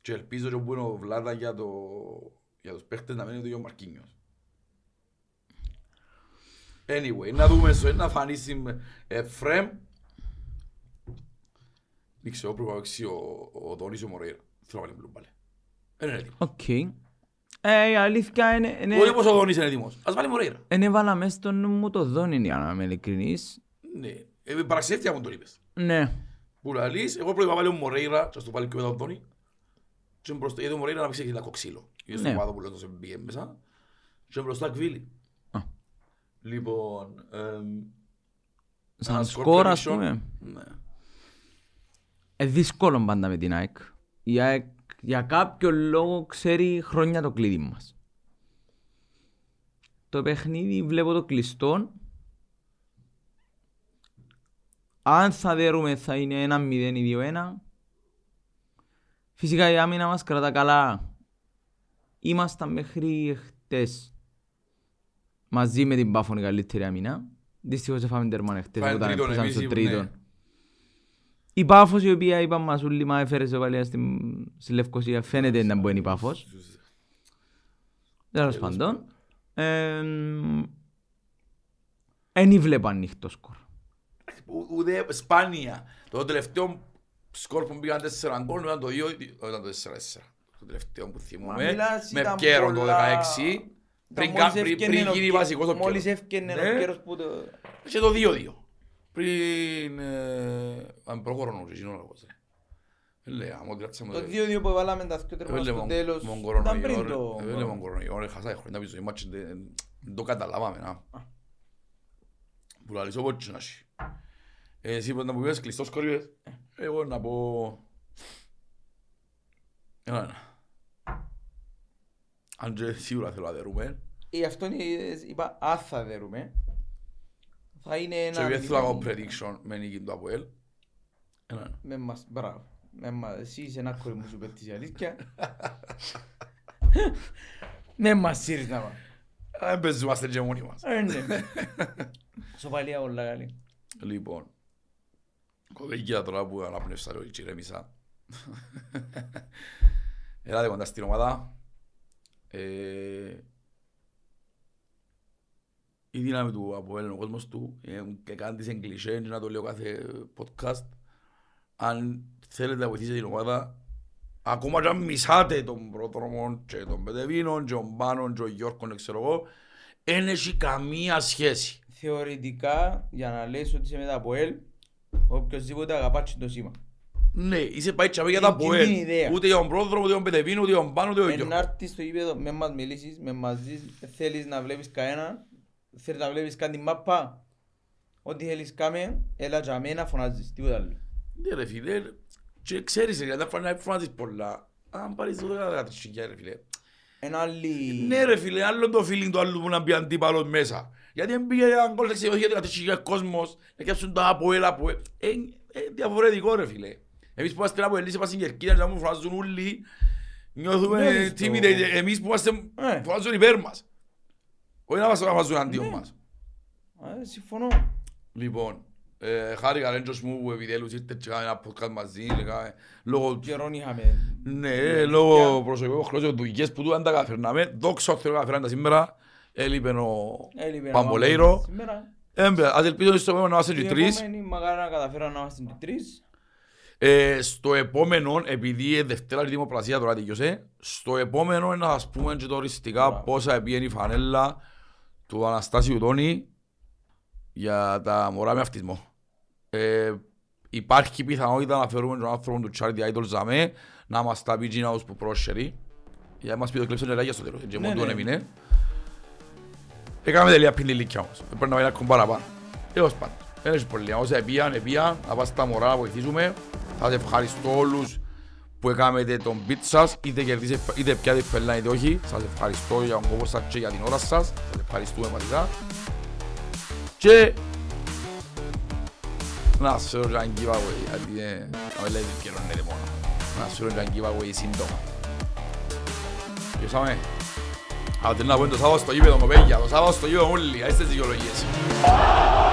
και ελπίζω και που είναι ο Βλάτα για τους παίχτες να μένει το ίδιο Μαρκίνιος. Anyway, να δούμε στο ένα φανίσιμ Εφραίμ. Δεν ξέρω πρέπει να παίξει ο Δονίσιο Μωρέιρα. Θέλω να βάλει μπλου μπάλε. Είναι έτοιμο. Οκ. Η αλήθεια είναι... Όχι πως ο Δόνης είναι έτοιμος. Ας βάλει Μωρέιρα. Έβαλα μέσα στο νου μου το Δόνη, για να είμαι ειλικρινής. Ναι. Παραξεύτηκα μου τον είπες. Ναι. Που λαλείς, εγώ πρέπει να βάλει ο Μωρέιρα και ας το βάλει και μετά ο Δόνη. Και μπροστά, γιατί ο Μωρέιρα να παίξει και λίγο ξύλο. Είναι στον πάδο που λέω τόσο πήγε μέσα. Και μπροστά Κβίλη. Λοιπόν... Σαν σκορ ας πούμε. Δύσκολο πάντα με την ΑΕΚ. Η ΑΕΚ για κάποιο λόγο ξέρει χρόνια το κλείδι μας. Το παιχνίδι βλέπω το κλειστό. Αν θα δέρουμε θα είναι 1-0-2-1. Φυσικά η άμυνα μας κρατά καλά. Ήμασταν μέχρι χτες μαζί με την Πάφο η καλύτερη άμυνα. Δυστυχώς έφαμε τερμάνε χτες που ήταν έφεσαν στο τρίτον. Η Πάφος η οποία είπα μας ούλη μα έφερε στο παλιά στη Λευκοσία φαίνεται να μπορεί η Πάφος. Τέλος πάντων. Εν ήβλεπα ανοιχτό σκορ. Ούτε σπάνια. Το τελευταίο σκορ που πήγαν 4 γκολ ήταν το 4-4. Το τελευταίο που θυμούμε. Με ευκαίρο το 16. Πριν γίνει βασικός το ευκαίρο. Μόλις ευκαιρνε ο ευκαίρος που το... Και το 2-2. Πριν... αν προχωρώνω ορίζινό λόγος. Το 2-2 που βάλαμε τα σκοτρεμά στο τέλος ήταν πριν το... Έβαλε μον κορονοϊό, έχασα χρόνια να πίσω, οι μάτσες δεν το καταλάβαμε. Που λαλείς όπως και να έχει. Εσύ είπες να μου πεις κλειστός κορύβες. Εγώ να πω... Αν και σίγουρα θέλω να δερούμε. Γι' αυτό είπα αν θα δερούμε. Θα είναι ένα... Και επειδή θέλω να κάνω prediction με νίκη του Αποέλ. Με μας, μπράβο. Εσύ είσαι ένα κορί μου σου πέφτεις η αλήθεια. Με μας σύρεις να πάμε. Δεν πεζούμαστε και μόνοι μας. Σοβαλία όλα καλή. Λοιπόν, κοδέγγια τώρα που αναπνεύσα το και ρέμισα. Ελάτε κοντά στην ομάδα. Η δύναμη του Αποέλ, ο κόσμος του, και κάνει τις εγκλισές, να το λέω κάθε podcast. Αν θέλετε να βοηθήσετε την ομάδα, ακόμα και αν μισάτε τον Πρόδρομο και τον Πετεβίνο, τον Πάνο και τον Γιώργο, δεν έχει καμία σχέση. θεωρητικά, για να λες ότι είσαι μετά από ελ, οποιοςδήποτε αγαπάτσι το σήμα. Ναι, είσαι πάει τσαπέ για τα από ελ. Ούτε για τον πρόεδρο, ούτε για τον Πετεπίνο, ούτε για τον Πάνο, ούτε για τον Γιώργο. Εν άρτης στο γήπεδο, με μας μιλήσεις, με μαζί, θέλεις να βλέπεις κανένα, θέλεις να βλέπεις κάτι μάπα. Ό,τι θέλεις κάμε, έλα για μένα φωνάζεις, τίποτα άλλο. Ναι ρε φίλε, και ξέρεις ρε, δεν φωνάζεις πολλά. Αν πάρεις το 10-13 ρε φίλε. Ναι ρε φίλε, άλλο το feeling του άλλου που να μπει αντίπαλο μέσα. Γιατί δεν πήγε έναν κόλ, δεν ξέρω κόσμος, να κάψουν τα από ελ. Διαφορετικό ρε φίλε. Εμείς που είμαστε από ελ, σε πάση κερκίδα και να μου φράζουν όλοι, νιώθουμε τίμητε, εμείς που είμαστε φράζουν υπέρ μας. Όχι να μας φράζουν αντίον μας. Συμφωνώ. Λοιπόν, χάρηκα λέντρος μου που επιτέλους ήρθε και είχαμε ένα podcast μαζί. Καιρόν είχαμε. Ναι, λόγω προσωπικού χρώσεων δουλειές που του δεν τα καταφέρναμε. Δόξα θέλω να καταφέρναμε τα σήμερα. Έλειπε ο Παμπολέιρο. Ας ελπίζω ότι στο επόμενο να είμαστε και τρεις. Μακάρι να καταφέραμε να είμαστε και τρεις. Στο επόμενο, επειδή Δευτέρα η δημοπρασία τώρα τελειώσε, στο επόμενο να σας πούμε και τοριστικά πόσα πήγαινε η φανέλα του Αναστάσιου Τόνη για τα μωρά με αυτισμό. Υπάρχει πιθανότητα να φέρουμε τον άνθρωπο του Charity Idol Ζαμέ να μας τα πει Gina ως που πρόσχερει για να μας πει το κλέψε νεράκια στο τέλος. Και μοντούν έμεινε. Έκαμε τελεία πίντη λίκια όμως. Πρέπει να πάει να κομμ' παραπάνω. Έως πάντα. Δεν έχει πολύ. Όσα επίαν, να πας τα μωρά να βοηθήσουμε. Θα σε ευχαριστώ όλους που έκαμετε τον beat σας. Είτε πιάτε φελά είτε όχι. Σας ευχαριστώ για τον κόπο σας και για την ώρα σας. Σας ευχαριστούμε μαζικά. Και να σου έρω έναν giveaway, γιατί δεν επικαιρώνεται μόνο. Να σου έρω έναν giveaway σύντομα. Γιώσαμε, αντί να πούμε το Σάββατο στο γήπεδο, παιδιά, το Σάββατο στο γήπεδο όλοι, αυτές τις δικαιολογίες.